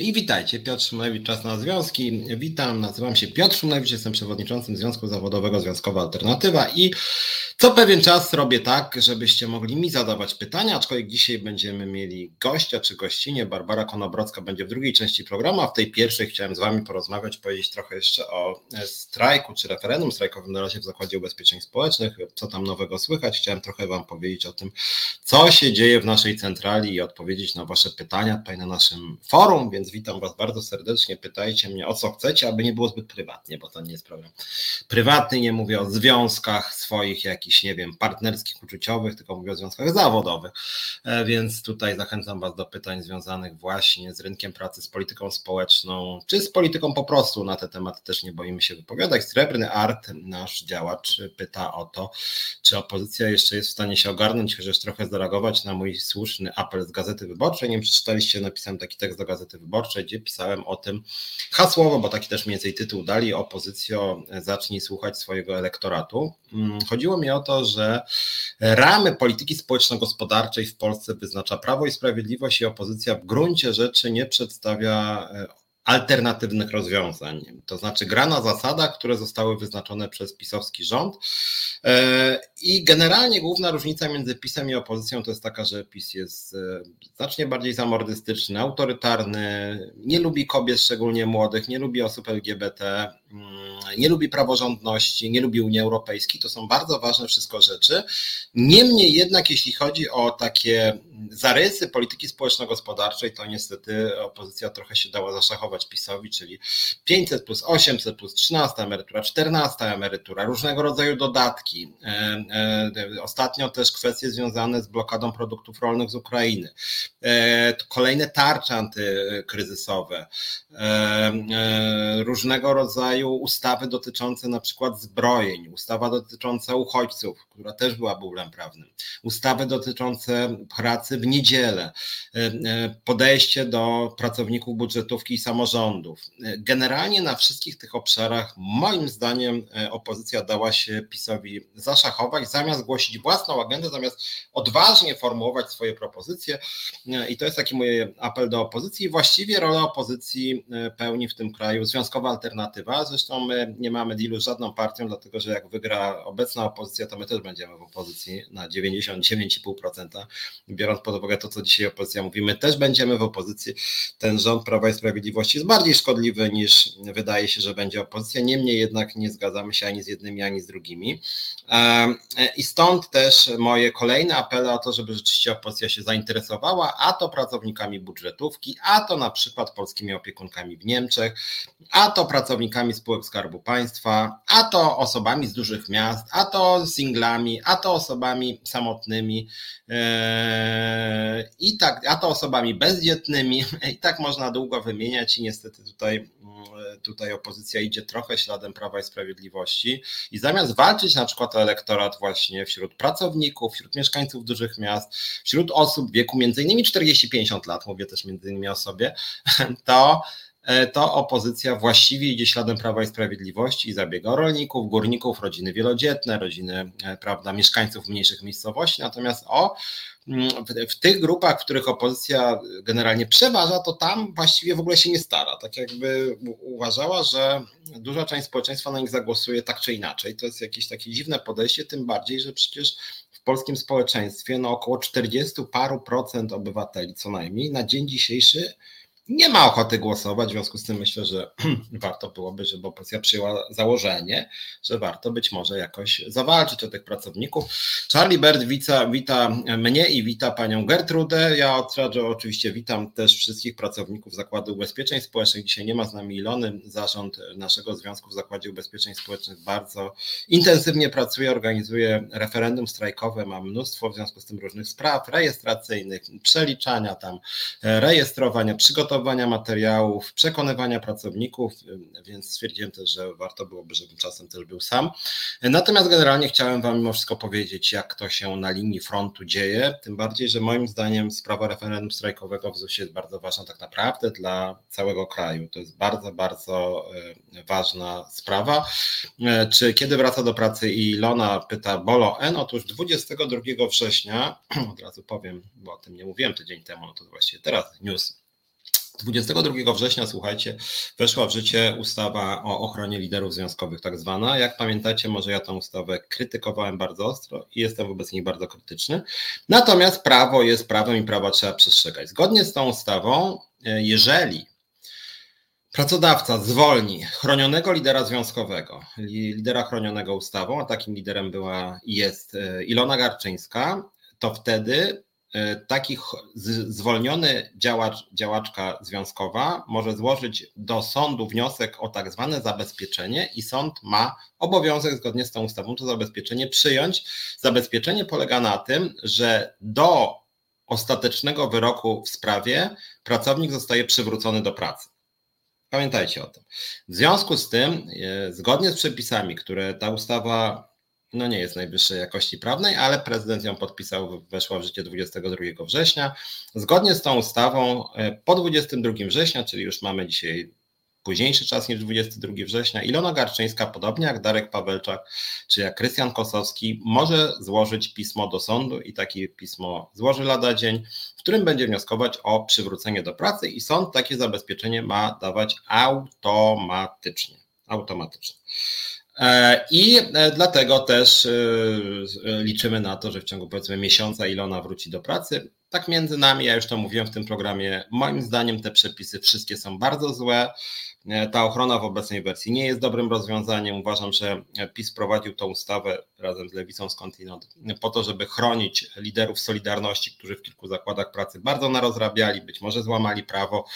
I witajcie, Piotr Szumlewicz, Czas na Związki. Witam, nazywam się Piotr Szumlewicz, jestem przewodniczącym Związku Zawodowego Związkowa Alternatywa i co pewien czas robię tak, żebyście mogli mi zadawać pytania, aczkolwiek dzisiaj będziemy mieli gościa czy gościnie. Barbara Konobrodzka będzie w drugiej części programu, a w tej pierwszej chciałem z Wami porozmawiać, powiedzieć trochę jeszcze o strajku czy referendum strajkowym na razie w Zakładzie Ubezpieczeń Społecznych, co tam nowego słychać. Chciałem trochę Wam powiedzieć o tym, co się dzieje w naszej centrali i odpowiedzieć na Wasze pytania tutaj na naszym forum, więc witam Was bardzo serdecznie, pytajcie mnie o co chcecie, aby nie było zbyt prywatnie, bo to nie jest program prywatny, nie mówię o związkach swoich jakichś, nie wiem, partnerskich, uczuciowych, tylko mówię o związkach zawodowych, więc tutaj zachęcam Was do pytań związanych właśnie z rynkiem pracy, z polityką społeczną, czy z polityką po prostu, na te tematy też nie boimy się wypowiadać. Srebrny Art, nasz działacz, pyta o to, czy opozycja jeszcze jest w stanie się ogarnąć, chociaż trochę zareagować na mój słuszny apel z Gazety Wyborczej. Nie wiem, przeczytaliście, napisałem taki tekst do Gazety Wyborczej, gdzie pisałem o tym hasłowo, bo taki też mniej więcej tytuł dali: opozycjo, zacznij słuchać swojego elektoratu. Chodziło mi o to, że ramy polityki społeczno-gospodarczej w Polsce wyznacza Prawo i Sprawiedliwość i opozycja w gruncie rzeczy nie przedstawia alternatywnych rozwiązań, to znaczy gra na zasadach, które zostały wyznaczone przez pisowski rząd. I generalnie główna różnica między PiS-em i opozycją to jest taka, że PiS jest znacznie bardziej zamordystyczny, autorytarny, nie lubi kobiet, szczególnie młodych, nie lubi osób LGBT, nie lubi praworządności, nie lubi Unii Europejskiej. To są bardzo ważne wszystko rzeczy. Niemniej jednak, jeśli chodzi o takie zarysy polityki społeczno-gospodarczej, to niestety opozycja trochę się dała zaszachować PiS-owi, czyli 500+, 800+, 13 emerytura, 14 emerytura, różnego rodzaju dodatki. Ostatnio też kwestie związane z blokadą produktów rolnych z Ukrainy. Kolejne tarcze antykryzysowe, różnego rodzaju ustawy dotyczące na przykład zbrojeń, ustawa dotycząca uchodźców, która też była bublem prawnym, ustawy dotyczące pracy w niedzielę, podejście do pracowników budżetówki i samorządów. Generalnie na wszystkich tych obszarach moim zdaniem opozycja dała się PiS-owi zaszachować, zamiast głosić własną agendę, zamiast odważnie formułować swoje propozycje. I to jest taki mój apel do opozycji. Właściwie rolę opozycji pełni w tym kraju Związkowa Alternatywa. Zresztą my nie mamy dealu z żadną partią, dlatego że jak wygra obecna opozycja, to my też będziemy w opozycji na 99,5%. Biorąc pod uwagę to, co dzisiaj opozycja mówi, my też będziemy w opozycji. Ten rząd Prawa i Sprawiedliwości jest bardziej szkodliwy niż wydaje się, że będzie opozycja. Niemniej jednak nie zgadzamy się ani z jednymi, ani z drugimi. I stąd też moje kolejne apele o to, żeby rzeczywiście opozycja się zainteresowała, a to pracownikami budżetówki, a to na przykład polskimi opiekunkami w Niemczech, a to pracownikami spółek Skarbu Państwa, a to osobami z dużych miast, a to singlami, a to osobami samotnymi, i tak, a to osobami bezdzietnymi. I tak można długo wymieniać i niestety tutaj opozycja idzie trochę śladem Prawa i Sprawiedliwości i zamiast walczyć na przykład o elektorat właśnie wśród pracowników, wśród mieszkańców dużych miast, wśród osób w wieku między innymi 40-50 lat, mówię też między innymi o sobie, to opozycja właściwie idzie śladem Prawa i Sprawiedliwości i zabiega o rolników, górników, rodziny wielodzietne, rodziny, prawda, mieszkańców mniejszych miejscowości, natomiast w tych grupach, w których opozycja generalnie przeważa, to tam właściwie w ogóle się nie stara. Tak jakby uważała, że duża część społeczeństwa na nich zagłosuje tak czy inaczej. To jest jakieś takie dziwne podejście, tym bardziej, że przecież w polskim społeczeństwie około 40 paru procent obywateli co najmniej na dzień dzisiejszy nie ma ochoty głosować, w związku z tym myślę, że warto byłoby, żeby opozycja przyjęła założenie, że warto być może jakoś zawalczyć o tych pracowników. Charlie Bird wita mnie i wita panią Gertrudę. Ja oczywiście witam też wszystkich pracowników Zakładu Ubezpieczeń Społecznych. Dzisiaj nie ma z nami Ilony. Zarząd naszego związku w Zakładzie Ubezpieczeń Społecznych bardzo intensywnie pracuje, organizuje referendum strajkowe, ma mnóstwo w związku z tym różnych spraw rejestracyjnych, przeliczania tam, rejestrowania, przygotowania materiałów, przekonywania pracowników, więc stwierdziłem też, że warto byłoby, żebym czasem też był sam. Natomiast generalnie chciałem Wam mimo wszystko powiedzieć, jak to się na linii frontu dzieje, tym bardziej, że moim zdaniem sprawa referendum strajkowego w ZUS-ie jest bardzo ważna tak naprawdę dla całego kraju. To jest bardzo, bardzo ważna sprawa. Czy kiedy wraca do pracy? I Ilona pyta, Bolo N. Otóż 22 września, od razu powiem, bo o tym nie mówiłem tydzień temu, no to właściwie teraz news. 22 września, słuchajcie, weszła w życie ustawa o ochronie liderów związkowych tak zwana. Jak pamiętacie, może ja tę ustawę krytykowałem bardzo ostro i jestem wobec niej bardzo krytyczny. Natomiast prawo jest prawem i prawa trzeba przestrzegać. Zgodnie z tą ustawą, jeżeli pracodawca zwolni chronionego lidera związkowego, lidera chronionego ustawą, a takim liderem była i jest Ilona Garczyńska, to wtedy taki zwolniony działaczka związkowa może złożyć do sądu wniosek o tak zwane zabezpieczenie i sąd ma obowiązek zgodnie z tą ustawą to zabezpieczenie przyjąć. Zabezpieczenie polega na tym, że do ostatecznego wyroku w sprawie pracownik zostaje przywrócony do pracy. Pamiętajcie o tym. W związku z tym, zgodnie z przepisami, które ta ustawa nie jest najwyższej jakości prawnej, ale prezydent ją podpisał, weszła w życie 22 września. Zgodnie z tą ustawą po 22 września, czyli już mamy dzisiaj późniejszy czas niż 22 września, Ilona Garczyńska, podobnie jak Dariusz Pawełczak, czy jak Krystian Kosowski, może złożyć pismo do sądu i takie pismo złoży lada dzień, w którym będzie wnioskować o przywrócenie do pracy i sąd takie zabezpieczenie ma dawać automatycznie. I dlatego też liczymy na to, że w ciągu powiedzmy miesiąca Ilona wróci do pracy. Tak między nami, ja już to mówiłem w tym programie, moim zdaniem te przepisy wszystkie są bardzo złe. Ta ochrona w obecnej wersji nie jest dobrym rozwiązaniem. Uważam, że PiS prowadził tą ustawę razem z Lewicą skądinąd po to, żeby chronić liderów Solidarności, którzy w kilku zakładach pracy bardzo narozrabiali, być może złamali prawo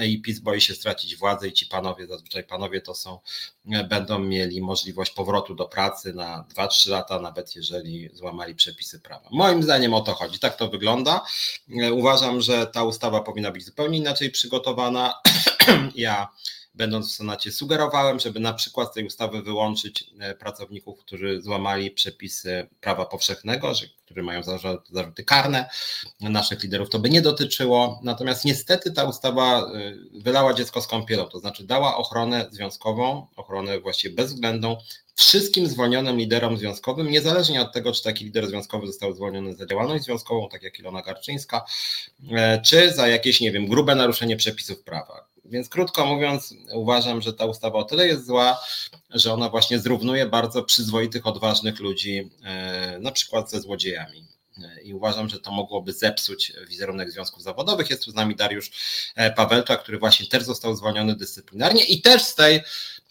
i PiS boi się stracić władzę i ci panowie, zazwyczaj panowie to są, będą mieli możliwość powrotu do pracy na 2-3 lata, nawet jeżeli złamali przepisy prawa. Moim zdaniem o to chodzi, tak to wygląda. Uważam, że ta ustawa powinna być zupełnie inaczej przygotowana. Ja będąc w Senacie sugerowałem, żeby na przykład z tej ustawy wyłączyć pracowników, którzy złamali przepisy prawa powszechnego, którzy mają zarzuty karne. Naszych liderów to by nie dotyczyło. Natomiast niestety ta ustawa wylała dziecko z kąpielą, to znaczy dała ochronę związkową, ochronę właściwie bezwzględną wszystkim zwolnionym liderom związkowym, niezależnie od tego, czy taki lider związkowy został zwolniony za działalność związkową, tak jak Ilona Garczyńska, czy za jakieś, grube naruszenie przepisów prawa. Więc krótko mówiąc, uważam, że ta ustawa o tyle jest zła, że ona właśnie zrównuje bardzo przyzwoitych, odważnych ludzi, na przykład ze złodziejami. I uważam, że to mogłoby zepsuć wizerunek związków zawodowych. Jest tu z nami Dariusz Pawełczak, który właśnie też został zwolniony dyscyplinarnie i też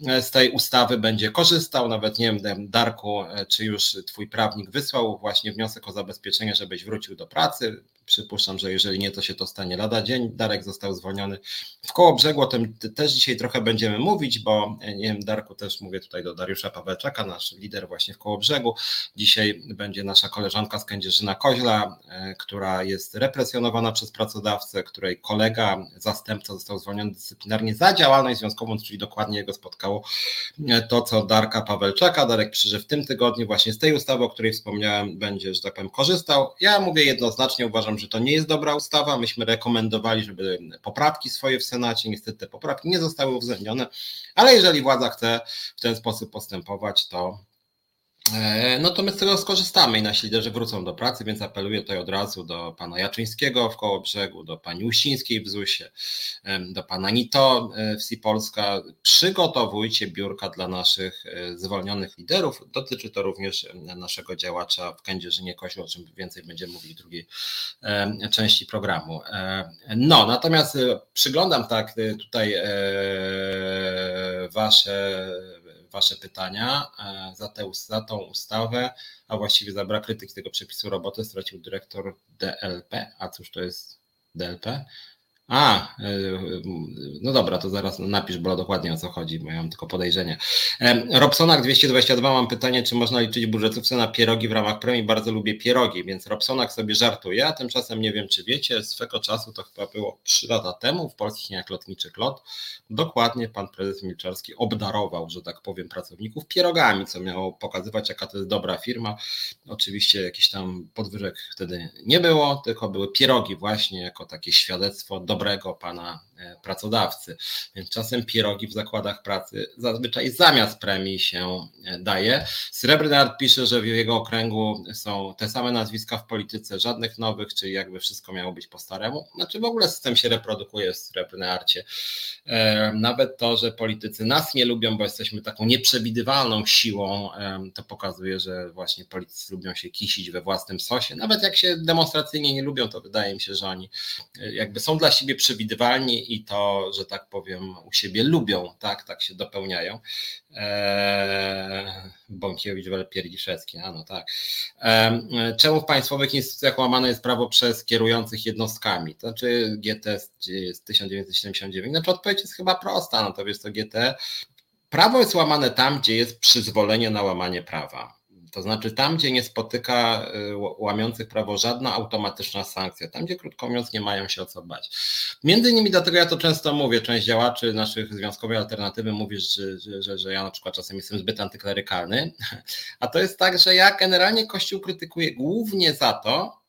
z tej ustawy będzie korzystał. Nawet nie wiem, Darku, czy już twój prawnik wysłał właśnie wniosek o zabezpieczenie, żebyś wrócił do pracy. Przypuszczam, że jeżeli nie, to się to stanie lada dzień. Darek został zwolniony w Kołobrzegu. O tym też dzisiaj trochę będziemy mówić, bo Darku, też mówię tutaj do Dariusza Pawełczaka, nasz lider właśnie w Kołobrzegu. Dzisiaj będzie nasza koleżanka z Kędzierzyna-Koźla, która jest represjonowana przez pracodawcę, której kolega, zastępca został zwolniony dyscyplinarnie za działalność związkową, czyli dokładnie jego spotkało to, co Darka Pawełczaka. Darek przyjrzy w tym tygodniu właśnie z tej ustawy, o której wspomniałem, będzie, że tak powiem, korzystał. Ja mówię jednoznacznie, uważam, że to nie jest dobra ustawa. Myśmy rekomendowali, żeby poprawki swoje w Senacie, niestety te poprawki nie zostały uwzględnione, ale jeżeli władza chce w ten sposób postępować, to my z tego skorzystamy i nasi liderzy wrócą do pracy, więc apeluję tutaj od razu do pana Jaczyńskiego w Kołobrzegu, do pani Uścińskiej w ZUS-ie, do pana Nito w SI Polska. Przygotowujcie biurka dla naszych zwolnionych liderów. Dotyczy to również naszego działacza w Kędzierzynie-Koźlu, o czym więcej będziemy mówili w drugiej części programu. Natomiast przyglądam tak tutaj Wasze pytania za tą ustawę, a właściwie za brak krytyki tego przepisu roboty stracił dyrektor DLP. A cóż to jest DLP? Dobra, to zaraz napisz, bo dokładnie o co chodzi, bo ja mam tylko podejrzenie. Robsonak 222, mam pytanie, czy można liczyć budżetówce na pierogi w ramach premii? Bardzo lubię pierogi, więc Robsonak sobie żartuje, a tymczasem nie wiem, czy wiecie, swego czasu, to chyba było 3 lata temu, w Polskich Liniach Lotniczych LOT, dokładnie pan prezes Milczarski obdarował, że tak powiem, pracowników pierogami, co miało pokazywać, jaka to jest dobra firma. Oczywiście jakichś tam podwyżek wtedy nie było, tylko były pierogi właśnie jako takie świadectwo dobrego pana pracodawcy. Więc czasem pierogi w zakładach pracy zazwyczaj zamiast premii się daje. Srebrnard pisze, że w jego okręgu są te same nazwiska w polityce, żadnych nowych, czyli jakby wszystko miało być po staremu. Znaczy w ogóle system się reprodukuje w Srebrnarcie. Nawet to, że politycy nas nie lubią, bo jesteśmy taką nieprzewidywalną siłą, to pokazuje, że właśnie politycy lubią się kisić we własnym sosie. Nawet jak się demonstracyjnie nie lubią, to wydaje mi się, że oni jakby są dla siebie przewidywalni i to, że tak powiem, u siebie lubią, tak się dopełniają. Bąkiewicz-Walpierdziszewski, a no tak. Czemu w państwowych instytucjach łamane jest prawo przez kierujących jednostkami? To znaczy GT z 1979, znaczy odpowiedź jest chyba prosta, no to wiesz co GT. Prawo jest łamane tam, gdzie jest przyzwolenie na łamanie prawa. To znaczy tam, gdzie nie spotyka łamiących prawo żadna automatyczna sankcja, tam, gdzie krótko mówiąc nie mają się o co bać. Między innymi dlatego ja to często mówię, część działaczy naszych Związkowej Alternatywy mówi, że ja na przykład czasem jestem zbyt antyklerykalny, a to jest tak, że ja generalnie Kościół krytykuję głównie za to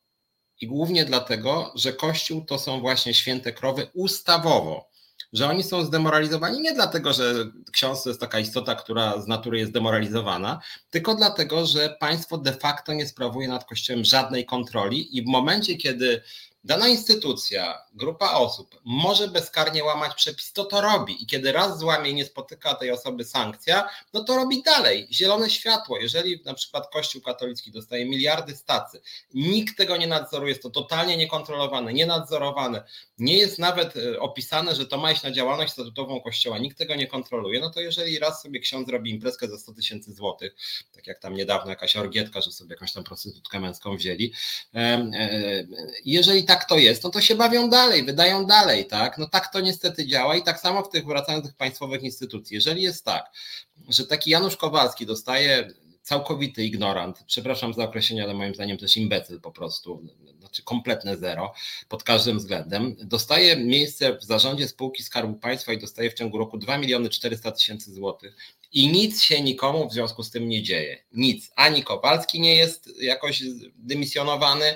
i głównie dlatego, że Kościół to są właśnie święte krowy ustawowo. Że oni są zdemoralizowani nie dlatego, że ksiądz to jest taka istota, która z natury jest demoralizowana, tylko dlatego, że państwo de facto nie sprawuje nad Kościołem żadnej kontroli i w momencie, kiedy dana instytucja, grupa osób może bezkarnie łamać przepis, to robi i kiedy raz złamie i nie spotyka tej osoby sankcja, no to robi dalej. Zielone światło, jeżeli na przykład Kościół katolicki dostaje miliardy z tacy, nikt tego nie nadzoruje, jest to totalnie niekontrolowane, nienadzorowane, nie jest nawet opisane, że to ma iść na działalność statutową Kościoła, nikt tego nie kontroluje, no to jeżeli raz sobie ksiądz robi imprezkę za 100 000 złotych, tak jak tam niedawno jakaś orgietka, że sobie jakąś tam prostytutkę męską wzięli, jeżeli tak to jest, no to się bawią dalej, wydają dalej, tak? No tak to niestety działa i tak samo w tych, wracając do tych państwowych instytucji, jeżeli jest tak, że taki Janusz Kowalski dostaje całkowity ignorant, przepraszam za określenie, ale moim zdaniem też imbecyl po prostu, znaczy kompletne zero pod każdym względem, dostaje miejsce w zarządzie spółki Skarbu Państwa i dostaje w ciągu roku 2 400 000 złotych i nic się nikomu w związku z tym nie dzieje, nic, ani Kowalski nie jest jakoś dymisjonowany,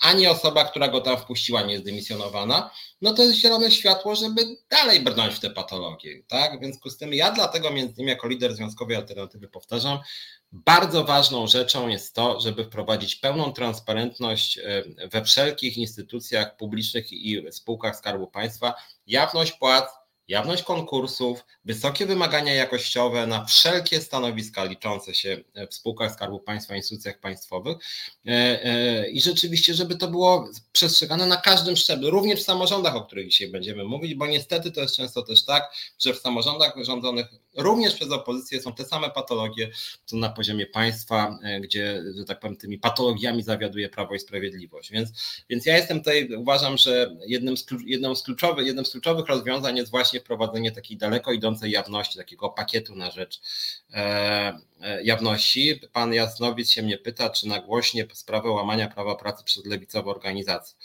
ani osoba, która go tam wpuściła, nie jest dymisjonowana, no to jest zielone światło, żeby dalej brnąć w te patologie, tak? W związku z tym ja dlatego między innymi jako lider Związkowej Alternatywy powtarzam, bardzo ważną rzeczą jest to, żeby wprowadzić pełną transparentność we wszelkich instytucjach publicznych i spółkach Skarbu Państwa, jawność płac, jawność konkursów, wysokie wymagania jakościowe na wszelkie stanowiska liczące się w spółkach Skarbu Państwa, instytucjach państwowych i rzeczywiście, żeby to było przestrzegane na każdym szczeblu, również w samorządach, o których dzisiaj będziemy mówić, bo niestety to jest często też tak, że w samorządach rządzonych również przez opozycję są te same patologie, co na poziomie państwa, gdzie, że tak powiem, tymi patologiami zawiaduje Prawo i Sprawiedliwość. Więc ja jestem tutaj, uważam, że jednym z kluczowych rozwiązań jest właśnie wprowadzenie takiej daleko idącej jawności, takiego pakietu na rzecz jawności. Pan Jasnowic się mnie pyta, czy nagłośnie sprawę łamania prawa pracy przez lewicowe organizacje.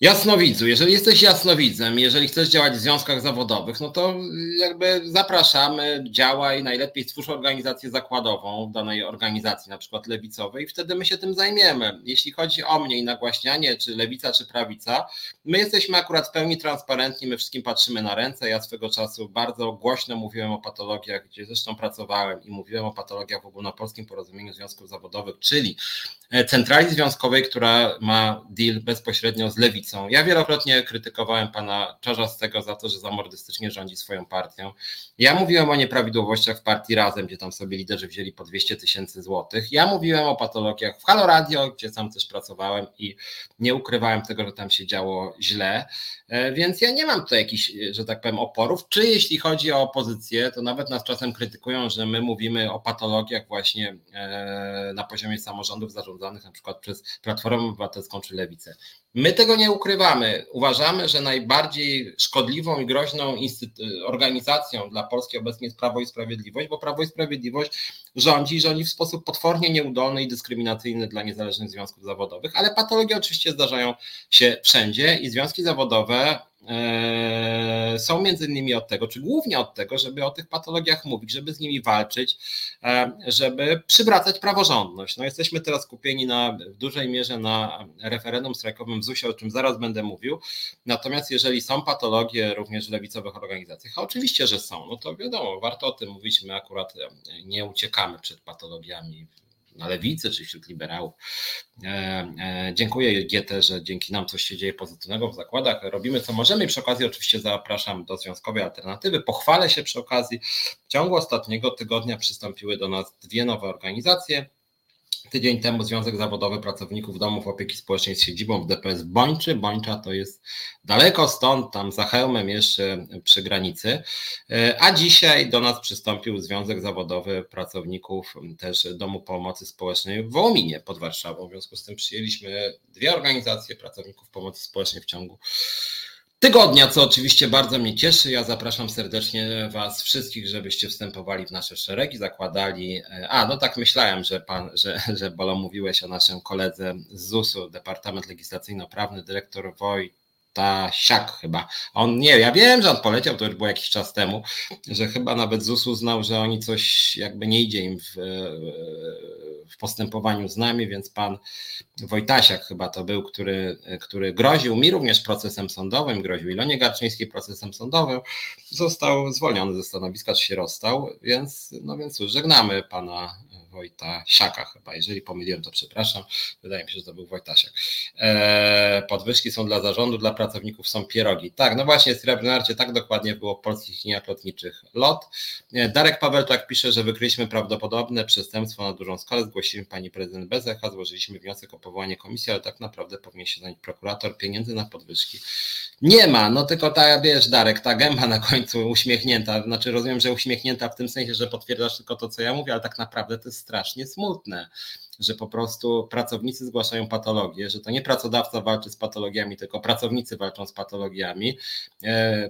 Jasnowidzu, jeżeli jesteś jasnowidzem, jeżeli chcesz działać w związkach zawodowych, no to jakby zapraszamy, działaj, najlepiej stwórz organizację zakładową w danej organizacji, na przykład lewicowej, i wtedy my się tym zajmiemy. Jeśli chodzi o mnie i nagłaśnianie, czy lewica, czy prawica, my jesteśmy akurat w pełni transparentni, my wszystkim patrzymy na ręce. Ja swego czasu bardzo głośno mówiłem o patologiach, gdzie zresztą pracowałem i mówiłem o patologiach w Ogólnopolskim Porozumieniu Związków Zawodowych, czyli centrali związkowej, która ma deal bezpośrednio z lewicą. Ja wielokrotnie krytykowałem pana Czarzastego za to, że zamordystycznie rządzi swoją partią. Ja mówiłem o nieprawidłowościach w partii Razem, gdzie tam sobie liderzy wzięli po 200 000 złotych. Ja mówiłem o patologiach w Halo Radio, gdzie sam też pracowałem i nie ukrywałem tego, że tam się działo źle. Więc ja nie mam tutaj jakichś, że tak powiem, oporów. Czy jeśli chodzi o opozycję, to nawet nas czasem krytykują, że my mówimy o patologiach właśnie na poziomie samorządów zarządzanych na przykład przez Platformę Obywatelską czy Lewicę. My tego nie ukrywamy. Uważamy, że najbardziej szkodliwą i groźną organizacją dla Polski obecnie jest Prawo i Sprawiedliwość, bo Prawo i Sprawiedliwość rządzi w sposób potwornie nieudolny i dyskryminacyjny dla niezależnych związków zawodowych, ale patologie oczywiście zdarzają się wszędzie i związki zawodowe są między innymi od tego, czy głównie od tego, żeby o tych patologiach mówić, żeby z nimi walczyć, żeby przywracać praworządność. No jesteśmy teraz skupieni w dużej mierze na referendum strajkowym w ZUS-ie, o czym zaraz będę mówił. Natomiast jeżeli są patologie również w lewicowych organizacjach, a oczywiście, że są, no to wiadomo, warto o tym mówić. My akurat nie uciekamy przed patologiami na lewicy czy wśród liberałów. Dziękuję GT, że dzięki nam coś się dzieje pozytywnego w zakładach. Robimy co możemy i przy okazji oczywiście zapraszam do Związkowej Alternatywy. Pochwalę się przy okazji. W ciągu ostatniego tygodnia przystąpiły do nas dwie nowe organizacje. Tydzień temu Związek Zawodowy Pracowników Domów Opieki Społecznej z siedzibą w DPS Bończy. Bończa to jest daleko stąd, tam za Chełmem jeszcze przy granicy. A dzisiaj do nas przystąpił Związek Zawodowy Pracowników też Domu Pomocy Społecznej w Wołominie pod Warszawą. W związku z tym przyjęliśmy dwie organizacje pracowników pomocy społecznej w ciągu tygodnia, co oczywiście bardzo mnie cieszy. Ja zapraszam serdecznie Was wszystkich, żebyście wstępowali w nasze szeregi, zakładali... myślałem, że Bolo, mówiłeś o naszym koledze z ZUS-u, Departament Legislacyjno-Prawny, dyrektor Wojtasiak chyba. Ja wiem, że on poleciał, to już było jakiś czas temu, że chyba nawet ZUS uznał, że oni coś jakby nie idzie im w postępowaniu z nami, więc pan Wojtasiak chyba to był, który groził mi również procesem sądowym, groził Ilonie Garczyńskiej procesem sądowym, został zwolniony ze stanowiska, czy się rozstał, więc cóż, żegnamy pana Wojtasiaka chyba, jeżeli pomyliłem, to przepraszam, wydaje mi się, że to był Wojtasiak. Podwyżki są dla zarządu, dla pracowników są pierogi. Tak, no właśnie, Srebrnarcie, tak dokładnie było w Polskich Liniach Lotniczych LOT. Darek Pawełczak pisze, że wykryliśmy prawdopodobne przestępstwo na dużą skalę, zgłosiliśmy pani prezydent Bezecha, złożyliśmy wniosek o powołanie komisji, ale tak naprawdę powinien się zająć prokurator, pieniędzy na podwyżki nie ma, no tylko Darek, ta gęba na końcu uśmiechnięta, znaczy rozumiem, że uśmiechnięta w tym sensie, że potwierdzasz tylko to, co ja mówię, ale tak naprawdę to jest strasznie smutne, że po prostu pracownicy zgłaszają patologie, że to nie pracodawca walczy z patologiami, tylko pracownicy walczą z patologiami.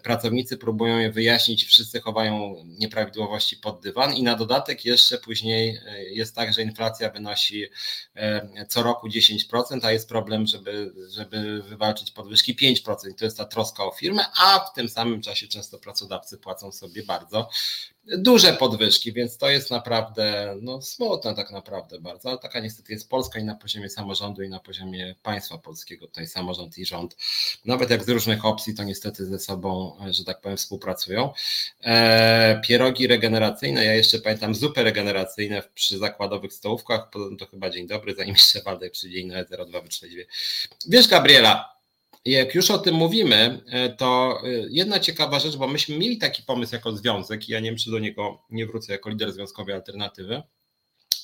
Pracownicy próbują je wyjaśnić, wszyscy chowają nieprawidłowości pod dywan i na dodatek jeszcze później jest tak, że inflacja wynosi co roku 10%, a jest problem, żeby wywalczyć podwyżki 5%. To jest ta troska o firmę, a w tym samym czasie często pracodawcy płacą sobie bardzo duże podwyżki, więc to jest naprawdę smutne tak naprawdę bardzo, ale taka niestety jest Polska i na poziomie samorządu i na poziomie państwa polskiego. Tutaj samorząd i rząd, nawet jak z różnych opcji, to niestety ze sobą, że tak powiem, współpracują. Pierogi regeneracyjne, ja jeszcze pamiętam zupy regeneracyjne przy zakładowych stołówkach, potem to chyba dzień dobry, zanim jeszcze Waldek przyjdzie i na 02 wytrzeźwie. Wiesz, Gabriela, jak już o tym mówimy, to jedna ciekawa rzecz, bo myśmy mieli taki pomysł jako związek i ja nie wiem, czy do niego nie wrócę jako lider Związkowej Alternatywy.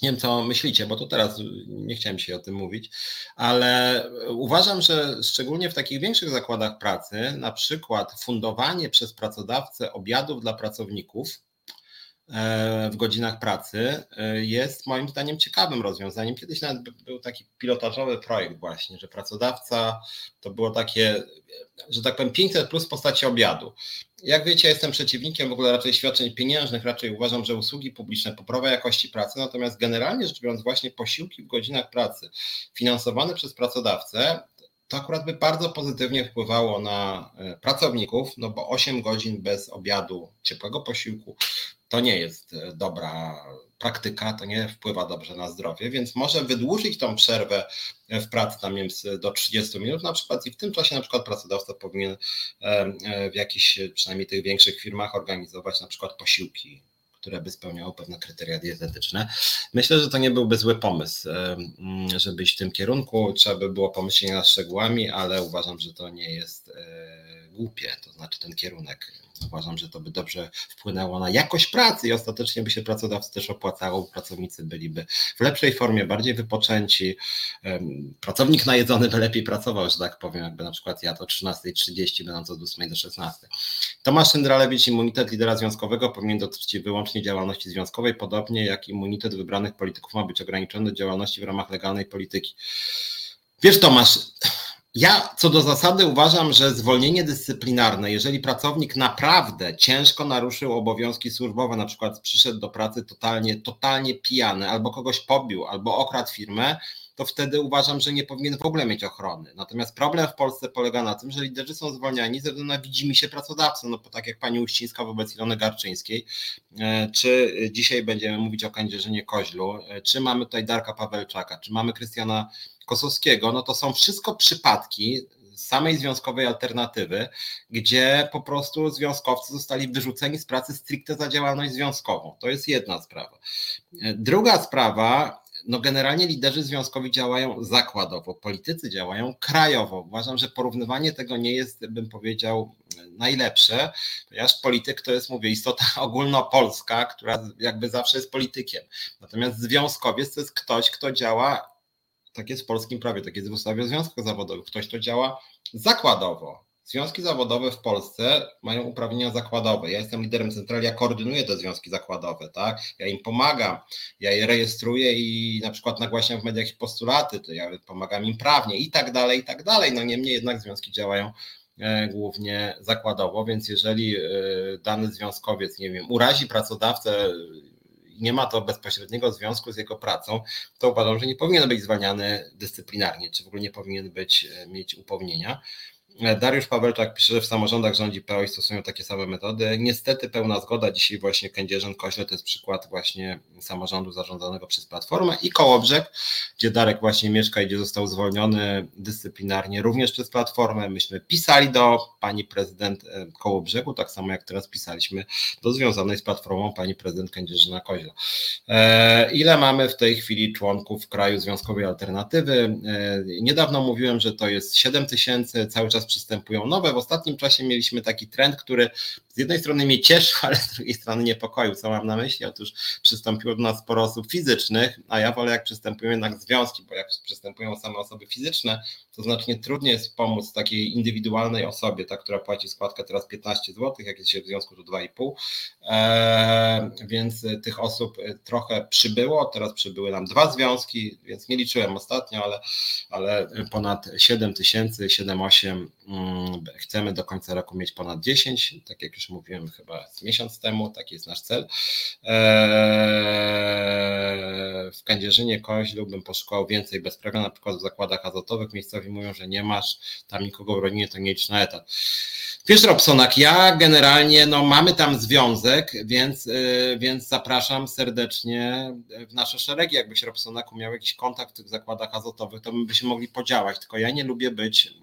Nie wiem, co myślicie, bo to teraz nie chciałem się o tym mówić, ale uważam, że szczególnie w takich większych zakładach pracy, na przykład fundowanie przez pracodawcę obiadów dla pracowników w godzinach pracy jest moim zdaniem ciekawym rozwiązaniem. Kiedyś nawet był taki pilotażowy projekt właśnie, że pracodawca, to było takie, że tak powiem, 500+ w postaci obiadu. Jak wiecie, jestem przeciwnikiem w ogóle raczej świadczeń pieniężnych, raczej uważam, że usługi publiczne poprawiają jakości pracy, natomiast generalnie rzecz biorąc właśnie posiłki w godzinach pracy finansowane przez pracodawcę, to akurat by bardzo pozytywnie wpływało na pracowników, no bo 8 godzin bez obiadu, ciepłego posiłku, to nie jest dobra praktyka, to nie wpływa dobrze na zdrowie, więc może wydłużyć tą przerwę w pracy tam do 30 minut na przykład i w tym czasie na przykład pracodawca powinien w jakichś, przynajmniej tych większych firmach organizować na przykład posiłki, które by spełniało pewne kryteria dietetyczne. Myślę, że to nie byłby zły pomysł, żeby iść w tym kierunku. Trzeba by było pomyśleć nad szczegółami, ale uważam, że to nie jest głupie, to znaczy ten kierunek. Uważam, że to by dobrze wpłynęło na jakość pracy i ostatecznie by się pracodawcy też opłacało, pracownicy byliby w lepszej formie, bardziej wypoczęci. Pracownik najedzony by lepiej pracował, że tak powiem, jakby na przykład jadł o 13:30, będąc od 8 do 16. Tomasz Szyndralewicz, immunitet lidera związkowego powinien dotyczyć wyłącznie działalności związkowej, podobnie jak immunitet wybranych polityków ma być ograniczony do działalności w ramach legalnej polityki. Wiesz, Tomasz, Ja co do zasady uważam, że zwolnienie dyscyplinarne, jeżeli pracownik naprawdę ciężko naruszył obowiązki służbowe, na przykład przyszedł do pracy totalnie pijany, albo kogoś pobił, albo okradł firmę, to wtedy uważam, że nie powinien w ogóle mieć ochrony. Natomiast problem w Polsce polega na tym, że liderzy są zwalniani ze względu na widzimisię pracodawcę, no bo tak jak pani Uścińska wobec Ilony Garczyńskiej, czy dzisiaj będziemy mówić o Kędzierzynie-Koźlu, czy mamy tutaj Darka Pawełczaka, czy mamy Krystiana Kosowskiego, no to są wszystko przypadki samej Związkowej Alternatywy, gdzie po prostu związkowcy zostali wyrzuceni z pracy stricte za działalność związkową. To jest jedna sprawa. Druga sprawa, no generalnie liderzy związkowi działają zakładowo, politycy działają krajowo. Uważam, że porównywanie tego nie jest, bym powiedział, najlepsze, ponieważ polityk to jest, mówię, istota ogólnopolska, która jakby zawsze jest politykiem. Natomiast związkowiec to jest ktoś, kto działa, tak jest w polskim prawie, tak jest w ustawie o związkach zawodowych, ktoś, kto działa zakładowo. Związki zawodowe w Polsce mają uprawnienia zakładowe. Ja jestem liderem centrali, ja koordynuję te związki zakładowe, tak? Ja im pomagam, ja je rejestruję i na przykład nagłaśniam w mediach ich postulaty, to ja pomagam im prawnie i tak dalej, no niemniej jednak związki działają głównie zakładowo, więc jeżeli dany związkowiec, nie wiem, urazi pracodawcę, nie ma to bezpośredniego związku z jego pracą, to uważam, że nie powinien być zwalniany dyscyplinarnie, czy w ogóle nie powinien mieć upomnienia. Dariusz Pawełczak pisze, że w samorządach rządzi PO i stosują takie same metody. Niestety pełna zgoda. Dzisiaj właśnie Kędzierzyn-Koźle to jest przykład właśnie samorządu zarządzanego przez Platformę i Kołobrzeg, gdzie Darek właśnie mieszka i gdzie został zwolniony dyscyplinarnie również przez Platformę. Myśmy pisali do pani prezydent Kołobrzegu, tak samo jak teraz pisaliśmy do związanej z Platformą pani prezydent Kędzierzyna-Koźla. Ile mamy w tej chwili członków w kraju Związkowej Alternatywy? Niedawno mówiłem, że to jest 7 000, cały czas przystępują nowe. W ostatnim czasie mieliśmy taki trend, który z jednej strony mnie cieszył, ale z drugiej strony niepokoił. Co mam na myśli? Otóż przystąpiło do nas sporo osób fizycznych, a ja wolę, jak przystępują jednak związki, bo jak przystępują same osoby fizyczne, to znacznie trudniej jest pomóc takiej indywidualnej osobie, ta, która płaci składkę teraz 15 zł, jak jest się w związku to 2,5. Więc tych osób trochę przybyło, teraz przybyły nam 2 związki, więc nie liczyłem ostatnio, ale ponad 7 000, 7-8. Chcemy do końca roku mieć ponad 10, tak jak już mówiłem chyba miesiąc temu, taki jest nasz cel. W Kędzierzynie-Koźlu bym poszukał więcej bezprawia, na przykład w zakładach azotowych miejscowi mówią, że nie masz tam nikogo w rodzinie, to nie idź na etat. Wiesz, Robsonak, ja generalnie mamy tam związek, więc zapraszam serdecznie w nasze szeregi. Jakbyś, Robsonaku, miał jakiś kontakt w tych zakładach azotowych, to byśmy mogli podziałać, tylko ja nie lubię być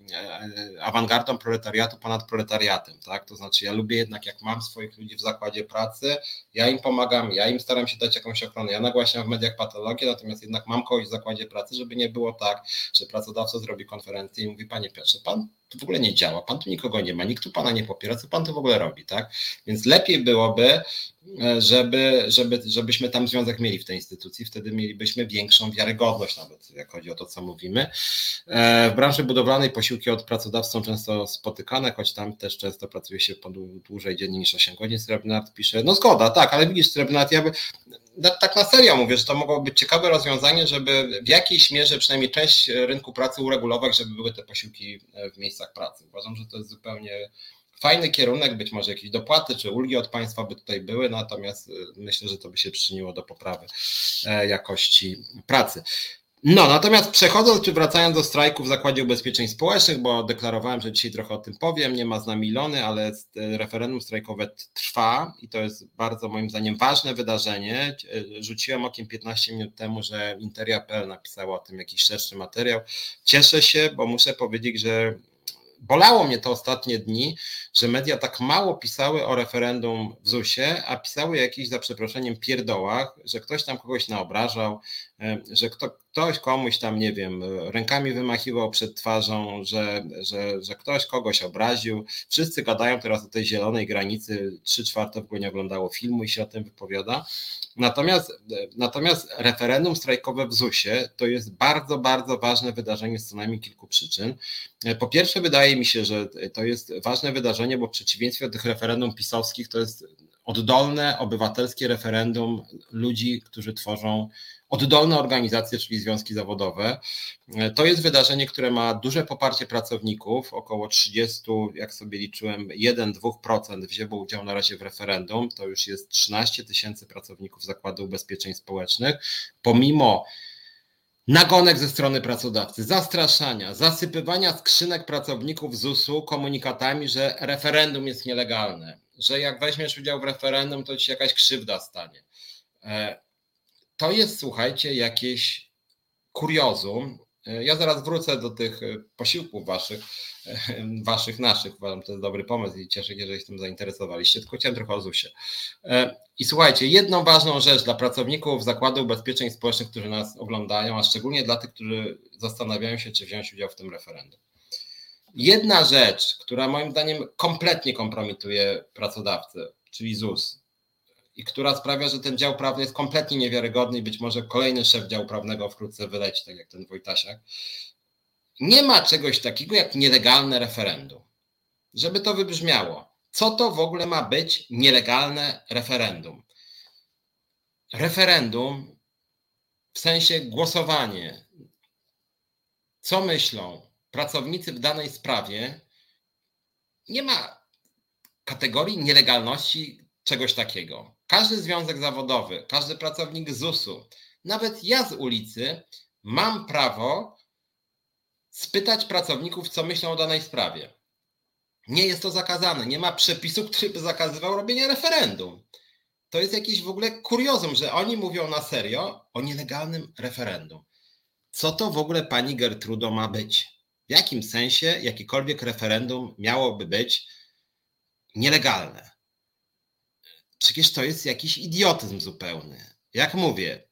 awangardą proletariatu ponad proletariatem, tak? To znaczy ja lubię jednak, jak mam swoich ludzi w zakładzie pracy, ja im pomagam, ja im staram się dać jakąś ochronę, ja nagłaśniam w mediach patologię, natomiast jednak mam kogoś w zakładzie pracy, żeby nie było tak, że pracodawca zrobi konferencję i mówi: panie Piotrze, pan to w ogóle nie działa, pan tu nikogo nie ma, nikt tu pana nie popiera, co pan to w ogóle robi, tak? Więc lepiej byłoby, żebyśmy tam związek mieli w tej instytucji, wtedy mielibyśmy większą wiarygodność nawet, jak chodzi o to, co mówimy. W branży budowlanej posiłki od pracodawców są często spotykane, choć tam też często pracuje się po dłużej dziennie niż 8 godzin. Srebrnat pisze, zgoda, tak, ale widzisz, Srebrnat, ja by tak na serio mówię, że to mogło być ciekawe rozwiązanie, żeby w jakiejś mierze przynajmniej część rynku pracy uregulować, żeby były te posiłki w miejscach pracy. Uważam, że to jest zupełnie fajny kierunek, być może jakieś dopłaty czy ulgi od państwa by tutaj były, natomiast myślę, że to by się przyczyniło do poprawy jakości pracy. Natomiast przechodząc czy wracając do strajku w Zakładzie Ubezpieczeń Społecznych, bo deklarowałem, że dzisiaj trochę o tym powiem, nie ma z nami Ilony, ale referendum strajkowe trwa i to jest bardzo moim zdaniem ważne wydarzenie. Rzuciłem okiem 15 minut temu, że Interia.pl napisała o tym jakiś szerszy materiał. Cieszę się, bo muszę powiedzieć, że bolało mnie to ostatnie dni, że media tak mało pisały o referendum w ZUS-ie, a pisały jakichś, za przeproszeniem, pierdołach, że ktoś tam kogoś naobrażał, że ktoś komuś tam, nie wiem, rękami wymachiwał przed twarzą, że ktoś kogoś obraził. Wszyscy gadają teraz o tej zielonej granicy, 3/4 w ogóle nie oglądało filmu i się o tym wypowiada. Natomiast referendum strajkowe w ZUS-ie to jest bardzo, bardzo ważne wydarzenie z co najmniej kilku przyczyn. Po pierwsze, wydaje mi się, że to jest ważne wydarzenie, bo w przeciwieństwie do tych referendum pisowskich to jest oddolne, obywatelskie referendum ludzi, którzy tworzą oddolne organizacje, czyli związki zawodowe. To jest wydarzenie, które ma duże poparcie pracowników, około 30, jak sobie liczyłem, 1-2% wzięło udział na razie w referendum. To już jest 13 000 pracowników Zakładu Ubezpieczeń Społecznych. Pomimo nagonek ze strony pracodawcy, zastraszania, zasypywania skrzynek pracowników ZUS-u komunikatami, że referendum jest nielegalne, że jak weźmiesz udział w referendum, to ci się jakaś krzywda stanie. To jest, słuchajcie, jakieś kuriozum. Ja zaraz wrócę do tych posiłków waszych, naszych. Uważam, to jest dobry pomysł i cieszę się, jeżeli się tym zainteresowaliście. Tylko chciałem trochę o ZUS-ie. I słuchajcie, jedną ważną rzecz dla pracowników Zakładu Ubezpieczeń Społecznych, którzy nas oglądają, a szczególnie dla tych, którzy zastanawiają się, czy wziąć udział w tym referendum. Jedna rzecz, która moim zdaniem kompletnie kompromituje pracodawcę, czyli ZUS, i która sprawia, że ten dział prawny jest kompletnie niewiarygodny i być może kolejny szef działu prawnego wkrótce wyleci, tak jak ten Wojtasiak. Nie ma czegoś takiego jak nielegalne referendum. Żeby to wybrzmiało, co to w ogóle ma być nielegalne referendum? Referendum w sensie głosowanie. Co myślą pracownicy w danej sprawie? Nie ma kategorii nielegalności czegoś takiego. Każdy związek zawodowy, każdy pracownik ZUS-u, nawet ja z ulicy mam prawo spytać pracowników, co myślą o danej sprawie. Nie jest to zakazane, nie ma przepisu, który by zakazywał robienia referendum. To jest jakieś w ogóle kuriozum, że oni mówią na serio o nielegalnym referendum. Co to w ogóle pani Gertrudo ma być? W jakim sensie jakiekolwiek referendum miałoby być nielegalne? Przecież to jest jakiś idiotyzm zupełny. Jak mówię,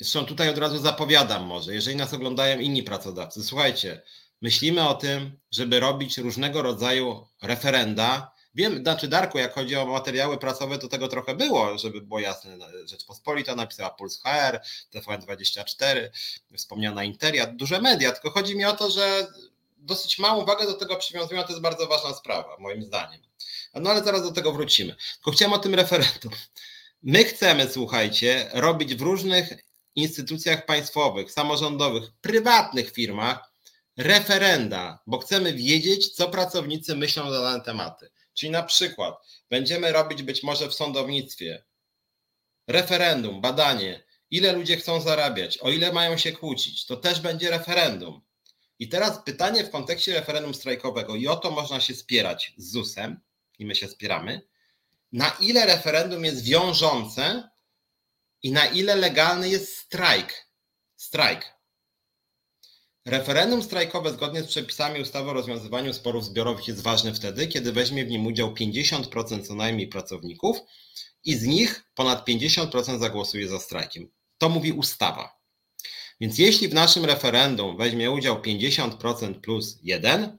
zresztą tutaj od razu zapowiadam może, jeżeli nas oglądają inni pracodawcy, słuchajcie, myślimy o tym, żeby robić różnego rodzaju referenda. Wiem, znaczy Darku, jak chodzi o materiały prasowe, to tego trochę było, żeby było jasne. Rzeczpospolita napisała Puls.hr, TVN24, wspomniana Interia, duże media, tylko chodzi mi o to, że dosyć małą wagę do tego przywiązują, to jest bardzo ważna sprawa, moim zdaniem. No ale zaraz do tego wrócimy. Tylko chciałem o tym referendum. My chcemy, słuchajcie, robić w różnych instytucjach państwowych, samorządowych, prywatnych firmach referenda, bo chcemy wiedzieć, co pracownicy myślą na dane tematy. Czyli na przykład będziemy robić być może w sądownictwie referendum, badanie, ile ludzie chcą zarabiać, o ile mają się kłócić. To też będzie referendum. I teraz pytanie w kontekście referendum strajkowego i o to można się spierać z ZUS-em, i my się spieramy, na ile referendum jest wiążące i na ile legalny jest strajk. Referendum strajkowe zgodnie z przepisami ustawy o rozwiązywaniu sporów zbiorowych jest ważne wtedy, kiedy weźmie w nim udział 50% co najmniej pracowników i z nich ponad 50% zagłosuje za strajkiem. To mówi ustawa. Więc jeśli w naszym referendum weźmie udział 50% plus 1,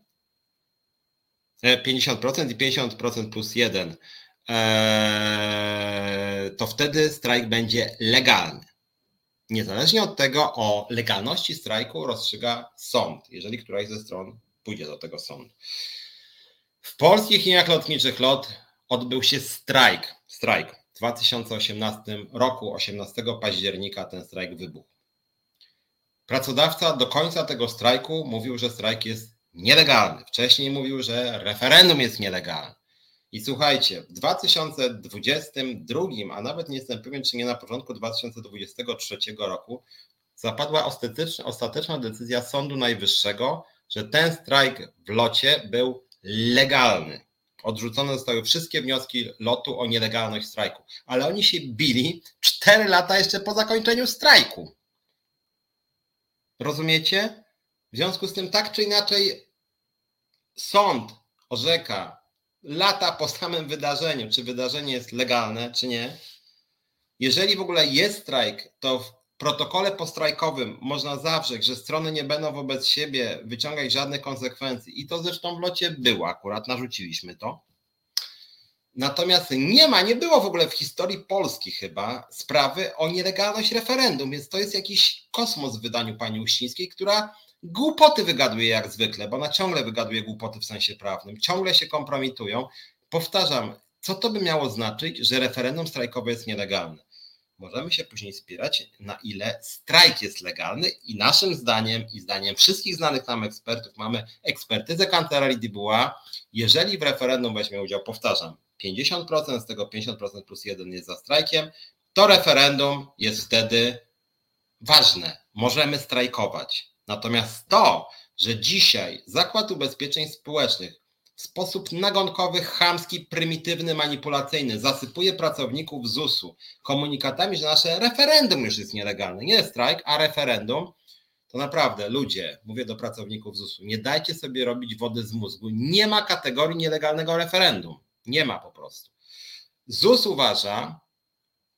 50% i 50% plus 1, to wtedy strajk będzie legalny. Niezależnie od tego o legalności strajku rozstrzyga sąd, jeżeli któraś ze stron pójdzie do tego sądu. W polskich liniach lotniczych LOT odbył się strajk w 2018 roku, 18 października ten strajk wybuchł. Pracodawca do końca tego strajku mówił, że strajk jest nielegalny. Wcześniej mówił, że referendum jest nielegalne. I słuchajcie, w 2022, a nawet nie jestem pewien, czy nie na początku 2023 roku, zapadła ostateczna decyzja Sądu Najwyższego, że ten strajk w LOT-cie był legalny. Odrzucone zostały wszystkie wnioski LOT-u o nielegalność strajku. Ale oni się bili 4 lata jeszcze po zakończeniu strajku. Rozumiecie? W związku z tym tak czy inaczej sąd orzeka lata po samym wydarzeniu, czy wydarzenie jest legalne, czy nie. Jeżeli w ogóle jest strajk, to w protokole postrajkowym można zawrzeć, że strony nie będą wobec siebie wyciągać żadnych konsekwencji. I to zresztą w LOT-cie było akurat, narzuciliśmy to. Natomiast nie było w ogóle w historii Polski chyba sprawy o nielegalność referendum, więc to jest jakiś kosmos w wydaniu pani Uścińskiej, która głupoty wygaduje jak zwykle, bo ona ciągle wygaduje głupoty w sensie prawnym, ciągle się kompromitują. Powtarzam, Co to by miało znaczyć, że referendum strajkowe jest nielegalne? Możemy się później spierać, na ile strajk jest legalny i naszym zdaniem i zdaniem wszystkich znanych nam ekspertów, mamy ekspertyzę Kancelarii Dybuła, jeżeli w referendum weźmie udział, powtarzam, 50%, z tego 50% plus 1 jest za strajkiem, to referendum jest wtedy ważne. Możemy strajkować. Natomiast to, że dzisiaj Zakład Ubezpieczeń Społecznych w sposób nagonkowy, chamski, prymitywny, manipulacyjny zasypuje pracowników ZUS-u komunikatami, że nasze referendum już jest nielegalne. Nie strajk, a referendum. To naprawdę, ludzie, mówię do pracowników ZUS-u, nie dajcie sobie robić wody z mózgu. Nie ma kategorii nielegalnego referendum. Nie ma po prostu. ZUS uważa,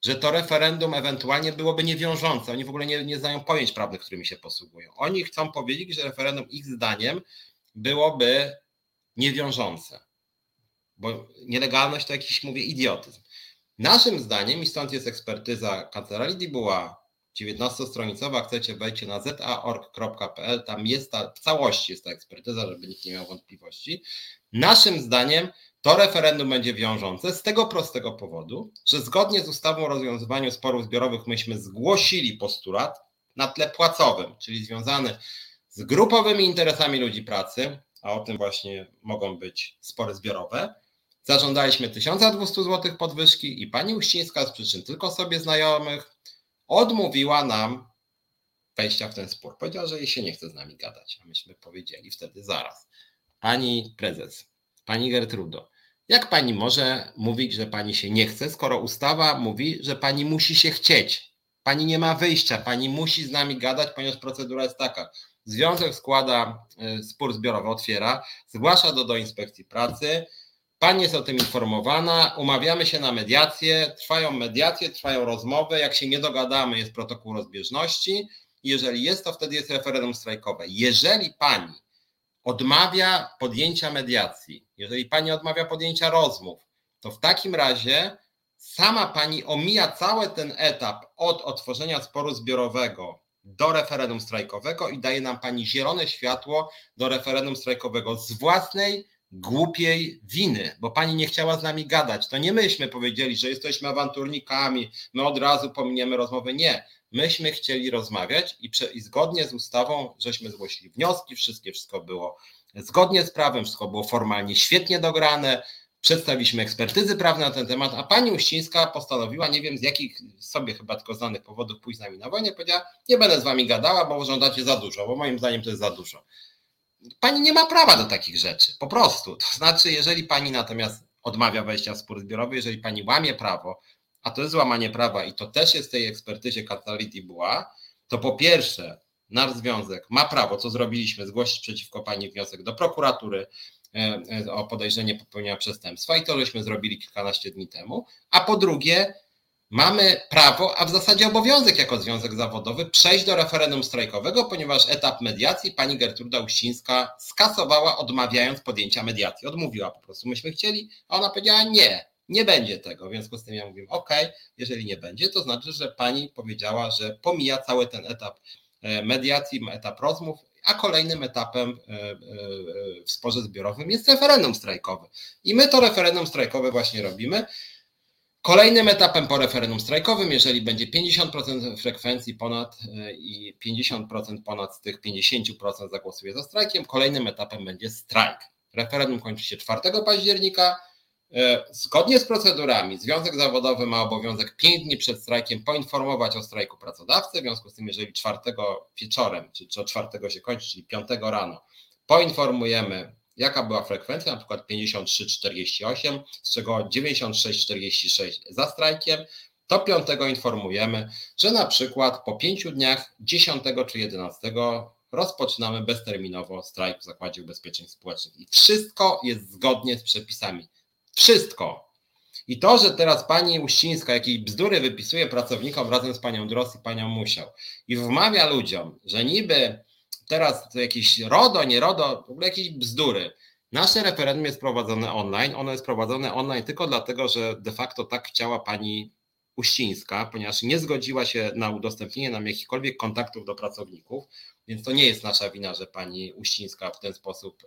że to referendum ewentualnie byłoby niewiążące. Oni w ogóle nie znają pojęć prawnych, którymi się posługują. Oni chcą powiedzieć, że referendum ich zdaniem byłoby niewiążące, bo nielegalność to jakiś, mówię, idiotyzm. Naszym zdaniem, i stąd jest ekspertyza Kancelarii Dybuła, 19-stronicowa, chcecie, wejdźcie na za.org.pl, tam jest ta, w całości jest ta ekspertyza, żeby nikt nie miał wątpliwości. Naszym zdaniem to referendum będzie wiążące z tego prostego powodu, że zgodnie z ustawą o rozwiązywaniu sporów zbiorowych myśmy zgłosili postulat na tle płacowym, czyli związany z grupowymi interesami ludzi pracy, a o tym właśnie mogą być spory zbiorowe. Zażądaliśmy 1200 zł podwyżki i pani Uścińska z przyczyn tylko sobie znajomych odmówiła nam wejścia w ten spór. Powiedziała, że jej się nie chce z nami gadać, a myśmy powiedzieli wtedy zaraz. Pani prezes, pani Gertrudo, jak pani może mówić, że pani się nie chce, skoro ustawa mówi, że pani musi się chcieć? Pani nie ma wyjścia, pani musi z nami gadać, ponieważ procedura jest taka. Związek składa spór zbiorowy, otwiera, zgłasza do Inspekcji Pracy. Pani jest o tym informowana, umawiamy się na mediacje, trwają rozmowy. Jak się nie dogadamy, jest protokół rozbieżności. Jeżeli jest, to wtedy jest referendum strajkowe. Jeżeli pani odmawia podjęcia mediacji, jeżeli pani odmawia podjęcia rozmów, to w takim razie sama pani omija cały ten etap od otworzenia sporu zbiorowego do referendum strajkowego i daje nam pani zielone światło do referendum strajkowego z własnej głupiej winy, bo pani nie chciała z nami gadać. To nie myśmy powiedzieli, że jesteśmy awanturnikami, my od razu pominiemy rozmowy. Nie, myśmy chcieli rozmawiać i zgodnie z ustawą żeśmy zgłosili wnioski, wszystko było zgodnie z prawem, wszystko było formalnie świetnie dograne. Przedstawiliśmy ekspertyzy prawne na ten temat, a pani Uścińska postanowiła, nie wiem z jakich sobie chyba tylko znanych powodów, pójść z nami na wojnę. Powiedziała, nie będę z wami gadała, bo żądacie za dużo, bo moim zdaniem to jest za dużo. Pani nie ma prawa do takich rzeczy, po prostu. To znaczy, jeżeli pani natomiast odmawia wejścia w spór zbiorowy, jeżeli pani łamie prawo, a to jest złamanie prawa i to też jest w tej ekspertyzie Kancelarii Dybuła, to po pierwsze nasz związek ma prawo, co zrobiliśmy, zgłosić przeciwko pani wniosek do prokuratury, o podejrzenie popełnienia przestępstwa i to żeśmy zrobili kilkanaście dni temu, a po drugie mamy prawo, a w zasadzie obowiązek jako związek zawodowy przejść do referendum strajkowego, ponieważ etap mediacji pani Gertruda Uścińska skasowała, odmawiając podjęcia mediacji. Odmówiła po prostu, myśmy chcieli, a ona powiedziała nie będzie tego. W związku z tym ja mówię, okej, jeżeli nie będzie, to znaczy, że pani powiedziała, że pomija cały ten etap mediacji, etap rozmów, a kolejnym etapem w sporze zbiorowym jest referendum strajkowe. I my to referendum strajkowe właśnie robimy. Kolejnym etapem po referendum strajkowym, jeżeli będzie 50% frekwencji ponad i 50% ponad z tych 50% zagłosuje za strajkiem, kolejnym etapem będzie strajk. Referendum kończy się 4 października. Zgodnie z procedurami związek zawodowy ma obowiązek 5 dni przed strajkiem poinformować o strajku pracodawcy, w związku z tym jeżeli 4 wieczorem, czy o 4 się kończy, czyli 5 rano, poinformujemy jaka była frekwencja, na przykład 53,48, z czego 96,46 za strajkiem, to 5 informujemy, że na przykład po 5 dniach 10 czy 11 rozpoczynamy bezterminowo strajk w Zakładzie Ubezpieczeń Społecznych i wszystko jest zgodnie z przepisami. Wszystko. I to, że teraz pani Uścińska, jakiej bzdury wypisuje pracownikom razem z panią Drost i panią Musiał i wmawia ludziom, że niby teraz to jakieś RODO, nie RODO, w ogóle jakieś bzdury. Nasze referendum jest prowadzone online. Ono jest prowadzone online tylko dlatego, że de facto tak chciała pani Uścińska, ponieważ nie zgodziła się na udostępnienie nam jakichkolwiek kontaktów do pracowników, więc to nie jest nasza wina, że pani Uścińska w ten sposób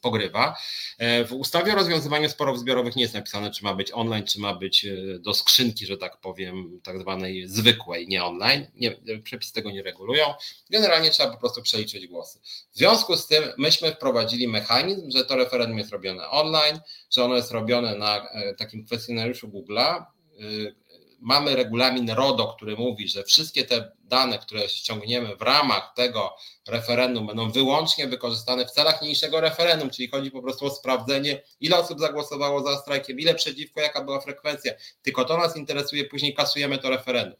pogrywa. W ustawie o rozwiązywaniu sporów zbiorowych nie jest napisane, czy ma być online, czy ma być do skrzynki, że tak powiem, tak zwanej zwykłej, nie online. Nie, przepisy tego nie regulują. Generalnie trzeba po prostu przeliczyć głosy. W związku z tym myśmy wprowadzili mechanizm, że to referendum jest robione online, że ono jest robione na takim kwestionariuszu Google'a. Mamy regulamin RODO, który mówi, że wszystkie te dane, które ściągniemy w ramach tego referendum, będą wyłącznie wykorzystane w celach niniejszego referendum, czyli chodzi po prostu o sprawdzenie, ile osób zagłosowało za strajkiem, ile przeciwko, jaka była frekwencja. Tylko to nas interesuje, później kasujemy to referendum.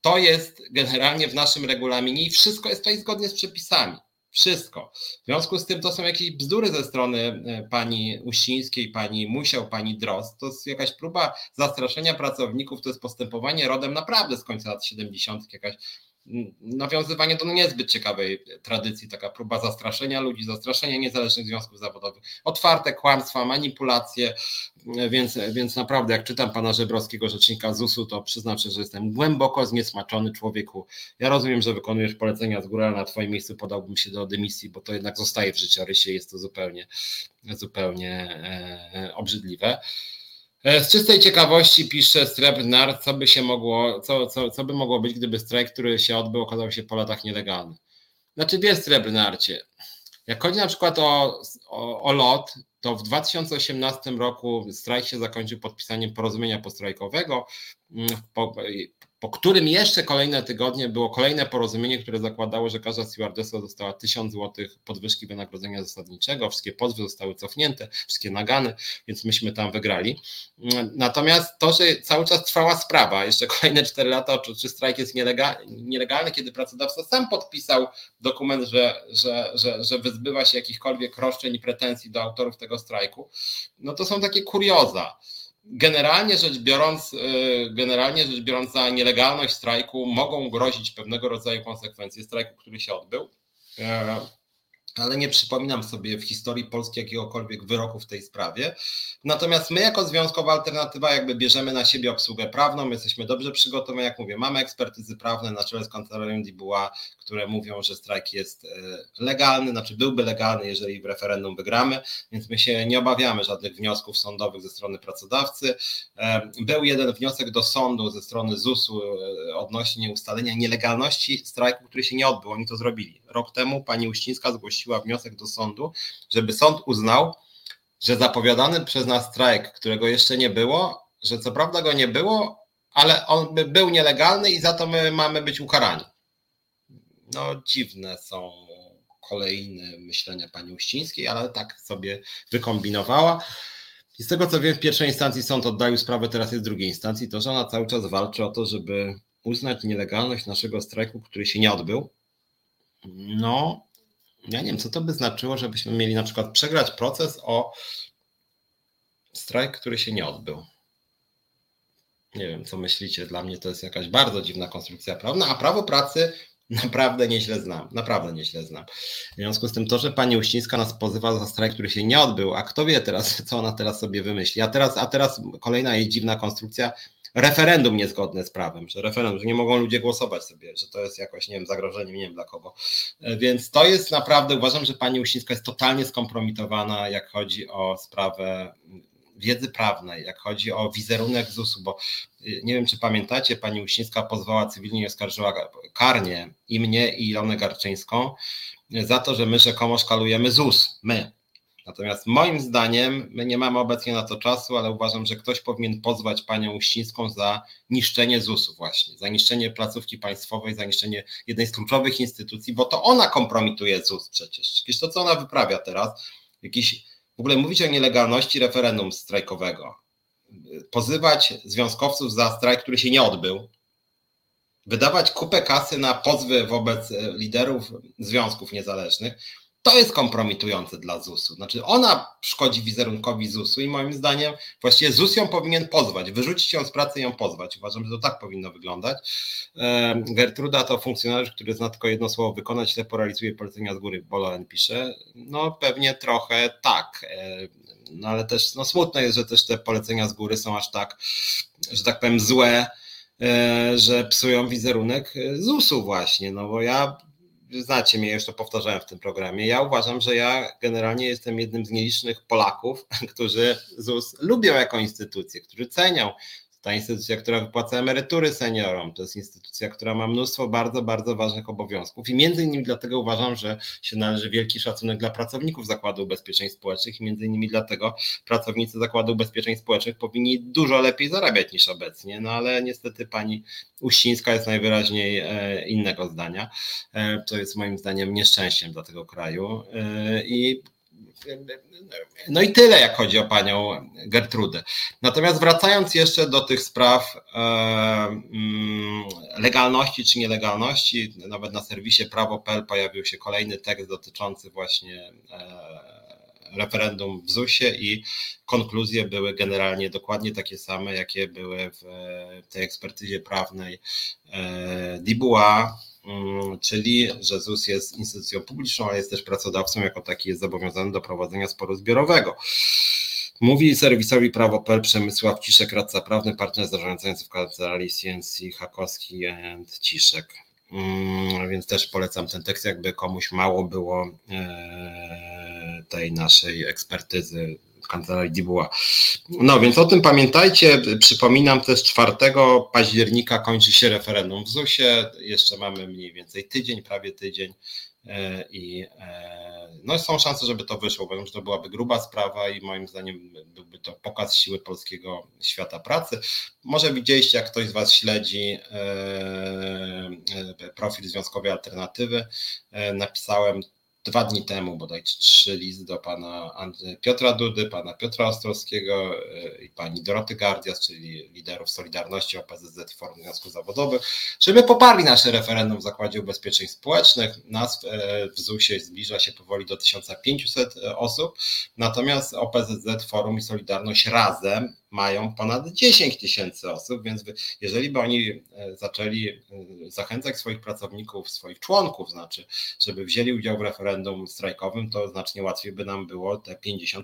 To jest generalnie w naszym regulaminie i wszystko jest tutaj zgodnie z przepisami. Wszystko. W związku z tym to są jakieś bzdury ze strony pani Uścińskiej, pani Musiał, pani Drozd. To jest jakaś próba zastraszenia pracowników, to jest postępowanie rodem naprawdę z końca lat 70., jakaś nawiązywanie do niezbyt ciekawej tradycji, taka próba zastraszenia ludzi, zastraszenia niezależnych związków zawodowych, otwarte kłamstwa, manipulacje, więc naprawdę jak czytam pana Żebrowskiego, rzecznika ZUS-u, to przyznam się, że jestem głęboko zniesmaczony, człowieku. Ja rozumiem, że wykonujesz polecenia z góry, ale na twoim miejscu podałbym się do dymisji, bo to jednak zostaje w życiorysie, jest to zupełnie obrzydliwe. Z czystej ciekawości pisze Srebrnar, co by mogło być, gdyby strajk, który się odbył, okazał się po latach nielegalny. Znaczy wiesz, Srebrnarcie, jak chodzi na przykład o LOT, to w 2018 roku strajk się zakończył podpisaniem porozumienia postrajkowego, po którym jeszcze kolejne tygodnie było kolejne porozumienie, które zakładało, że każda stewardessa dostała 1000 zł podwyżki wynagrodzenia zasadniczego, wszystkie pozwy zostały cofnięte, wszystkie nagany, więc myśmy tam wygrali. Natomiast to, że cały czas trwała sprawa, jeszcze kolejne 4 lata, czy strajk jest nielegalny, kiedy pracodawca sam podpisał dokument, że wyzbywa się jakichkolwiek roszczeń i pretensji do autorów tego strajku, no to są takie kurioza. Generalnie rzecz biorąc, za nielegalność strajku mogą grozić pewnego rodzaju konsekwencje strajku, który się odbył, ale nie przypominam sobie w historii Polski jakiegokolwiek wyroku w tej sprawie. Natomiast my jako Związkowa Alternatywa jakby bierzemy na siebie obsługę prawną, jesteśmy dobrze przygotowani, jak mówię, mamy ekspertyzy prawne na czele z kancelarią Dibuła, które mówią, że strajk jest legalny, znaczy byłby legalny, jeżeli w referendum wygramy, więc my się nie obawiamy żadnych wniosków sądowych ze strony pracodawcy. Był jeden wniosek do sądu ze strony ZUS-u odnośnie ustalenia nielegalności strajku, który się nie odbył, oni to zrobili. Rok temu pani Uścińska zgłosiła wniosek do sądu, żeby sąd uznał, że zapowiadany przez nas strajk, którego jeszcze nie było, że co prawda go nie było, ale on by był nielegalny i za to my mamy być ukarani. No dziwne są kolejne myślenia pani Uścińskiej, ale tak sobie wykombinowała. I z tego co wiem, w pierwszej instancji sąd oddalił sprawę, teraz jest w drugiej instancji. To, że ona cały czas walczy o to, żeby uznać nielegalność naszego strajku, który się nie odbył. No, ja nie wiem, co to by znaczyło, żebyśmy mieli na przykład przegrać proces o strajk, który się nie odbył. Nie wiem, co myślicie, dla mnie to jest jakaś bardzo dziwna konstrukcja prawna, a prawo pracy naprawdę nieźle znam. W związku z tym to, że pani Uścińska nas pozywa za strajk, który się nie odbył, a kto wie teraz, co ona teraz sobie wymyśli. A teraz kolejna jej dziwna konstrukcja, referendum niezgodne z prawem, że referendum, że nie mogą ludzie głosować sobie, że to jest jakoś, nie wiem, zagrożeniem, nie wiem dla kogo. Więc to jest naprawdę, uważam, że pani Uścińska jest totalnie skompromitowana, jak chodzi o sprawę wiedzy prawnej, jak chodzi o wizerunek ZUS-u, bo nie wiem, czy pamiętacie, pani Uścińska pozwała cywilnie i oskarżyła karnie i mnie, i Ilonę Garczyńską za to, że my rzekomo szkalujemy ZUS, my. Natomiast moim zdaniem, my nie mamy obecnie na to czasu, ale uważam, że ktoś powinien pozwać panią Uścińską za niszczenie ZUS-u właśnie, za niszczenie placówki państwowej, za niszczenie jednej z kluczowych instytucji, bo to ona kompromituje ZUS przecież. Przecież to, co ona wyprawia teraz, w ogóle mówić o nielegalności referendum strajkowego, pozywać związkowców za strajk, który się nie odbył, wydawać kupę kasy na pozwy wobec liderów związków niezależnych, to jest kompromitujące dla ZUS-u. Znaczy ona szkodzi wizerunkowi ZUS-u i moim zdaniem właściwie ZUS ją powinien pozwać, wyrzucić ją z pracy i ją pozwać. Uważam, że to tak powinno wyglądać. Gertruda to funkcjonariusz, który zna tylko jedno słowo wykonać, źle realizuje polecenia z góry, Boloen pisze. No pewnie trochę tak, no ale też smutne jest, że też te polecenia z góry są aż tak, że tak powiem, złe, że psują wizerunek ZUS-u właśnie, no bo ja, znacie mnie, już to powtarzałem w tym programie, ja uważam, że ja generalnie jestem jednym z nielicznych Polaków, którzy ZUS lubią jako instytucję, którzy cenią. Ta instytucja, która wypłaca emerytury seniorom, to jest instytucja, która ma mnóstwo bardzo, bardzo ważnych obowiązków i między innymi dlatego uważam, że się należy wielki szacunek dla pracowników Zakładu Ubezpieczeń Społecznych i między innymi dlatego pracownicy Zakładu Ubezpieczeń Społecznych powinni dużo lepiej zarabiać niż obecnie, no ale niestety pani Uścińska jest najwyraźniej innego zdania, to jest moim zdaniem nieszczęściem dla tego kraju i no i tyle, jak chodzi o panią Gertrudę. Natomiast wracając jeszcze do tych spraw legalności czy nielegalności, nawet na serwisie prawo.pl pojawił się kolejny tekst dotyczący właśnie referendum w ZUS-ie i konkluzje były generalnie dokładnie takie same, jakie były w tej ekspertyzie prawnej Dibua, czyli że ZUS jest instytucją publiczną, ale jest też pracodawcą, jako taki jest zobowiązany do prowadzenia sporu zbiorowego. Mówi serwisowi prawo.pl Przemysław Ciszek, radca prawny, partner zarządzający w kancelarii CNC Hakowski & Ciszek. Więc też polecam ten tekst, jakby komuś mało było tej naszej ekspertyzy kancelarii Dibuła. No więc o tym pamiętajcie, przypominam też 4 października kończy się referendum w ZUS-ie, jeszcze mamy mniej więcej tydzień, prawie tydzień i no są szanse, żeby to wyszło, bo to byłaby gruba sprawa i moim zdaniem byłby to pokaz siły polskiego świata pracy. Może widzieliście, jak ktoś z Was śledzi profil Związkowej Alternatywy, napisałem 2 dni temu bodaj 3 listy do pana Piotra Dudy, pana Piotra Ostrowskiego i pani Doroty Gardias, czyli liderów Solidarności, OPZZ i Forum Związków Zawodowych, żeby poparli nasze referendum w Zakładzie Ubezpieczeń Społecznych. Nas w ZUS-ie zbliża się powoli do 1500 osób, natomiast OPZZ, Forum i Solidarność razem mają ponad 10 000 osób, więc jeżeli by oni zaczęli zachęcać swoich pracowników, swoich członków, znaczy, żeby wzięli udział w referendum strajkowym, to znacznie łatwiej by nam było te 51%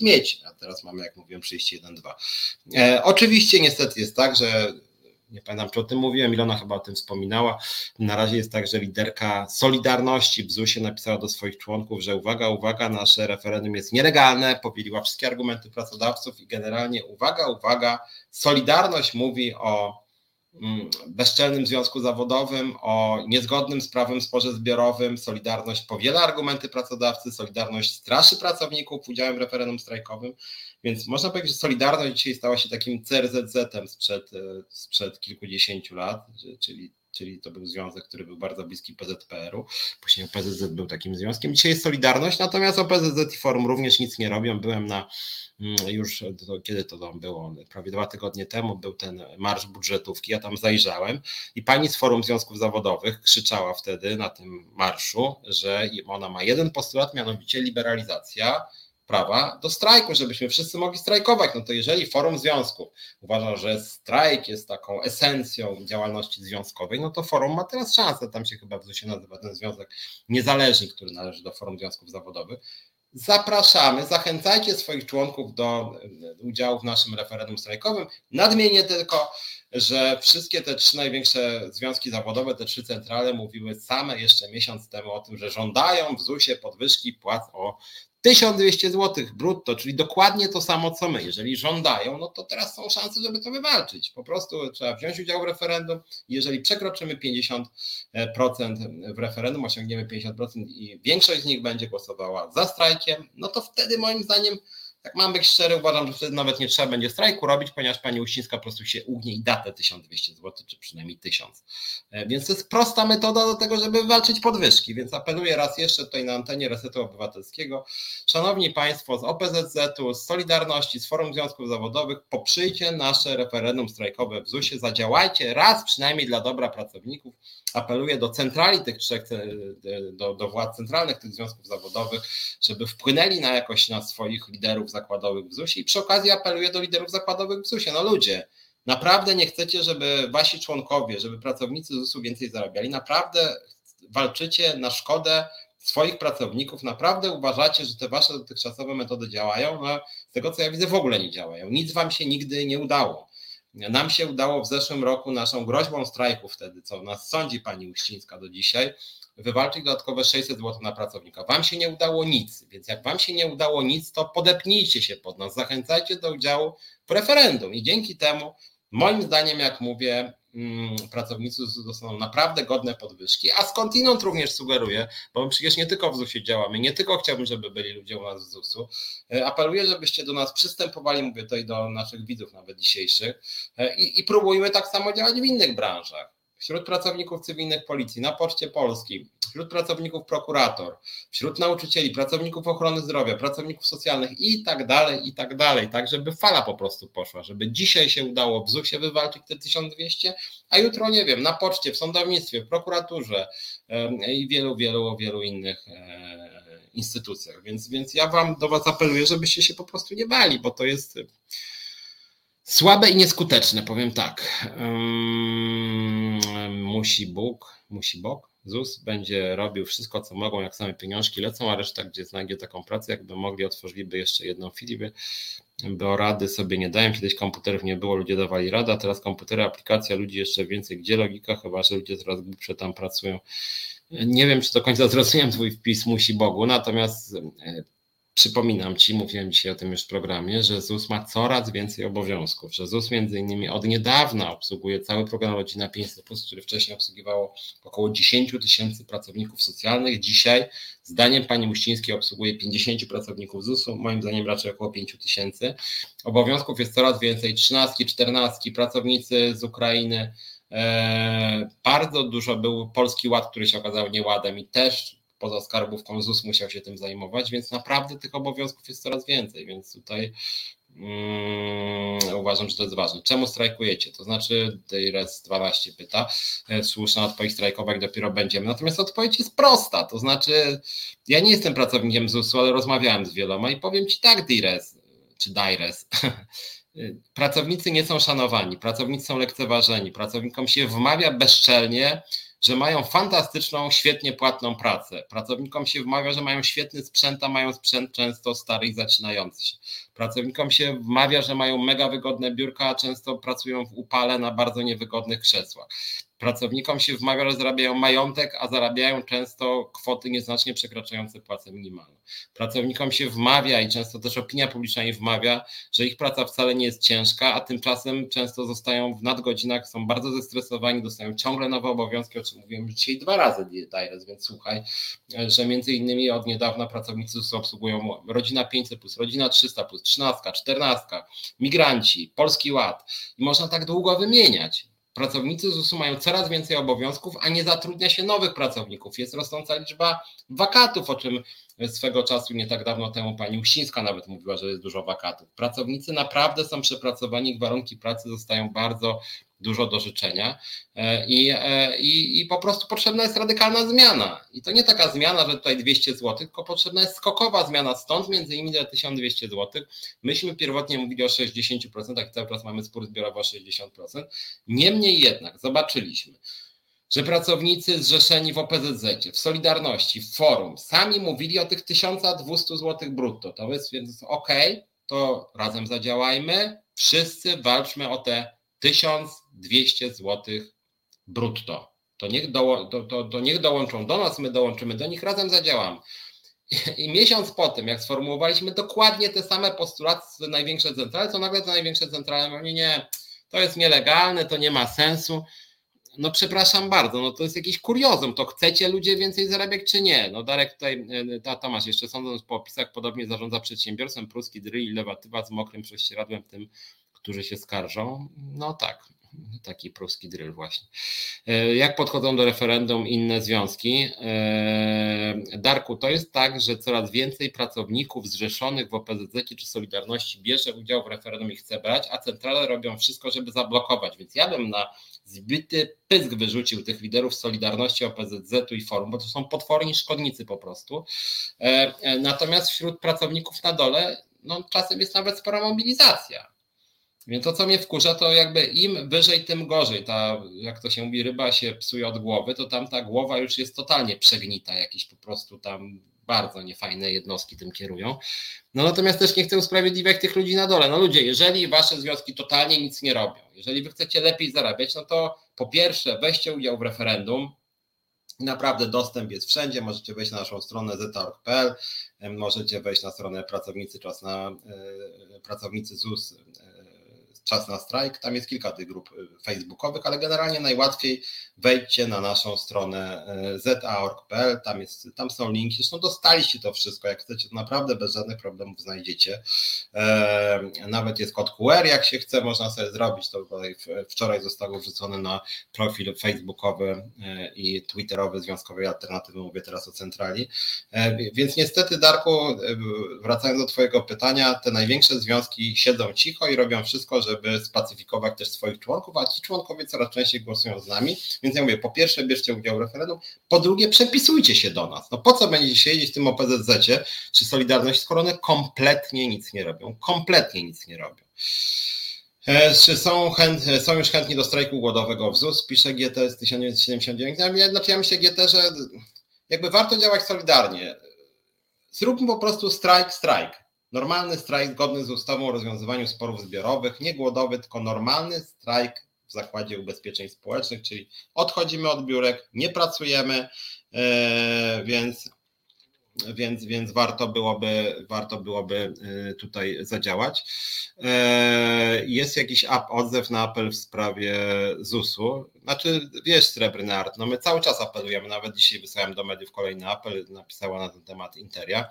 mieć, a teraz mamy, jak mówiłem, 31,2. Oczywiście niestety jest tak, że nie pamiętam, czy o tym mówiłem, Ilona chyba o tym wspominała. Na razie jest tak, że liderka Solidarności w ZUS-ie napisała do swoich członków, że uwaga, uwaga, nasze referendum jest nielegalne, powieliła wszystkie argumenty pracodawców i generalnie uwaga, uwaga, Solidarność mówi o bezczelnym związku zawodowym, o niezgodnym z prawem sporze zbiorowym. Solidarność powiela argumenty pracodawcy, Solidarność straszy pracowników udziałem w referendum strajkowym, więc można powiedzieć, że Solidarność dzisiaj stała się takim CRZZ-em sprzed kilkudziesięciu lat, czyli to był związek, który był bardzo bliski PZPR-u, później OPZZ był takim związkiem. Dzisiaj jest Solidarność, natomiast OPZZ i Forum również nic nie robią. Byłem już, kiedy to tam było, prawie 2 tygodnie temu był ten marsz budżetówki, ja tam zajrzałem i pani z Forum Związków Zawodowych krzyczała wtedy na tym marszu, że ona ma jeden postulat, mianowicie liberalizacja prawa do strajku, żebyśmy wszyscy mogli strajkować. No to jeżeli Forum Związków uważa, że strajk jest taką esencją działalności związkowej, no to Forum ma teraz szansę, tam się chyba w ZUS-ie nazywa ten związek niezależny, który należy do Forum Związków Zawodowych. Zapraszamy, zachęcajcie swoich członków do udziału w naszym referendum strajkowym. Nadmienię tylko, że wszystkie te 3 największe związki zawodowe, te 3 centrale mówiły same jeszcze miesiąc temu o tym, że żądają w ZUS-ie podwyżki płac o 1200 zł brutto, czyli dokładnie to samo co my. Jeżeli żądają, no to teraz są szanse, żeby to wywalczyć. Po prostu trzeba wziąć udział w referendum. Jeżeli przekroczymy 50% w referendum, osiągniemy 50% i większość z nich będzie głosowała za strajkiem, no to wtedy moim zdaniem, jak mam być szczery, uważam, że wtedy nawet nie trzeba będzie strajku robić, ponieważ pani Uścińska po prostu się ugnie i da te 1200 zł, czy przynajmniej 1000. Więc to jest prosta metoda do tego, żeby walczyć podwyżki. Więc apeluję raz jeszcze tutaj na antenie Resetu Obywatelskiego. Szanowni Państwo z OPZZ-u, z Solidarności, z Forum Związków Zawodowych, poprzyjcie nasze referendum strajkowe w ZUS-ie, zadziałajcie raz przynajmniej dla dobra pracowników. Apeluję do centrali tych 3, do władz centralnych tych związków zawodowych, żeby wpłynęli na jakość na swoich liderów zakładowych w ZUS-ie i przy okazji apeluję do liderów zakładowych w ZUS-ie. No ludzie, naprawdę nie chcecie, żeby wasi członkowie, żeby pracownicy ZUS-u więcej zarabiali, naprawdę walczycie na szkodę swoich pracowników, naprawdę uważacie, że te wasze dotychczasowe metody działają, a z tego co ja widzę w ogóle nie działają, nic wam się nigdy nie udało. Nam się udało w zeszłym roku naszą groźbą strajku wtedy, co nas sądzi pani Uścińska do dzisiaj, wywalczyć dodatkowe 600 zł na pracownika. Wam się nie udało nic, więc jak wam się nie udało nic, to podepnijcie się pod nas, zachęcajcie do udziału w referendum i dzięki temu, moim zdaniem, jak mówię, pracownicy dostaną naprawdę godne podwyżki, a skądinąd również sugeruję, bo przecież nie tylko w ZUS-ie działamy, nie tylko chciałbym, żeby byli ludzie u nas w ZUS-u, apeluję, żebyście do nas przystępowali, mówię tutaj do naszych widzów nawet dzisiejszych i próbujmy tak samo działać w innych branżach. Wśród pracowników cywilnych policji, na Poczcie Polskiej, wśród pracowników prokurator, wśród nauczycieli, pracowników ochrony zdrowia, pracowników socjalnych i tak dalej, tak żeby fala po prostu poszła, żeby dzisiaj się udało w ZUS-ie wywalczyć te 1200, a jutro, nie wiem, na poczcie, w sądownictwie, w prokuraturze i wielu innych instytucjach. Więc ja do was apeluję, żebyście się po prostu nie bali, bo to jest słabe i nieskuteczne, powiem tak. Musi Bóg, ZUS będzie robił wszystko, co mogą, jak same pieniążki lecą, a reszta, gdzie znajdzie taką pracę, jakby mogli, otworzyliby jeszcze jedną filię, bo rady sobie nie dają. Kiedyś komputerów nie było, ludzie dawali radę, a teraz komputery, aplikacja, ludzi jeszcze więcej. Gdzie logika? Chyba że ludzie coraz głupsze tam pracują. Nie wiem, czy do końca zrozumiałem twój wpis, musi Bogu, natomiast przypominam ci, mówiłem dzisiaj o tym już w programie, że ZUS ma coraz więcej obowiązków, że ZUS między innymi od niedawna obsługuje cały program Rodzina 500+, który wcześniej obsługiwało około 10 000 pracowników socjalnych. Dzisiaj, zdaniem pani Muścińskiej, obsługuje 50 pracowników ZUS-u, moim zdaniem raczej około 5 000. Obowiązków jest coraz więcej, 13, 14, pracownicy z Ukrainy. Bardzo dużo był Polski Ład, który się okazał nieładem i też poza skarbówką ZUS musiał się tym zajmować, więc naprawdę tych obowiązków jest coraz więcej, więc tutaj uważam, że to jest ważne. Czemu strajkujecie? To znaczy, Dejres 12 pyta, słuszna odpowiedź, strajkować dopiero będziemy. Natomiast odpowiedź jest prosta, to znaczy, ja nie jestem pracownikiem ZUS-u, ale rozmawiałem z wieloma i powiem ci tak, Dejres, pracownicy nie są szanowani, pracownicy są lekceważeni, pracownikom się wmawia bezczelnie, że mają fantastyczną, świetnie płatną pracę. Pracownikom się wmawia, że mają świetny sprzęt, a mają sprzęt często stary i zaczynający się. Pracownikom się wmawia, że mają mega wygodne biurka, a często pracują w upale na bardzo niewygodnych krzesłach. Pracownikom się wmawia, że zarabiają majątek, a zarabiają często kwoty nieznacznie przekraczające płacę minimalną. Pracownikom się wmawia i często też opinia publiczna im wmawia, że ich praca wcale nie jest ciężka, a tymczasem często zostają w nadgodzinach, są bardzo zestresowani, dostają ciągle nowe obowiązki, o czym mówiłem dzisiaj 2 razy, więc słuchaj, że między innymi od niedawna pracownicy obsługują Rodzina 500+, Rodzina 300+, 13, 14, migranci, Polski Ład i można tak długo wymieniać. Pracownicy ZUS-u mają coraz więcej obowiązków, a nie zatrudnia się nowych pracowników. Jest rosnąca liczba wakatów, o czym swego czasu nie tak dawno temu pani Uścińska nawet mówiła, że jest dużo wakatów. Pracownicy naprawdę są przepracowani, ich warunki pracy zostają bardzo dużo do życzenia i po prostu potrzebna jest radykalna zmiana. I to nie taka zmiana, że tutaj 200 zł, tylko potrzebna jest skokowa zmiana, stąd między innymi za 1200 zł. Myśmy pierwotnie mówili o 60% i cały czas mamy spór zbiorowy o 60%. Niemniej jednak zobaczyliśmy, że pracownicy zrzeszeni w OPZZ, w Solidarności, w Forum sami mówili o tych 1200 zł brutto. To jest więc okej, to razem zadziałajmy, wszyscy walczmy o te 1200 zł brutto. To niech dołączą do nas, my dołączymy do nich, razem zadziałamy. I miesiąc po tym, jak sformułowaliśmy dokładnie te same postulaty z największej centrali, to nagle te największe centrale mówią, nie, to jest nielegalne, to nie ma sensu. No przepraszam bardzo, no to jest jakiś kuriozum, to chcecie ludzie więcej zarabiać czy nie? No Darek tutaj, Tomasz, jeszcze sądząc po opisach, podobnie zarządza przedsiębiorstwem, pruski dryl i lewatywa z mokrym prześcieradłem tym, którzy się skarżą. No tak, taki pruski dryl właśnie. Jak podchodzą do referendum inne związki? Darku, to jest tak, że coraz więcej pracowników zrzeszonych w OPZZ czy Solidarności bierze udział w referendum i chce brać, a centrale robią wszystko, żeby zablokować, więc ja bym na zbity pysk wyrzucił tych liderów Solidarności, OPZZ-u i Forum, bo to są potworni szkodnicy po prostu. Natomiast wśród pracowników na dole no, czasem jest nawet spora mobilizacja. Więc to, co mnie wkurza, to jakby im wyżej, tym gorzej. Ta, jak to się mówi, ryba się psuje od głowy, to tam ta głowa już jest totalnie przegnita, jakiś po prostu tam bardzo niefajne jednostki tym kierują. No natomiast też nie chcę usprawiedliwiać tych ludzi na dole. No ludzie, jeżeli wasze związki totalnie nic nie robią, jeżeli wy chcecie lepiej zarabiać, no to po pierwsze weźcie udział w referendum. Naprawdę dostęp jest wszędzie, możecie wejść na naszą stronę zeta.pl, możecie wejść na stronę pracownicy ZUS, Czas na strajk, tam jest kilka tych grup facebookowych, ale generalnie najłatwiej wejdźcie na naszą stronę za.org.pl, tam są linki, zresztą dostaliście to wszystko, jak chcecie, to naprawdę bez żadnych problemów znajdziecie. Nawet jest kod QR, jak się chce, można sobie zrobić, to wczoraj zostało wrzucone na profil facebookowy i twitterowy Związkowej Alternatywy, mówię teraz o centrali. Więc niestety, Darku, wracając do twojego pytania, te największe związki siedzą cicho i robią wszystko, żeby spacyfikować też swoich członków, a ci członkowie coraz częściej głosują z nami, więc ja mówię, po pierwsze bierzcie udział w referendum, po drugie przepisujcie się do nas. No po co będziecie siedzieć w tym OPZZ-cie czy Solidarność, skoro one kompletnie nic nie robią, Czy są już chętni do strajku głodowego w ZUS? Pisze GT z 1979. Ja myślę, GT, że jakby warto działać solidarnie. Zróbmy po prostu strajk. Normalny strajk zgodny z ustawą o rozwiązywaniu sporów zbiorowych, nie głodowy, tylko normalny strajk w Zakładzie Ubezpieczeń Społecznych, czyli odchodzimy od biurek, nie pracujemy, więc warto byłoby tutaj zadziałać. Jest jakiś odzew na apel w sprawie ZUS-u. Znaczy, wiesz, Srebrny Art, no my cały czas apelujemy, nawet dzisiaj wysłałem do mediów kolejny apel, napisała na ten temat Interia.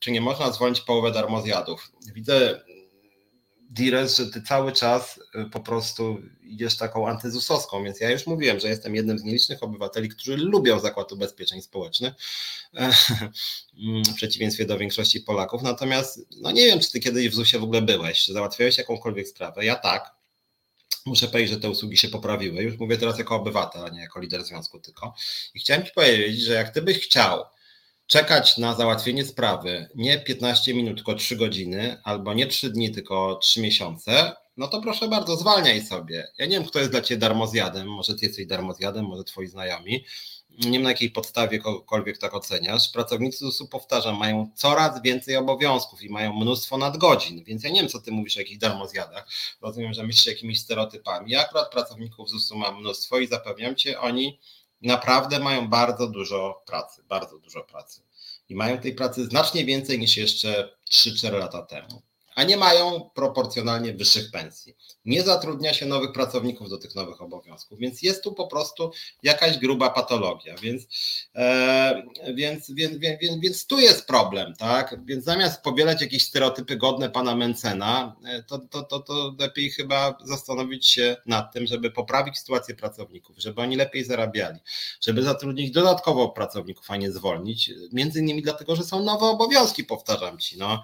Czy nie można zwolnić połowę darmozjadów? Widzę, Dires, że ty cały czas po prostu idziesz taką antyzusowską, więc ja już mówiłem, że jestem jednym z nielicznych obywateli, którzy lubią Zakład Ubezpieczeń Społecznych, w przeciwieństwie do większości Polaków, natomiast no nie wiem, czy ty kiedyś w ZUS-ie w ogóle byłeś, czy załatwiałeś jakąkolwiek sprawę, ja tak. Muszę powiedzieć, że te usługi się poprawiły, już mówię teraz jako obywatel, a nie jako lider związku tylko i chciałem ci powiedzieć, że jak ty byś chciał czekać na załatwienie sprawy nie 15 minut, tylko 3 godziny, albo nie 3 dni, tylko 3 miesiące, no to proszę bardzo, zwalniaj sobie. Ja nie wiem, kto jest dla ciebie darmozjadem, może ty jesteś darmozjadem, może twoi znajomi. Nie wiem, na jakiej podstawie kogokolwiek tak oceniasz. Pracownicy ZUS-u, powtarzam, mają coraz więcej obowiązków i mają mnóstwo nadgodzin, więc ja nie wiem, co ty mówisz o jakichś darmozjadach. Rozumiem, że myślisz jakimiś stereotypami. Ja akurat pracowników ZUS-u mam mnóstwo i zapewniam cię, oni naprawdę mają bardzo dużo pracy. I mają tej pracy znacznie więcej niż jeszcze 3-4 lata temu. A nie mają proporcjonalnie wyższych pensji. Nie zatrudnia się nowych pracowników do tych nowych obowiązków, więc jest tu po prostu jakaś gruba patologia. Więc tu jest problem, tak? Więc zamiast powielać jakieś stereotypy godne pana Mencena, to lepiej chyba zastanowić się nad tym, żeby poprawić sytuację pracowników, żeby oni lepiej zarabiali, żeby zatrudnić dodatkowo pracowników, a nie zwolnić. Między innymi dlatego, że są nowe obowiązki, powtarzam ci, no.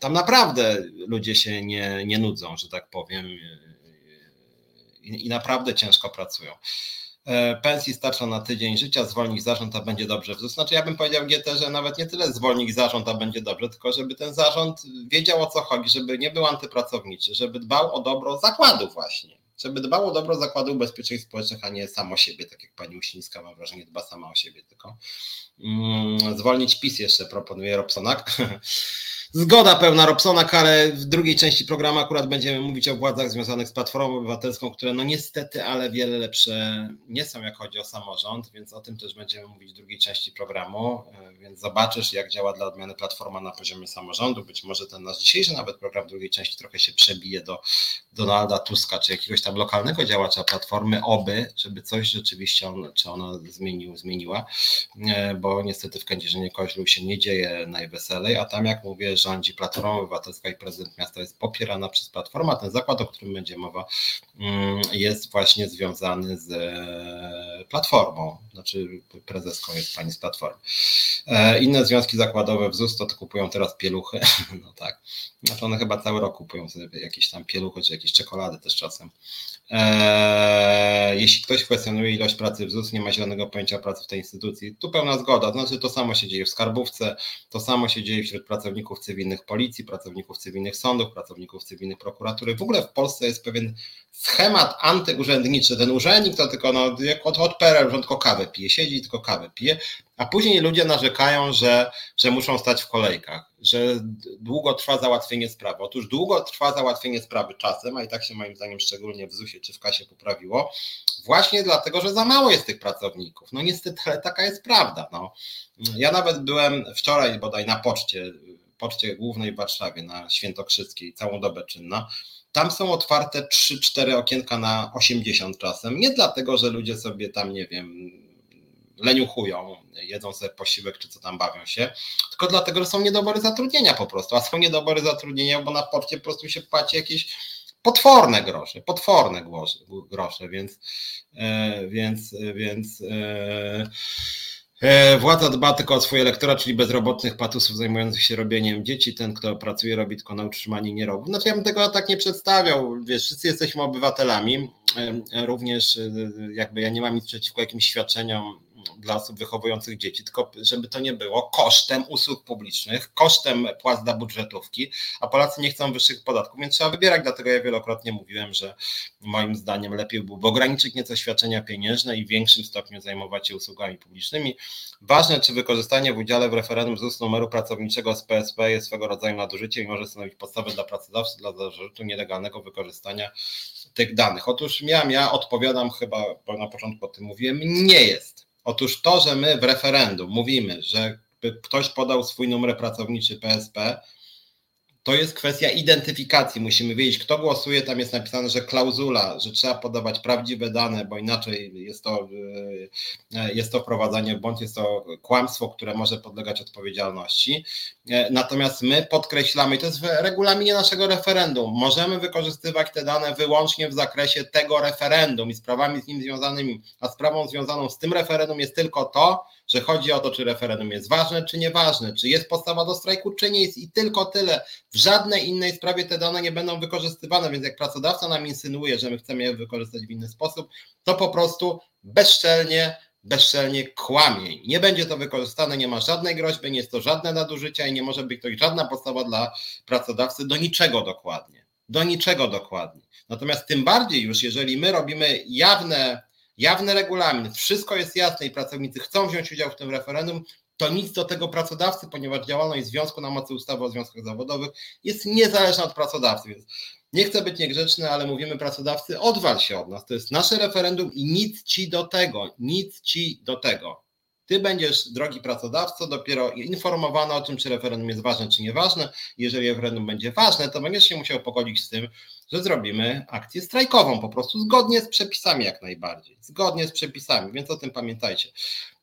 Tam naprawdę ludzie się nie nudzą, że tak powiem, i naprawdę ciężko pracują. Pensji starcza na tydzień życia, zwolnić zarząd, a będzie dobrze w ZUS. Znaczy ja bym powiedział GT, że nawet nie tyle zwolnić zarząd, a będzie dobrze, tylko żeby ten zarząd wiedział, o co chodzi, żeby nie był antypracowniczy, żeby dbał o dobro zakładu właśnie. Żeby dbało o dobro Zakładu Ubezpieczeń Społecznych, a nie samo siebie, tak jak pani Uścińska, mam wrażenie, dba sama o siebie tylko. Zwolnić PiS jeszcze proponuje Robsonak. Zgoda pełna Robsonak, ale w drugiej części programu akurat będziemy mówić o władzach związanych z Platformą Obywatelską, które no niestety, ale wiele lepsze nie są, jak chodzi o samorząd, więc o tym też będziemy mówić w drugiej części programu, więc zobaczysz, jak działa dla odmiany Platforma na poziomie samorządu. Być może ten nasz dzisiejszy nawet program w drugiej części trochę się przebije do Donalda Tuska, czy jakiegoś tam lokalnego działacza Platformy, oby, żeby coś rzeczywiście on, czy ona zmieniła, bo niestety w Kędzierzynie-Koźlu się nie dzieje najweselej, a tam, jak mówię, rządzi Platforma Obywatelska i prezydent miasta jest popierana przez Platformę, a ten zakład, o którym będzie mowa, jest właśnie związany z Platformą, znaczy prezeską jest pani z Platformy. Inne związki zakładowe w ZUS to kupują teraz pieluchy, no tak, znaczy one chyba cały rok kupują sobie jakieś tam pieluchy, czy jakieś czekolady też czasem. Jeśli ktoś kwestionuje ilość pracy w ZUS, nie ma zielonego pojęcia pracy w tej instytucji. Tu pełna zgoda, znaczy to samo się dzieje w skarbówce, to samo się dzieje wśród pracowników cywilnych policji, pracowników cywilnych sądów, pracowników cywilnych prokuratury. W ogóle w Polsce jest pewien schemat antyurzędniczy. Ten urzędnik to tylko jak od PRL, że on tylko kawę pije, siedzi i tylko kawę pije, a później ludzie narzekają, że muszą stać w kolejkach, że długo trwa załatwienie sprawy. Otóż długo trwa załatwienie sprawy czasem, a i tak się moim zdaniem szczególnie w ZUS-ie czy w kasie poprawiło, właśnie dlatego, że za mało jest tych pracowników. No niestety, ale taka jest prawda. No. Ja nawet byłem wczoraj bodaj na poczcie głównej w Warszawie, na Świętokrzyskiej, całą dobę czynna. Tam są otwarte 3-4 okienka na 80 czasem. Nie dlatego, że ludzie sobie tam, nie wiem, leniuchują, jedzą sobie posiłek czy co tam, bawią się, tylko dlatego, że są niedobory zatrudnienia po prostu. A są niedobory zatrudnienia, bo na poczcie po prostu się płaci jakieś potworne grosze, więc władza dba tylko o swój elektorat, czyli bezrobotnych patusów zajmujących się robieniem dzieci. Ten, kto pracuje, robi tylko na utrzymanie i nie robi. Znaczy ja bym tego tak nie przedstawiał. Wiesz, wszyscy jesteśmy obywatelami. Również jakby ja nie mam nic przeciwko jakimś świadczeniom dla osób wychowujących dzieci, tylko żeby to nie było kosztem usług publicznych, kosztem płac dla budżetówki, a Polacy nie chcą wyższych podatków, więc trzeba wybierać. Dlatego ja wielokrotnie mówiłem, że moim zdaniem lepiej byłoby ograniczyć nieco świadczenia pieniężne i w większym stopniu zajmować się usługami publicznymi. Ważne, czy wykorzystanie w udziale w referendum ZUS numeru pracowniczego z PSP jest swego rodzaju nadużyciem i może stanowić podstawę dla pracodawcy dla zarzutu nielegalnego wykorzystania tych danych. Otóż ja odpowiadam chyba, bo na początku o tym mówiłem, nie jest. Otóż to, że my w referendum mówimy, że ktoś podał swój numer pracowniczy PSP, to jest kwestia identyfikacji. Musimy wiedzieć, kto głosuje. Tam jest napisane, że klauzula, że trzeba podawać prawdziwe dane, bo inaczej jest to wprowadzanie w błąd, jest to kłamstwo, które może podlegać odpowiedzialności. Natomiast my podkreślamy, to jest w regulaminie naszego referendum, możemy wykorzystywać te dane wyłącznie w zakresie tego referendum i sprawami z nim związanymi, a sprawą związaną z tym referendum jest tylko to, że chodzi o to, czy referendum jest ważne, czy nieważne, czy jest podstawa do strajku, czy nie jest i tylko tyle. W żadnej innej sprawie te dane nie będą wykorzystywane, więc jak pracodawca nam insynuuje, że my chcemy je wykorzystać w inny sposób, to po prostu bezczelnie kłamie. Nie będzie to wykorzystane, nie ma żadnej groźby, nie jest to żadne nadużycia i nie może być to żadna podstawa dla pracodawcy do niczego dokładnie. Natomiast tym bardziej już, jeżeli my robimy jawny regulamin, wszystko jest jasne i pracownicy chcą wziąć udział w tym referendum, to nic do tego pracodawcy, ponieważ działalność związku na mocy ustawy o związkach zawodowych jest niezależna od pracodawcy. Więc nie chcę być niegrzeczny, ale mówimy pracodawcy, odwal się od nas. To jest nasze referendum i nic ci do tego. Ty będziesz, drogi pracodawco, dopiero informowany o tym, czy referendum jest ważne, czy nieważne. Jeżeli referendum będzie ważne, to będziesz się musiał pogodzić z tym, że zrobimy akcję strajkową po prostu zgodnie z przepisami jak najbardziej. Więc o tym pamiętajcie.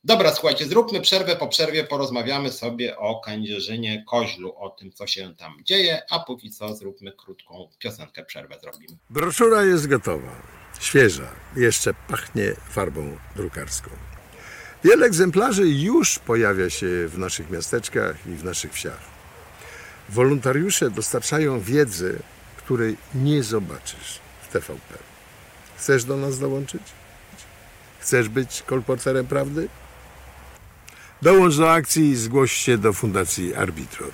Dobra, słuchajcie, zróbmy przerwę. Po przerwie porozmawiamy sobie o Kędzierzynie-Koźlu, o tym, co się tam dzieje, a póki co zróbmy krótką piosenkę, przerwę zrobimy. Broszura jest gotowa, świeża, jeszcze pachnie farbą drukarską. Wiele egzemplarzy już pojawia się w naszych miasteczkach i w naszych wsiach. Wolontariusze dostarczają wiedzy, której nie zobaczysz w TVP. Chcesz do nas dołączyć? Chcesz być kolporterem prawdy? Dołącz do akcji i zgłoś się do Fundacji Arbitror.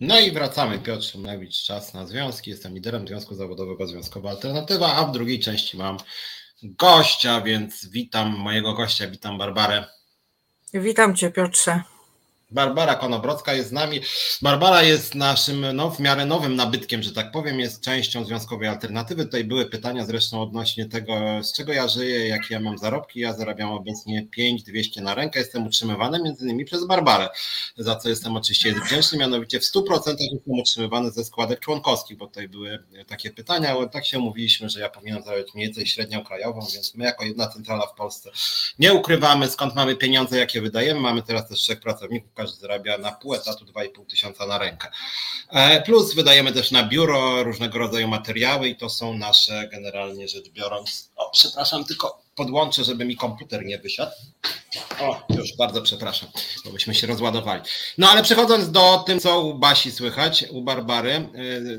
No i wracamy. Piotr Szumlewicz, czas na związki. Jestem liderem Związku Zawodowego Związkowa Alternatywa, a w drugiej części mam gościa, więc witam mojego gościa, witam Barbarę. Witam Cię, Piotrze. Barbara Konobrodzka jest z nami. Barbara jest naszym w miarę nowym nabytkiem, że tak powiem, jest częścią Związkowej Alternatywy. Tutaj były pytania zresztą odnośnie tego, z czego ja żyję, jakie ja mam zarobki. Ja zarabiam obecnie 5200 na rękę. Jestem utrzymywany między innymi przez Barbarę, za co jestem oczywiście wdzięczny. Mianowicie w 100% jestem utrzymywany ze składek członkowskich, bo tutaj były takie pytania, ale tak się umówiliśmy, że ja powinienem zarabiać mniej więcej średnią krajową, więc my jako jedna centrala w Polsce nie ukrywamy, skąd mamy pieniądze, jakie wydajemy. Mamy teraz też 3 pracowników, każdy zarabia na pół etatu 2500 na rękę. Plus wydajemy też na biuro różnego rodzaju materiały i to są nasze, generalnie rzecz biorąc, przepraszam, tylko podłączę, żeby mi komputer nie wysiadł. O, już bardzo przepraszam, bo byśmy się rozładowali. No ale przechodząc do tym, co u Basi słychać, u Barbary,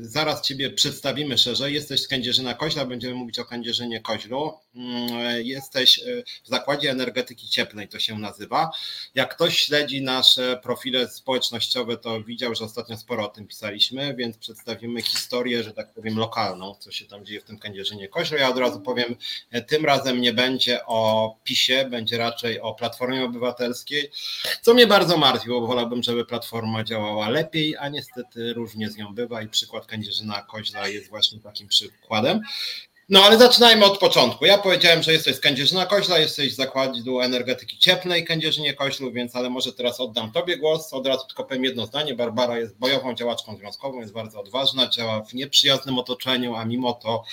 zaraz Ciebie przedstawimy szerzej. Jesteś z Kędzierzyna-Koźla, będziemy mówić o Kędzierzynie-Koźlu. Jesteś w Zakładzie Energetyki Cieplnej, to się nazywa. Jak ktoś śledzi nasze profile społecznościowe, to widział, że ostatnio sporo o tym pisaliśmy, więc przedstawimy historię, że tak powiem, lokalną, co się tam dzieje w tym Kędzierzynie-Koźlu. Ja od razu powiem, tym razem nie będzie o PiS-ie, będzie raczej o Platformie Obywatelskiej, co mnie bardzo martwi, bo wolałbym, żeby Platforma działała lepiej, a niestety różnie z nią bywa i przykład Kędzierzyna-Koźla jest właśnie takim przykładem. No ale zaczynajmy od początku. Ja powiedziałem, że jesteś z Kędzierzyna-Koźla, jesteś z Zakładu Energetyki Cieplnej Kędzierzynie-Koźlu, więc ale może teraz oddam Tobie głos. Od razu tylko powiem jedno zdanie. Barbara jest bojową działaczką związkową, jest bardzo odważna, działa w nieprzyjaznym otoczeniu, a mimo to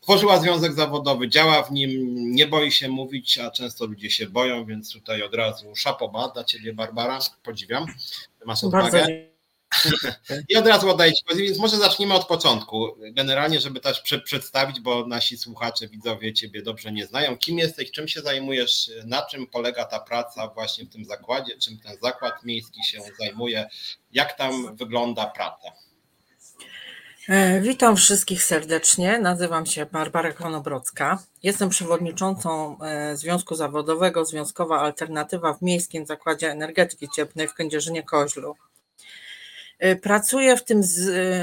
tworzyła związek zawodowy, działa w nim, nie boi się mówić, a często ludzie się boją, więc tutaj od razu szapoba dla Ciebie, Barbara, podziwiam, masz odwagę. I od razu oddaję Ci głos, więc może zacznijmy od początku, generalnie, żeby też przedstawić, bo nasi słuchacze, widzowie Ciebie dobrze nie znają. Kim jesteś, czym się zajmujesz, na czym polega ta praca właśnie w tym zakładzie, czym ten zakład miejski się zajmuje, jak tam wygląda praca? Witam wszystkich serdecznie, nazywam się Barbara Konobrodzka, jestem przewodniczącą Związku Zawodowego Związkowa Alternatywa w Miejskim Zakładzie Energetyki Cieplnej w Kędzierzynie-Koźlu. Pracuję w tym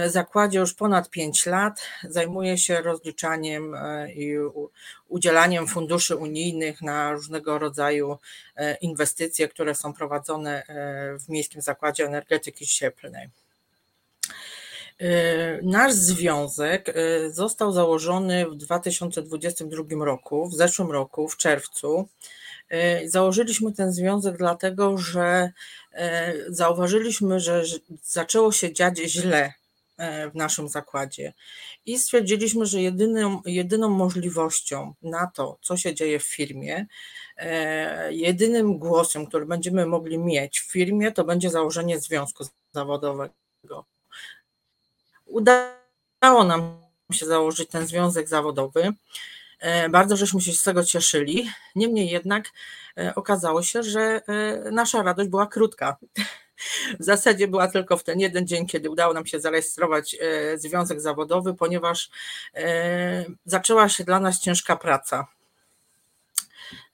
zakładzie już ponad 5 lat, zajmuję się rozliczaniem i udzielaniem funduszy unijnych na różnego rodzaju inwestycje, które są prowadzone w Miejskim Zakładzie Energetyki Cieplnej. Nasz związek został założony w 2022 roku, w zeszłym roku, w czerwcu. Założyliśmy ten związek dlatego, że zauważyliśmy, że zaczęło się dziać źle w naszym zakładzie i stwierdziliśmy, że jedyną możliwością na to, co się dzieje w firmie, jedynym głosem, który będziemy mogli mieć w firmie, to będzie założenie związku zawodowego. Udało nam się założyć ten związek zawodowy, bardzo żeśmy się z tego cieszyli, niemniej jednak okazało się, że nasza radość była krótka. W zasadzie była tylko w ten jeden dzień, kiedy udało nam się zarejestrować związek zawodowy, ponieważ zaczęła się dla nas ciężka praca.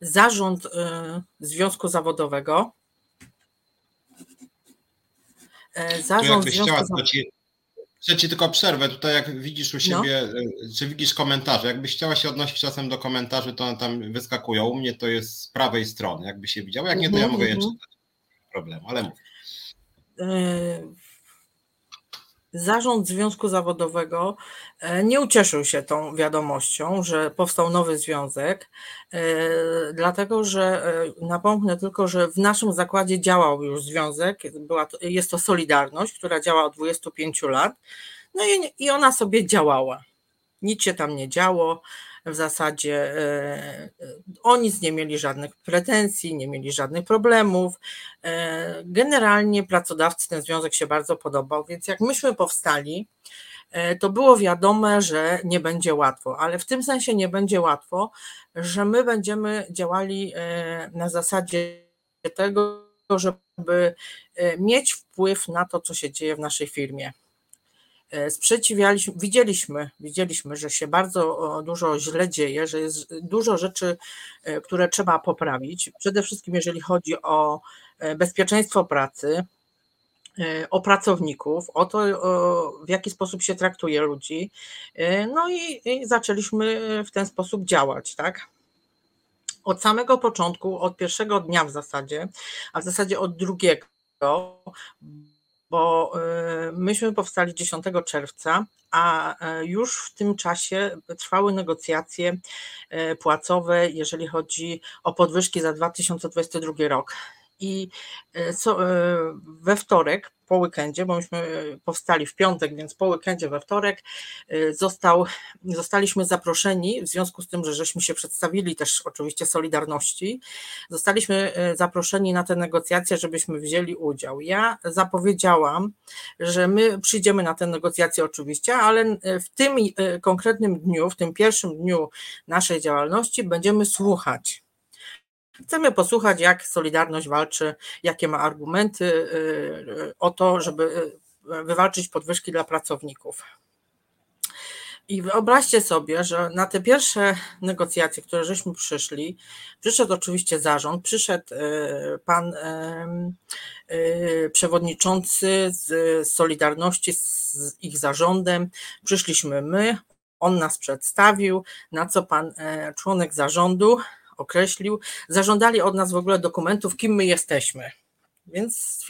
Zarząd związku zawodowego. Że Ci tylko przerwę, tutaj jak widzisz u siebie, czy widzisz komentarze, jakbyś chciała się odnosić czasem do komentarzy, to one tam wyskakują, u mnie to jest z prawej strony, jakby się widziało, jak nie to ja mogę je czytać, problemu, ale mów. Zarząd Związku Zawodowego nie ucieszył się tą wiadomością, że powstał nowy związek, dlatego że napomknę tylko, że w naszym zakładzie działał już związek, jest to Solidarność, która działa od 25 lat, no i ona sobie działała. Nic się tam nie działo, w zasadzie oni nie mieli żadnych pretensji, nie mieli żadnych problemów. Generalnie pracodawcy ten związek się bardzo podobał, więc jak myśmy powstali, to było wiadome, że nie będzie łatwo, ale w tym sensie nie będzie łatwo, że my będziemy działali na zasadzie tego, żeby mieć wpływ na to, co się dzieje w naszej firmie. Sprzeciwialiśmy, widzieliśmy, że się bardzo dużo źle dzieje, że jest dużo rzeczy, które trzeba poprawić. Przede wszystkim jeżeli chodzi o bezpieczeństwo pracy, o pracowników, o to, w jaki sposób się traktuje ludzi. No i zaczęliśmy w ten sposób działać, tak? Od samego początku, od pierwszego dnia w zasadzie, a w zasadzie od drugiego, bo myśmy powstali 10 czerwca, a już w tym czasie trwały negocjacje płacowe, jeżeli chodzi o podwyżki za 2022 rok. I we wtorek po weekendzie, bo myśmy powstali w piątek, więc po weekendzie we wtorek zostaliśmy zaproszeni, w związku z tym, że żeśmy się przedstawili też oczywiście Solidarności, zostaliśmy zaproszeni na te negocjacje, żebyśmy wzięli udział. Ja zapowiedziałam, że my przyjdziemy na te negocjacje oczywiście, ale w tym konkretnym dniu, w tym pierwszym dniu naszej działalności będziemy słuchać. Chcemy posłuchać, jak Solidarność walczy, jakie ma argumenty o to, żeby wywalczyć podwyżki dla pracowników. I wyobraźcie sobie, że na te pierwsze negocjacje, które żeśmy przyszli, przyszedł oczywiście zarząd, przyszedł pan przewodniczący z Solidarności z ich zarządem, przyszliśmy my, on nas przedstawił, na co pan członek zarządu określił, zażądali od nas w ogóle dokumentów, kim my jesteśmy. Więc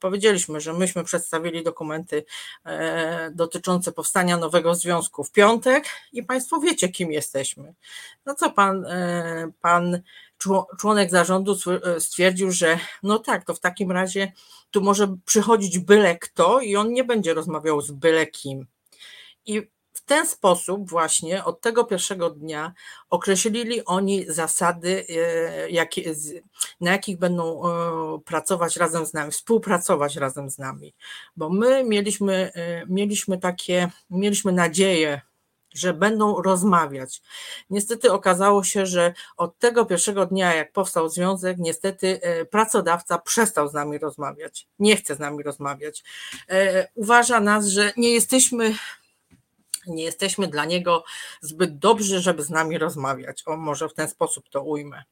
powiedzieliśmy, że myśmy przedstawili dokumenty dotyczące powstania nowego związku w piątek i państwo wiecie, kim jesteśmy. No co pan członek zarządu stwierdził, że no tak, to w takim razie tu może przychodzić byle kto i on nie będzie rozmawiał z byle kim. I w ten sposób właśnie od tego pierwszego dnia określili oni zasady, na jakich będą pracować razem z nami, współpracować razem z nami, bo my mieliśmy nadzieję, że będą rozmawiać. Niestety okazało się, że od tego pierwszego dnia, jak powstał związek, niestety pracodawca przestał z nami rozmawiać, nie chce z nami rozmawiać. Uważa nas, że nie jesteśmy dla niego zbyt dobrzy, żeby z nami rozmawiać. O, może w ten sposób to ujmę.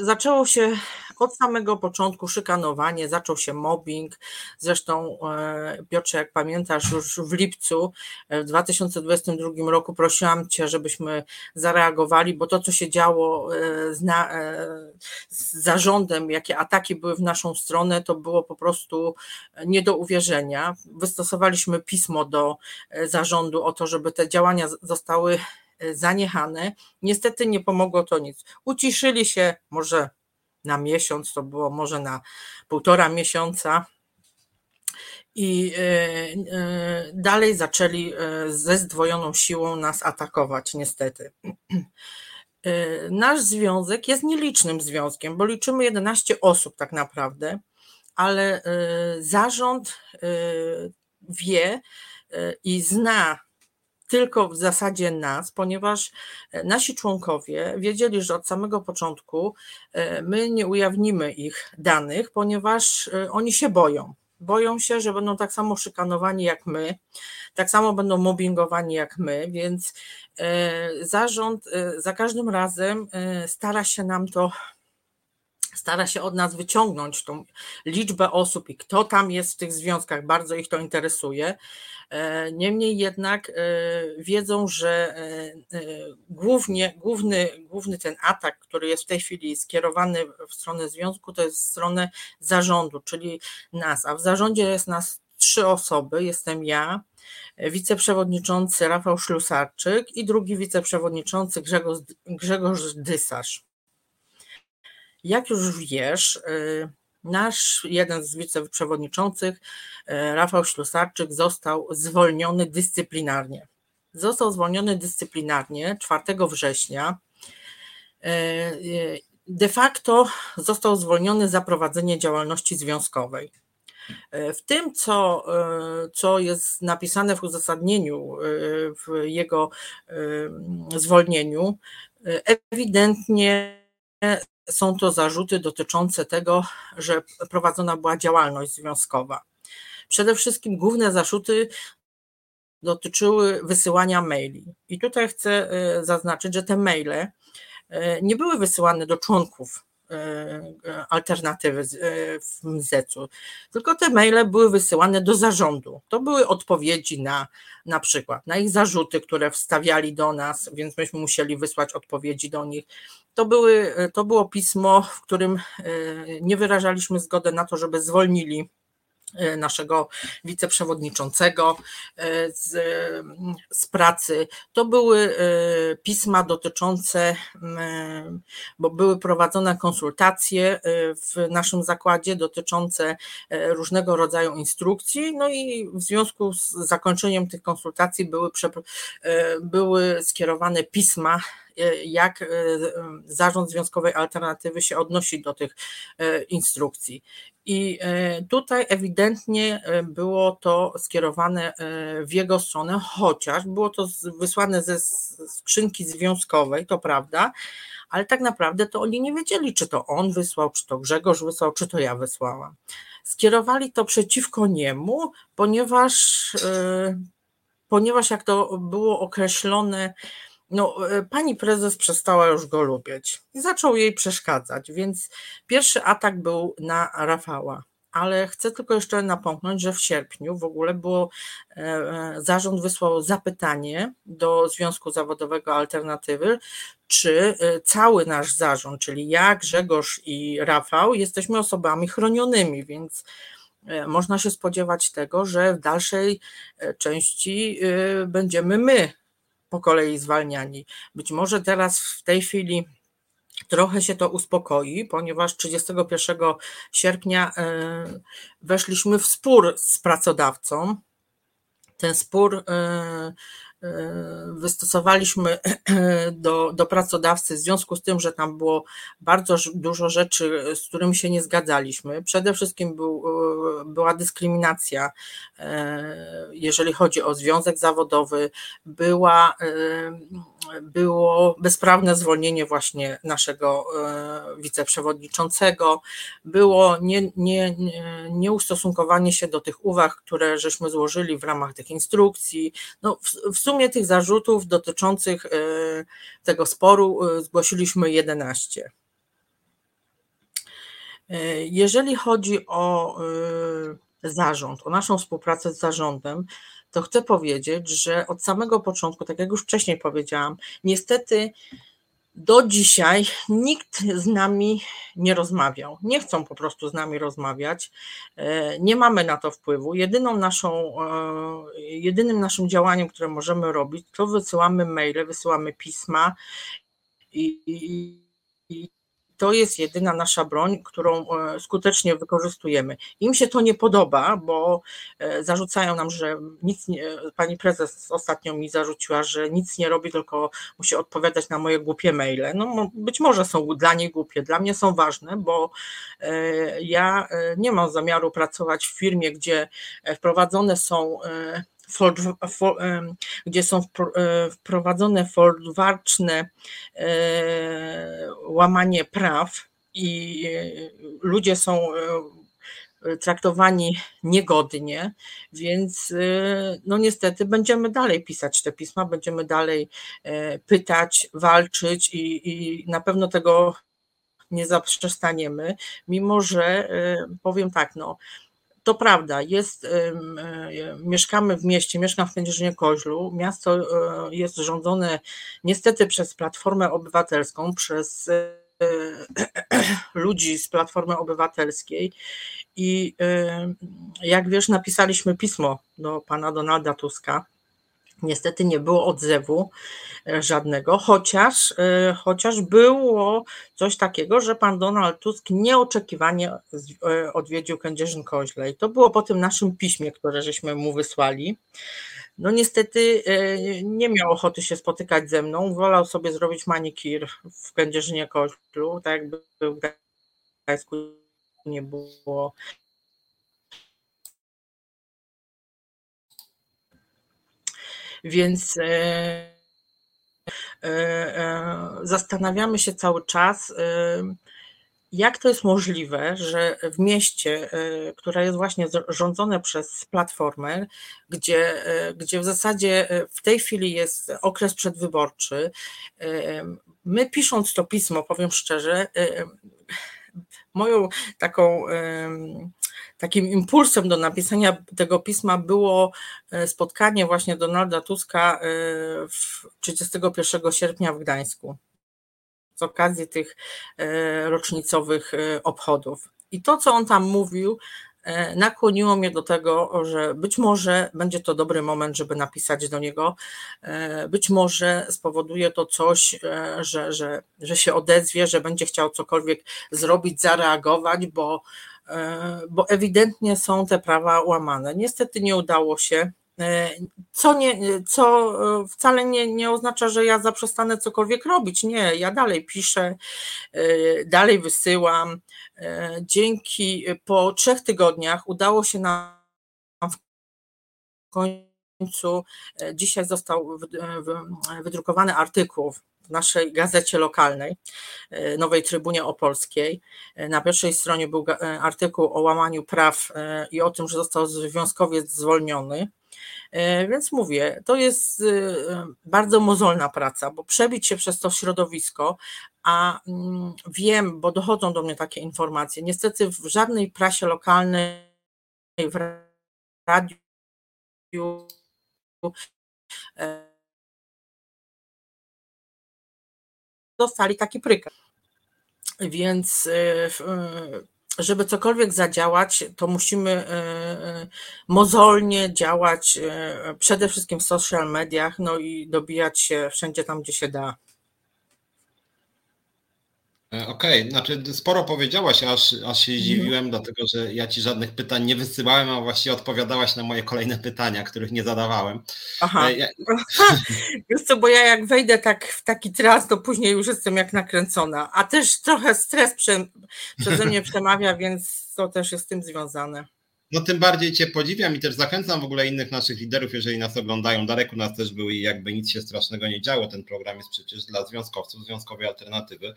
Zaczęło się od samego początku szykanowanie, zaczął się mobbing. Zresztą, Piotrze, jak pamiętasz, już w lipcu w 2022 roku prosiłam Cię, żebyśmy zareagowali, bo to, co się działo z zarządem, jakie ataki były w naszą stronę, to było po prostu nie do uwierzenia. Wystosowaliśmy pismo do zarządu o to, żeby te działania zostały zaniechane. Niestety nie pomogło to nic. Uciszyli się może na miesiąc, to było może na 1,5 miesiąca i dalej zaczęli ze zdwojoną siłą nas atakować niestety. Nasz związek jest nielicznym związkiem, bo liczymy 11 osób tak naprawdę, ale zarząd wie i zna tylko w zasadzie nas, ponieważ nasi członkowie wiedzieli, że od samego początku my nie ujawnimy ich danych, ponieważ oni się boją. Boją się, że będą tak samo szykanowani jak my, tak samo będą mobbingowani jak my, więc zarząd za każdym razem stara się od nas wyciągnąć tą liczbę osób i kto tam jest w tych związkach, bardzo ich to interesuje. Niemniej jednak wiedzą, że główny ten atak, który jest w tej chwili skierowany w stronę związku, to jest w stronę zarządu, czyli nas, a w zarządzie jest nas 3 osoby, jestem ja, wiceprzewodniczący Rafał Ślusarczyk i drugi wiceprzewodniczący Grzegorz Dysarz. Jak już wiesz, nasz jeden z wiceprzewodniczących, Rafał Ślusarczyk, został zwolniony dyscyplinarnie. Został zwolniony dyscyplinarnie 4 września. De facto został zwolniony za prowadzenie działalności związkowej. W tym, co jest napisane w uzasadnieniu, w jego zwolnieniu, ewidentnie są to zarzuty dotyczące tego, że prowadzona była działalność związkowa. Przede wszystkim główne zarzuty dotyczyły wysyłania maili. I tutaj chcę zaznaczyć, że te maile nie były wysyłane do członków Alternatywy w MZEC-u, tylko te maile były wysyłane do zarządu. To były odpowiedzi na przykład na ich zarzuty, które wstawiali do nas, więc myśmy musieli wysłać odpowiedzi do nich. To było pismo, w którym nie wyrażaliśmy zgody na to, żeby zwolnili naszego wiceprzewodniczącego z pracy. To były pisma dotyczące, bo były prowadzone konsultacje w naszym zakładzie dotyczące różnego rodzaju instrukcji, no i w związku z zakończeniem tych konsultacji były skierowane pisma jak zarząd Związkowej Alternatywy się odnosi do tych instrukcji. I tutaj ewidentnie było to skierowane w jego stronę, chociaż było to wysłane ze skrzynki związkowej, to prawda, ale tak naprawdę to oni nie wiedzieli, czy to on wysłał, czy to Grzegorz wysłał, czy to ja wysłałam. Skierowali to przeciwko niemu, ponieważ jak to było określone, no, pani prezes przestała już go lubić i zaczął jej przeszkadzać, więc pierwszy atak był na Rafała. Ale chcę tylko jeszcze napomknąć, że w sierpniu w ogóle było, zarząd wysłał zapytanie do Związku Zawodowego Alternatywy, czy cały nasz zarząd, czyli ja, Grzegorz i Rafał, jesteśmy osobami chronionymi, więc można się spodziewać tego, że w dalszej części będziemy my po kolei zwalniani. Być może teraz w tej chwili trochę się to uspokoi, ponieważ 31 sierpnia weszliśmy w spór z pracodawcą. Ten spór wystosowaliśmy do pracodawcy w związku z tym, że tam było bardzo dużo rzeczy, z którymi się nie zgadzaliśmy. Przede wszystkim była dyskryminacja, jeżeli chodzi o związek zawodowy, było bezprawne zwolnienie właśnie naszego wiceprzewodniczącego, było nieustosunkowanie się do tych uwag, które żeśmy złożyli w ramach tych instrukcji. No, w sumie tych zarzutów dotyczących tego sporu zgłosiliśmy 11. Jeżeli chodzi o zarząd, o naszą współpracę z zarządem, to chcę powiedzieć, że od samego początku, tak jak już wcześniej powiedziałam, niestety do dzisiaj nikt z nami nie rozmawiał. Nie chcą po prostu z nami rozmawiać, nie mamy na to wpływu. Jedynym naszym działaniem, które możemy robić, to wysyłamy maile, wysyłamy pisma i to jest jedyna nasza broń, którą skutecznie wykorzystujemy. Im się to nie podoba, bo zarzucają nam, że nic nie, pani prezes ostatnio mi zarzuciła, że nic nie robi, tylko musi odpowiadać na moje głupie maile. No, być może są dla niej głupie, dla mnie są ważne, bo ja nie mam zamiaru pracować w firmie, gdzie są wprowadzone folwarczne łamanie praw i ludzie są traktowani niegodnie, więc no niestety będziemy dalej pisać te pisma, będziemy dalej pytać, walczyć i na pewno tego nie zaprzestaniemy, mimo że powiem tak, no to prawda, mieszkamy w mieście, mieszkam w Kędzierzynie-Koźlu, miasto jest rządzone niestety przez Platformę Obywatelską, przez ludzi z Platformy Obywatelskiej i jak wiesz, napisaliśmy pismo do pana Donalda Tuska, niestety nie było odzewu żadnego, chociaż było coś takiego, że pan Donald Tusk nieoczekiwanie odwiedził Kędzierzyn-Koźle i to było po tym naszym piśmie, które żeśmy mu wysłali. No niestety nie miał ochoty się spotykać ze mną, wolał sobie zrobić manikir w Kędzierzynie-Koźlu, tak jakby w Gdańsku nie było. Więc zastanawiamy się cały czas, jak to jest możliwe, że w mieście, które jest właśnie rządzone przez Platformę, gdzie w zasadzie w tej chwili jest okres przedwyborczy, my pisząc to pismo, powiem szczerze, moją takim impulsem do napisania tego pisma było spotkanie właśnie Donalda Tuska 31 sierpnia w Gdańsku z okazji tych rocznicowych obchodów. I to, co on tam mówił, nakłoniło mnie do tego, że być może będzie to dobry moment, żeby napisać do niego, być może spowoduje to coś, że się odezwie, że będzie chciał cokolwiek zrobić, zareagować, bo ewidentnie są te prawa łamane. Niestety nie udało się, co wcale nie oznacza, że ja zaprzestanę cokolwiek robić. Nie, ja dalej piszę, dalej wysyłam. Dzięki, po 3 tygodniach udało się nam w końcu, dzisiaj został wydrukowany artykuł w naszej gazecie lokalnej, Nowej Trybunie Opolskiej. Na pierwszej stronie był artykuł o łamaniu praw i o tym, że został związkowiec zwolniony. Więc mówię, to jest bardzo mozolna praca, bo przebić się przez to środowisko, a wiem, bo dochodzą do mnie takie informacje, niestety w żadnej prasie lokalnej, w radiu, dostali taki prykat. Więc żeby cokolwiek zadziałać, to musimy mozolnie działać, przede wszystkim w social mediach, no i dobijać się wszędzie tam, gdzie się da. Okej, znaczy sporo powiedziałaś, aż się zdziwiłem, dlatego że ja ci żadnych pytań nie wysyłałem, a właściwie odpowiadałaś na moje kolejne pytania, których nie zadawałem. Aha, wiesz co, bo ja jak wejdę tak w taki tras, to później już jestem jak nakręcona, a też trochę stres przeze mnie przemawia, więc to też jest z tym związane. No tym bardziej cię podziwiam i też zachęcam w ogóle innych naszych liderów, jeżeli nas oglądają. Darek u nas też był i jakby nic się strasznego nie działo, ten program jest przecież dla związkowców, Związkowej Alternatywy.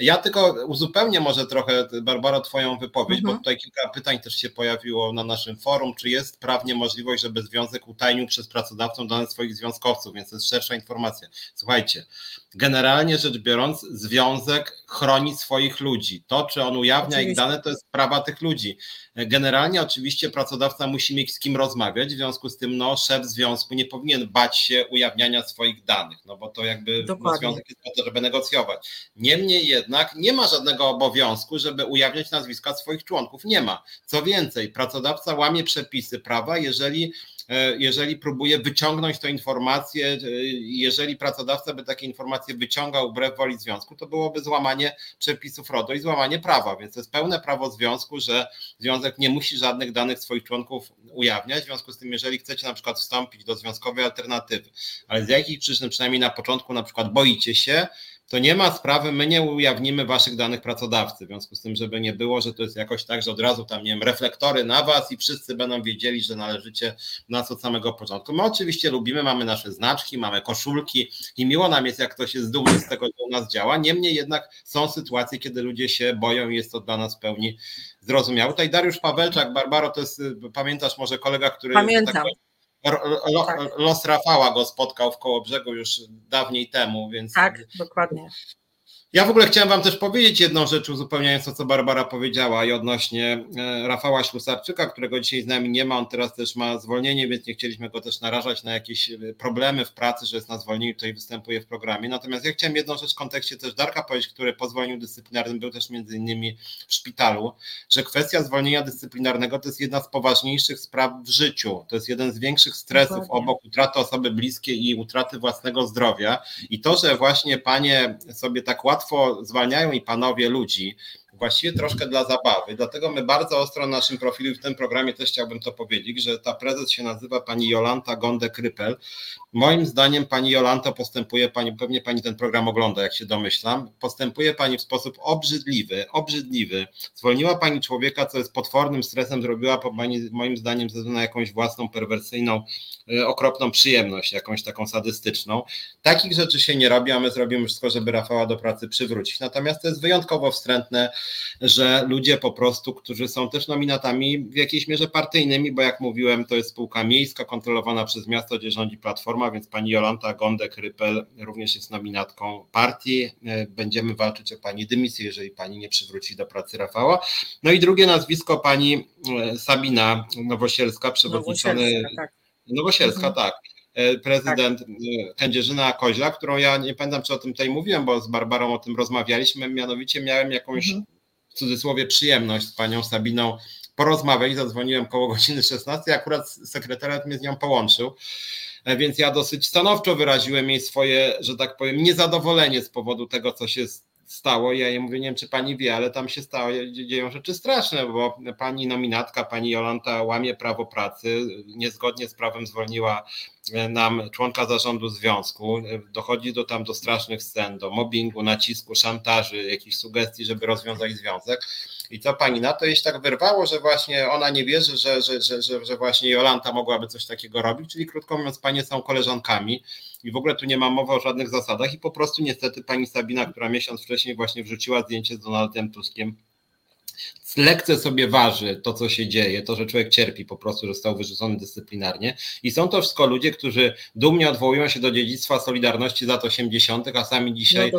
Ja tylko uzupełnię może trochę, Barbaro, twoją wypowiedź, bo tutaj kilka pytań też się pojawiło na naszym forum. Czy jest prawnie możliwość, żeby związek utajnił przez pracodawcę dane swoich związkowców? Więc to jest szersza informacja. Słuchajcie, generalnie rzecz biorąc, związek chroni swoich ludzi. To, czy on ujawnia ich dane, to jest prawa tych ludzi. Generalnie oczywiście pracodawca musi mieć z kim rozmawiać, w związku z tym szef związku nie powinien bać się ujawniania swoich danych, no bo to jakby związek jest po to, żeby negocjować. Niemniej jednak nie ma żadnego obowiązku, żeby ujawniać nazwiska swoich członków. Nie ma. Co więcej, pracodawca łamie przepisy prawa, jeżeli próbuje wyciągnąć tę informację, jeżeli pracodawca by takie informacje wyciągał wbrew woli związku, to byłoby złamanie przepisów RODO i złamanie prawa, więc to jest pełne prawo związku, że związek nie musi żadnych danych swoich członków ujawniać, w związku z tym jeżeli chcecie na przykład wstąpić do Związkowej Alternatywy, ale z jakichś przyczyn, przynajmniej na początku na przykład boicie się, to nie ma sprawy, my nie ujawnimy waszych danych pracodawcy, w związku z tym, żeby nie było, że to jest jakoś tak, że od razu tam, nie wiem, reflektory na was i wszyscy będą wiedzieli, że należycie nas od samego początku. My oczywiście lubimy, mamy nasze znaczki, mamy koszulki i miło nam jest, jak ktoś jest dumny z tego, co u nas działa, niemniej jednak są sytuacje, kiedy ludzie się boją i jest to dla nas w pełni zrozumiałe. Tutaj Dariusz Pawełczak, Barbaro, to jest, pamiętasz może kolega, który... Pamiętam. Los Rafała go spotkał w Kołobrzegu już dawniej temu, więc... Tak, dokładnie. Ja w ogóle chciałem wam też powiedzieć jedną rzecz, uzupełniając to, co Barbara powiedziała i odnośnie Rafała Ślusarczyka, którego dzisiaj z nami nie ma, on teraz też ma zwolnienie, więc nie chcieliśmy go też narażać na jakieś problemy w pracy, że jest na zwolnieniu, tutaj występuje w programie. Natomiast ja chciałem jedną rzecz w kontekście też Darka powiedzieć, który po zwolnieniu dyscyplinarnym był też między innymi w szpitalu, że kwestia zwolnienia dyscyplinarnego to jest jedna z poważniejszych spraw w życiu. To jest jeden z większych stresów obok utraty osoby bliskiej i utraty własnego zdrowia. I to, że właśnie panie sobie tak łatwo zwalniają i panowie ludzi, właściwie troszkę dla zabawy, dlatego my bardzo ostro na naszym profilu i w tym programie też chciałbym to powiedzieć, że ta prezes się nazywa pani Jolanta Gondek-Rypel. Moim zdaniem pani Jolanta postępuje, pewnie pani ten program ogląda, jak się domyślam, postępuje pani w sposób obrzydliwy. Zwolniła pani człowieka, co jest potwornym stresem, zrobiła pani, moim zdaniem, ze względu na jakąś własną perwersyjną, okropną przyjemność, jakąś taką sadystyczną. Takich rzeczy się nie robi, a my zrobimy wszystko, żeby Rafała do pracy przywrócić. Natomiast to jest wyjątkowo wstrętne, że ludzie po prostu, którzy są też nominatami w jakiejś mierze partyjnymi, bo jak mówiłem, to jest spółka miejska kontrolowana przez miasto, gdzie rządzi Platforma, więc pani Jolanta Gondek-Rypel również jest nominatką partii. Będziemy walczyć o pani dymisję, jeżeli pani nie przywróci do pracy Rafała. No i drugie nazwisko, pani Sabina Nowosielska, prezydent Kędzierzyna-Koźla, którą ja nie pamiętam, czy o tym tutaj mówiłem, bo z Barbarą o tym rozmawialiśmy, mianowicie miałem jakąś, w cudzysłowie, przyjemność z panią Sabiną porozmawiać, zadzwoniłem koło godziny 16, akurat sekretariat mnie z nią połączył, więc ja dosyć stanowczo wyraziłem jej swoje, że tak powiem, niezadowolenie z powodu tego, co się stało. Ja jej mówię, nie wiem czy pani wie, ale tam się dzieją rzeczy straszne, bo pani nominatka, pani Jolanta łamie prawo pracy, niezgodnie z prawem zwolniła nam członka zarządu związku, dochodzi do strasznych scen, do mobbingu, nacisku, szantaży, jakichś sugestii, żeby rozwiązać związek. I co pani na to jej się tak wyrwało, że właśnie ona nie wierzy, że właśnie Jolanta mogłaby coś takiego robić, czyli krótko mówiąc panie są koleżankami i w ogóle tu nie ma mowy o żadnych zasadach i po prostu niestety pani Sabina, która miesiąc wcześniej właśnie wrzuciła zdjęcie z Donaldem Tuskiem, lekce sobie waży to, co się dzieje, to, że człowiek cierpi po prostu, że został wyrzucony dyscyplinarnie i są to wszystko ludzie, którzy dumnie odwołują się do dziedzictwa Solidarności z lat 80., a sami dzisiaj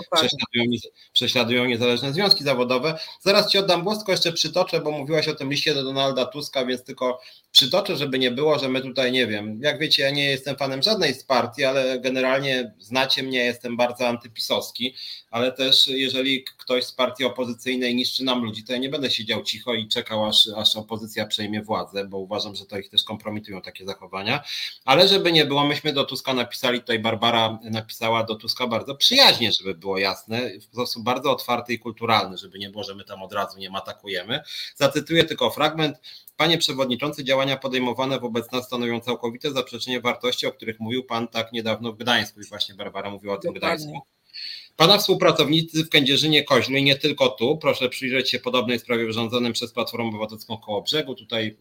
prześladują niezależne związki zawodowe. Zaraz ci oddam głos, tylko jeszcze przytoczę, bo mówiłaś o tym liście do Donalda Tuska, więc tylko przytoczę, żeby nie było, że my tutaj, nie wiem, jak wiecie, ja nie jestem fanem żadnej z partii, ale generalnie znacie mnie, jestem bardzo antypisowski, ale też jeżeli ktoś z partii opozycyjnej niszczy nam ludzi, to ja nie będę siedział cicho i czekał, aż opozycja przejmie władzę, bo uważam, że to ich też kompromitują takie zachowania, ale żeby nie było, myśmy do Tuska napisali, tutaj Barbara napisała do Tuska bardzo przyjaźnie, żeby było jasne, w sposób bardzo otwarty i kulturalny, żeby nie było, że my tam od razu nie atakujemy. Zacytuję tylko fragment. Panie przewodniczący, działania podejmowane wobec nas stanowią całkowite zaprzeczenie wartości, o których mówił pan tak niedawno w Gdańsku i właśnie Barbara mówiła o tym Gdańsku. Pana współpracownicy w Kędzierzynie-Koźle i nie tylko tu, proszę przyjrzeć się podobnej sprawie wyrządzonym przez Platformę Obywatelską Kołobrzegu. Tutaj,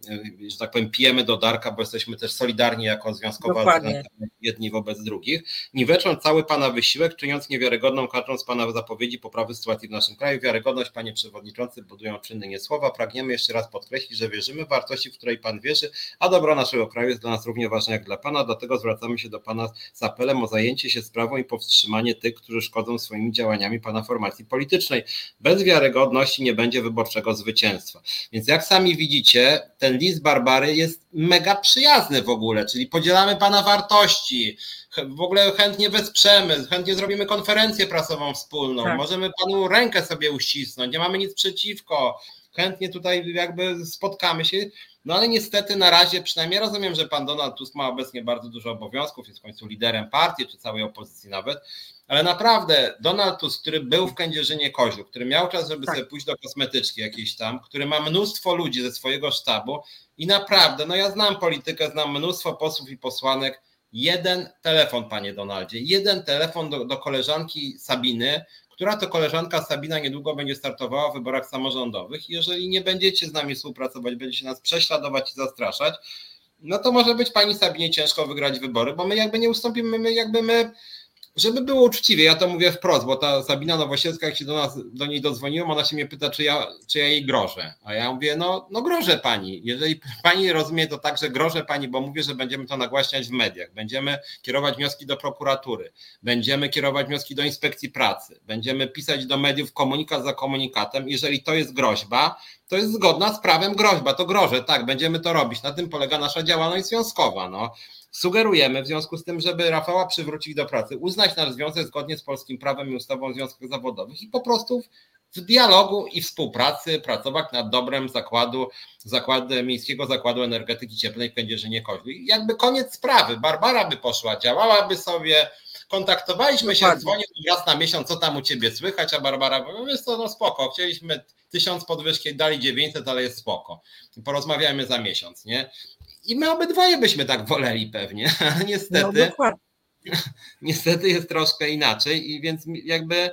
że tak powiem, pijemy do darka, bo jesteśmy też solidarni jako związkowa alternatywa jedni wobec drugich. Niweczą cały pana wysiłek, czyniąc niewiarygodną kartą z pana zapowiedzi poprawy sytuacji w naszym kraju. Wiarygodność, panie przewodniczący, budują czyny, nie słowa. Pragniemy jeszcze raz podkreślić, że wierzymy w wartości, w której pan wierzy, a dobro naszego kraju jest dla nas równie ważne jak dla pana. Dlatego zwracamy się do pana z apelem o zajęcie się sprawą i powstrzymanie tych, którzy szkodzą swoimi działaniami pana formacji politycznej. Bez wiarygodności nie będzie wyborczego zwycięstwa. Więc jak sami widzicie, ten list Barbary jest mega przyjazny w ogóle, czyli podzielamy pana wartości, w ogóle chętnie wesprzemy, chętnie zrobimy konferencję prasową wspólną, tak. Możemy panu rękę sobie uścisnąć, nie mamy nic przeciwko, chętnie tutaj jakby spotkamy się. No ale niestety na razie, przynajmniej rozumiem, że pan Donald Tusk ma obecnie bardzo dużo obowiązków, jest w końcu liderem partii czy całej opozycji nawet, ale naprawdę Donald Tusk, który był w Kędzierzynie-Koźlu, który miał czas, żeby sobie pójść do kosmetyczki jakiejś tam, który ma mnóstwo ludzi ze swojego sztabu i naprawdę, no ja znam politykę, znam mnóstwo posłów i posłanek, jeden telefon, panie Donaldzie, jeden telefon do koleżanki Sabiny, która to koleżanka Sabina niedługo będzie startowała w wyborach samorządowych. Jeżeli nie będziecie z nami współpracować, będziecie nas prześladować i zastraszać, no to może być pani Sabinie ciężko wygrać wybory, bo my jakby nie ustąpimy, żeby było uczciwie, ja to mówię wprost, bo ta Sabina Nowosielska, jak się do niej dodzwoniłem, ona się mnie pyta, czy ja jej grożę. A ja mówię, no grożę pani. Jeżeli pani rozumie to tak, że grożę pani, bo mówię, że będziemy to nagłaśniać w mediach, będziemy kierować wnioski do prokuratury, będziemy kierować wnioski do Inspekcji Pracy, będziemy pisać do mediów komunikat za komunikatem. Jeżeli to jest groźba, to jest zgodna z prawem groźba, to grożę, tak, będziemy to robić. Na tym polega nasza działalność związkowa, no. Sugerujemy w związku z tym, żeby Rafała przywrócić do pracy, uznać nasz związek zgodnie z polskim prawem i ustawą o związkach zawodowych i po prostu w dialogu i współpracy pracować nad dobrem Miejskiego Zakładu Energetyki Cieplnej w Kędzierzynie-Koźlu. Jakby koniec sprawy, Barbara by poszła, działałaby sobie, kontaktowaliśmy się, dzwonię raz na miesiąc, co tam u ciebie słychać, a Barbara mówi, wiesz co, no spoko, chcieliśmy 1000 podwyżki, dali 900, ale jest spoko, porozmawiajmy za miesiąc, nie? I my obydwoje byśmy tak woleli pewnie, ale niestety jest troszkę inaczej i więc jakby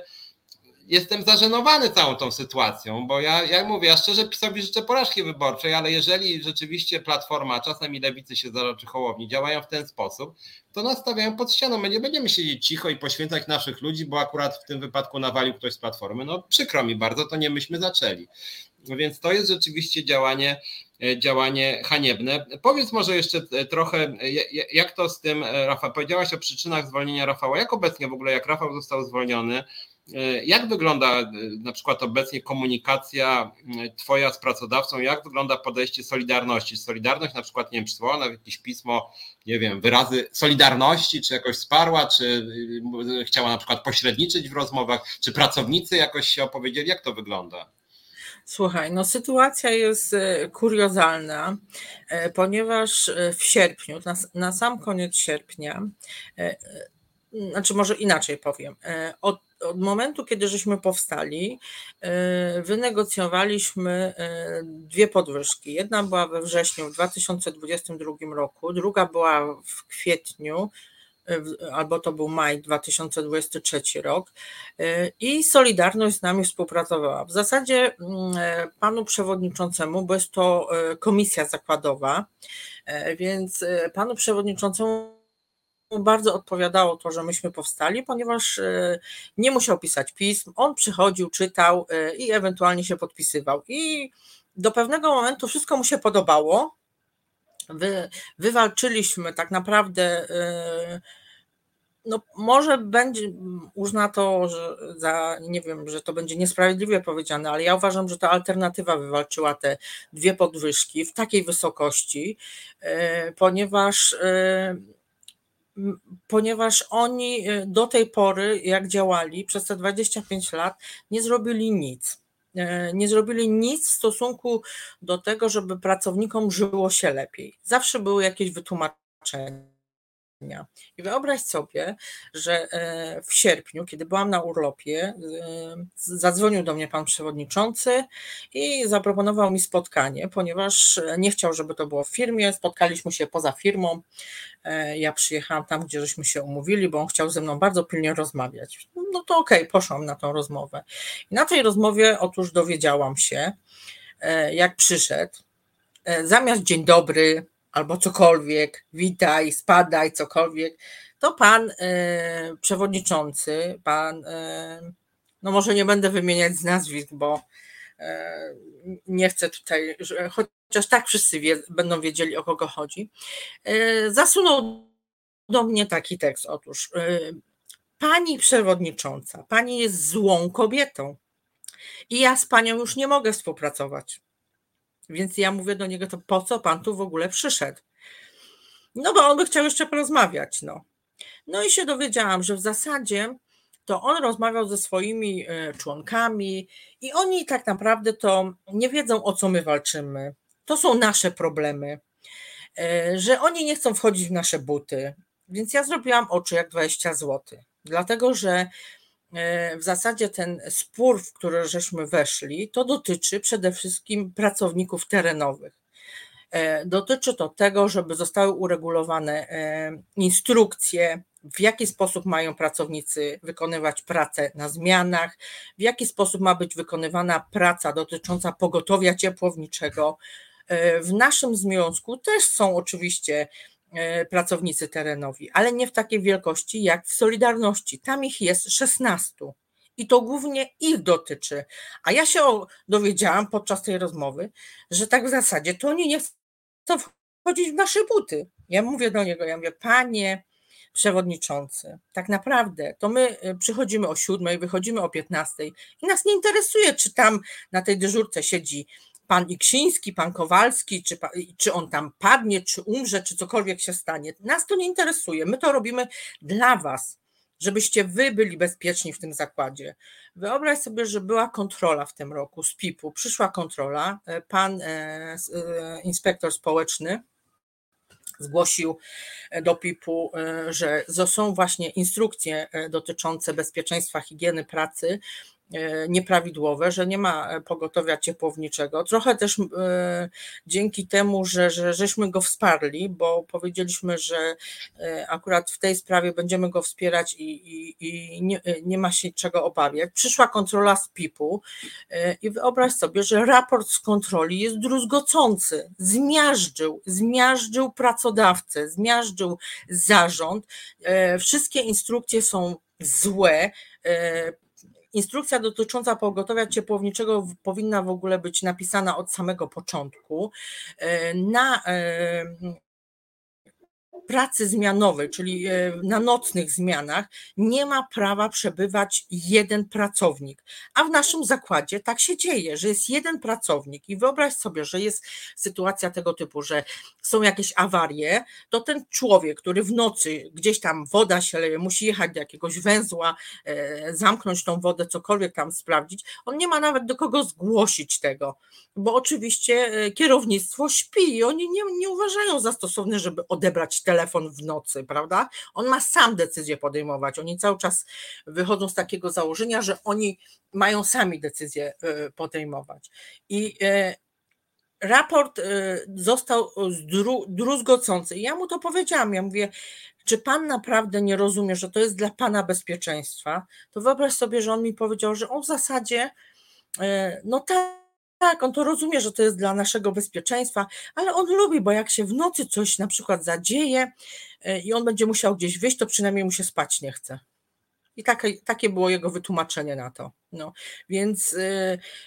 jestem zażenowany całą tą sytuacją, bo ja mówię, ja szczerze PiS-owi życzę porażki wyborczej, ale jeżeli rzeczywiście Platforma, czasem i Lewicy się zdarza, czy Hołowni, działają w ten sposób, to nas stawiają pod ścianą. My nie będziemy siedzieć cicho i poświęcać naszych ludzi, bo akurat w tym wypadku nawalił ktoś z Platformy. No przykro mi bardzo, to nie myśmy zaczęli. No więc to jest rzeczywiście działanie haniebne. Powiedz może jeszcze trochę, jak to z tym, Rafał, powiedziałaś o przyczynach zwolnienia Rafała, jak obecnie w ogóle, jak Rafał został zwolniony, jak wygląda na przykład obecnie komunikacja twoja z pracodawcą, jak wygląda podejście Solidarności? Solidarność na przykład, nie wiem, przysłała nawet jakieś pismo, nie wiem, wyrazy Solidarności, czy jakoś wsparła, czy chciała na przykład pośredniczyć w rozmowach, czy pracownicy jakoś się opowiedzieli, jak to wygląda? Słuchaj, no sytuacja jest kuriozalna, ponieważ w sierpniu, na sam koniec sierpnia, znaczy może inaczej powiem, od momentu, kiedy żeśmy powstali, wynegocjowaliśmy dwie podwyżki. Jedna była we wrześniu w 2022 roku, druga była w kwietniu, albo to był maj 2023 rok, i Solidarność z nami współpracowała. W zasadzie panu przewodniczącemu, bo jest to komisja zakładowa, więc panu przewodniczącemu bardzo odpowiadało to, że myśmy powstali, ponieważ nie musiał pisać pism, on przychodził, czytał i ewentualnie się podpisywał. I do pewnego momentu wszystko mu się podobało. Wywalczyliśmy tak naprawdę, no może będzie, uzna to za, nie wiem, że to będzie niesprawiedliwie powiedziane, ale ja uważam, że ta alternatywa wywalczyła te dwie podwyżki w takiej wysokości, ponieważ oni do tej pory, jak działali przez te 25 lat, nie zrobili nic. Nie zrobili nic w stosunku do tego, żeby pracownikom żyło się lepiej. Zawsze były jakieś wytłumaczenia. I wyobraź sobie, że w sierpniu, kiedy byłam na urlopie, zadzwonił do mnie pan przewodniczący i zaproponował mi spotkanie, ponieważ nie chciał, żeby to było w firmie. Spotkaliśmy się poza firmą. Ja przyjechałam tam, gdzie żeśmy się umówili, bo on chciał ze mną bardzo pilnie rozmawiać. No to okej, poszłam na tą rozmowę. I na tej rozmowie otóż dowiedziałam się, jak przyszedł, zamiast dzień dobry albo cokolwiek, witaj, spadaj, cokolwiek, to pan przewodniczący, pan, no może nie będę wymieniać z nazwisk, bo nie chcę tutaj, chociaż tak wszyscy będą wiedzieli, o kogo chodzi, zasunął do mnie taki tekst. Otóż pani przewodnicząca, pani jest złą kobietą i ja z panią już nie mogę współpracować. Więc ja mówię do niego, to po co pan tu w ogóle przyszedł? No bo on by chciał jeszcze porozmawiać. No i się dowiedziałam, że w zasadzie to on rozmawiał ze swoimi członkami i oni tak naprawdę to nie wiedzą, o co my walczymy. To są nasze problemy, że oni nie chcą wchodzić w nasze buty. Więc ja zrobiłam oczy jak 20 zł. Dlatego, że w zasadzie ten spór, w który żeśmy weszli, to dotyczy przede wszystkim pracowników terenowych. Dotyczy to tego, żeby zostały uregulowane instrukcje, w jaki sposób mają pracownicy wykonywać pracę na zmianach, w jaki sposób ma być wykonywana praca dotycząca pogotowia ciepłowniczego. W naszym związku też są oczywiście pracownicy terenowi, ale nie w takiej wielkości jak w Solidarności. Tam ich jest 16 i to głównie ich dotyczy. A ja się dowiedziałam podczas tej rozmowy, że tak w zasadzie to oni nie chcą wchodzić w nasze buty. Ja mówię do niego, panie przewodniczący, tak naprawdę to my przychodzimy o 7, wychodzimy o 15 i nas nie interesuje, czy tam na tej dyżurce siedzi pan Iksiński, pan Kowalski, czy on tam padnie, czy umrze, czy cokolwiek się stanie. Nas to nie interesuje. My to robimy dla was, żebyście wy byli bezpieczni w tym zakładzie. Wyobraź sobie, że była kontrola w tym roku z PIP-u. Przyszła kontrola, pan inspektor społeczny zgłosił do PIP-u, że są właśnie instrukcje dotyczące bezpieczeństwa, higieny pracy nieprawidłowe, że nie ma pogotowia ciepłowniczego. Trochę też dzięki temu, że żeśmy go wsparli, bo powiedzieliśmy, że akurat w tej sprawie będziemy go wspierać i nie ma się czego obawiać. Przyszła kontrola z PIP-u i wyobraź sobie, że raport z kontroli jest druzgocący. Zmiażdżył pracodawcę, zmiażdżył zarząd. Wszystkie instrukcje są złe. Instrukcja dotycząca pogotowia ciepłowniczego powinna w ogóle być napisana od samego początku. Na pracy zmianowej, czyli na nocnych zmianach, nie ma prawa przebywać jeden pracownik. A w naszym zakładzie tak się dzieje, że jest jeden pracownik i wyobraź sobie, że jest sytuacja tego typu, że są jakieś awarie, to ten człowiek, który w nocy gdzieś tam woda się leje, musi jechać do jakiegoś węzła, zamknąć tą wodę, cokolwiek tam sprawdzić, on nie ma nawet do kogo zgłosić tego, bo oczywiście kierownictwo śpi i oni nie uważają za stosowne, żeby odebrać telefon telefon w nocy, prawda? On ma sam decyzję podejmować. Oni cały czas wychodzą z takiego założenia, że oni mają sami decyzję podejmować. I raport został druzgocący. Ja mu to powiedziałam, ja mówię, czy pan naprawdę nie rozumie, że to jest dla pana bezpieczeństwa? To wyobraź sobie, że on mi powiedział, że on w zasadzie, no tak, on to rozumie, że to jest dla naszego bezpieczeństwa, ale on lubi, bo jak się w nocy coś na przykład zadzieje i on będzie musiał gdzieś wyjść, to przynajmniej mu się spać nie chce. I takie było jego wytłumaczenie na to. No, więc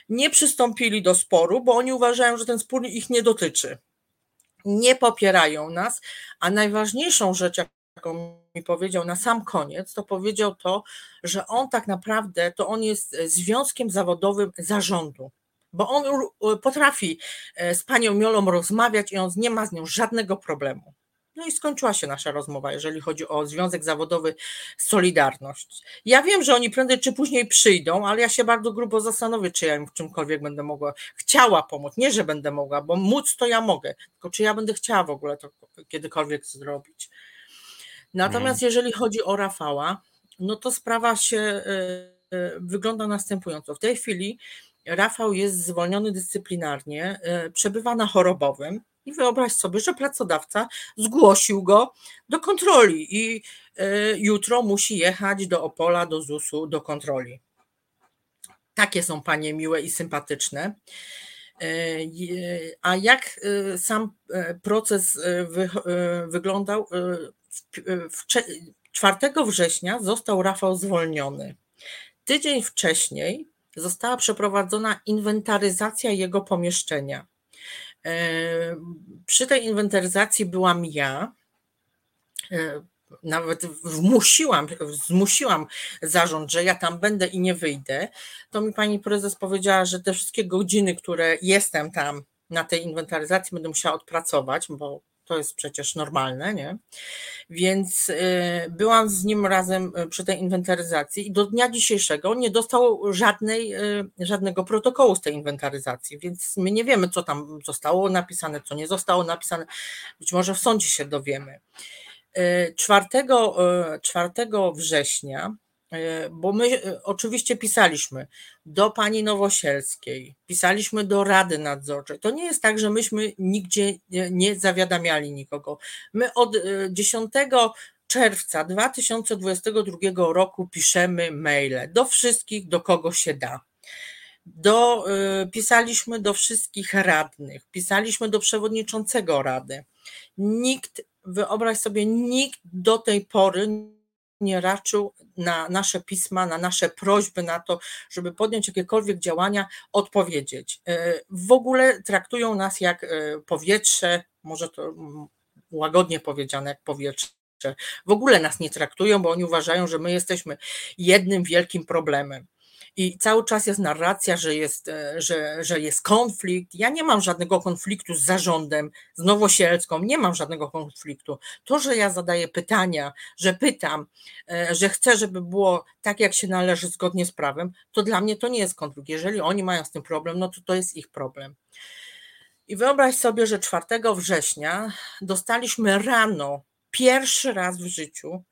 nie przystąpili do sporu, bo oni uważają, że ten spór ich nie dotyczy. Nie popierają nas, a najważniejszą rzecz, jaką mi powiedział na sam koniec, to powiedział to, że on tak naprawdę, to on jest związkiem zawodowym zarządu, bo on potrafi z panią Miolą rozmawiać i on nie ma z nią żadnego problemu. No i skończyła się nasza rozmowa, jeżeli chodzi o Związek Zawodowy Solidarność. Ja wiem, że oni prędzej czy później przyjdą, ale ja się bardzo grubo zastanowię, czy ja im w czymkolwiek będę mogła, chciała pomóc. Nie, że będę mogła, bo móc to ja mogę, tylko czy ja będę chciała w ogóle to kiedykolwiek zrobić. Natomiast jeżeli chodzi o Rafała, no to sprawa się wygląda następująco. W tej chwili Rafał jest zwolniony dyscyplinarnie, przebywa na chorobowym. I wyobraź sobie, że pracodawca zgłosił go do kontroli i jutro musi jechać do Opola, do ZUS-u, do kontroli. Takie są panie miłe i sympatyczne. A jak sam proces wyglądał? 4 września został Rafał zwolniony. Tydzień wcześniej została przeprowadzona inwentaryzacja jego pomieszczenia. Przy tej inwentaryzacji byłam ja, nawet zmusiłam zarząd, że ja tam będę i nie wyjdę, to mi pani prezes powiedziała, że te wszystkie godziny, które jestem tam na tej inwentaryzacji, będę musiała odpracować, bo to jest przecież normalne, nie? Więc byłam z nim razem przy tej inwentaryzacji i do dnia dzisiejszego nie dostał żadnego protokołu z tej inwentaryzacji, więc my nie wiemy, co tam zostało napisane, co nie zostało napisane. Być może w sądzie się dowiemy. 4 września, bo my oczywiście pisaliśmy do pani Nowosielskiej, pisaliśmy do Rady Nadzorczej. To nie jest tak, że myśmy nigdzie nie zawiadamiali nikogo. My od 10 czerwca 2022 roku piszemy maile do wszystkich, do kogo się da. Pisaliśmy do wszystkich radnych, pisaliśmy do przewodniczącego Rady. Nikt, wyobraź sobie, nikt do tej pory nie raczył na nasze pisma, na nasze prośby, na to, żeby podjąć jakiekolwiek działania, odpowiedzieć. W ogóle traktują nas jak powietrze, może to łagodnie powiedziane, jak powietrze. W ogóle nas nie traktują, bo oni uważają, że my jesteśmy jednym wielkim problemem. I cały czas jest narracja, że jest konflikt. Ja nie mam żadnego konfliktu z zarządem, z Nowosielską, nie mam żadnego konfliktu. To, że ja zadaję pytania, że pytam, że chcę, żeby było tak, jak się należy, zgodnie z prawem, to dla mnie to nie jest konflikt. Jeżeli oni mają z tym problem, no to to jest ich problem. I wyobraź sobie, że 4 września dostaliśmy rano, pierwszy raz w życiu,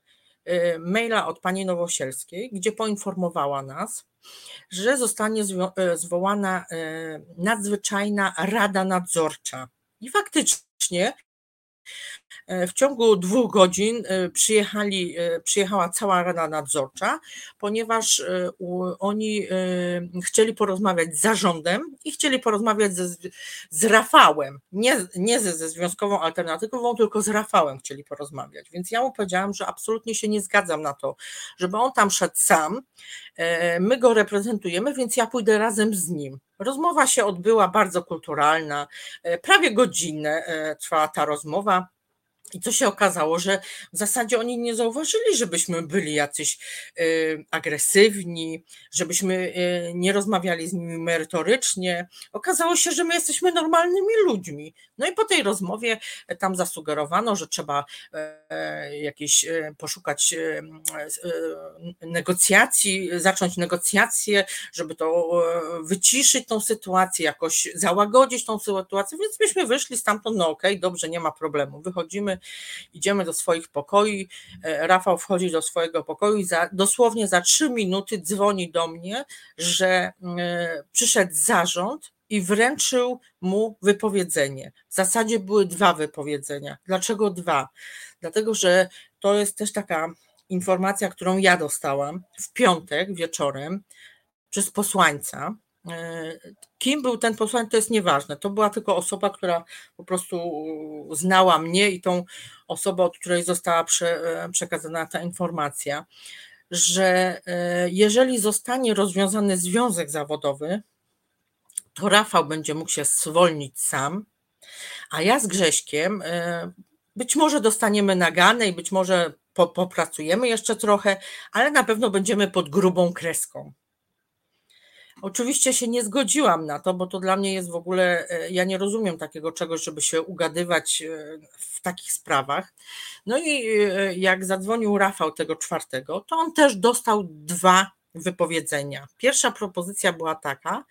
maila od pani Nowosielskiej, gdzie poinformowała nas, że zostanie zwołana nadzwyczajna Rada Nadzorcza. I faktycznie w ciągu 2 godzin przyjechała cała Rada Nadzorcza, ponieważ oni chcieli porozmawiać z zarządem i chcieli porozmawiać z Rafałem, nie ze Związkową Alternatywą, tylko z Rafałem chcieli porozmawiać, więc ja mu powiedziałam, że absolutnie się nie zgadzam na to, żeby on tam szedł sam, my go reprezentujemy, więc ja pójdę razem z nim. Rozmowa się odbyła bardzo kulturalna, prawie godzinę trwała ta rozmowa i co się okazało, że w zasadzie oni nie zauważyli, żebyśmy byli jacyś agresywni, żebyśmy nie rozmawiali z nimi merytorycznie. Okazało się, że my jesteśmy normalnymi ludźmi. No i po tej rozmowie tam zasugerowano, że trzeba jakieś poszukać negocjacji, zacząć negocjacje, żeby to wyciszyć tą sytuację, jakoś załagodzić tą sytuację, więc myśmy wyszli stamtąd, no okej, dobrze, nie ma problemu, wychodzimy, idziemy do swoich pokoi, Rafał wchodzi do swojego pokoju i dosłownie za 3 minuty dzwoni do mnie, że przyszedł zarząd i wręczył mu wypowiedzenie. W zasadzie były 2 wypowiedzenia. Dlaczego 2? Dlatego, że to jest też taka informacja, którą ja dostałam w piątek wieczorem przez posłańca. Kim był ten posłaniec, to jest nieważne. To była tylko osoba, która po prostu znała mnie i tą osobę, od której została przekazana ta informacja, że jeżeli zostanie rozwiązany związek zawodowy, to Rafał będzie mógł się zwolnić sam, a ja z Grześkiem być może dostaniemy naganę i być może popracujemy jeszcze trochę, ale na pewno będziemy pod grubą kreską. Oczywiście się nie zgodziłam na to, bo to dla mnie jest w ogóle, ja nie rozumiem takiego czegoś, żeby się ugadywać w takich sprawach. No i jak zadzwonił Rafał tego 4, to on też dostał 2 wypowiedzenia. Pierwsza propozycja była taka,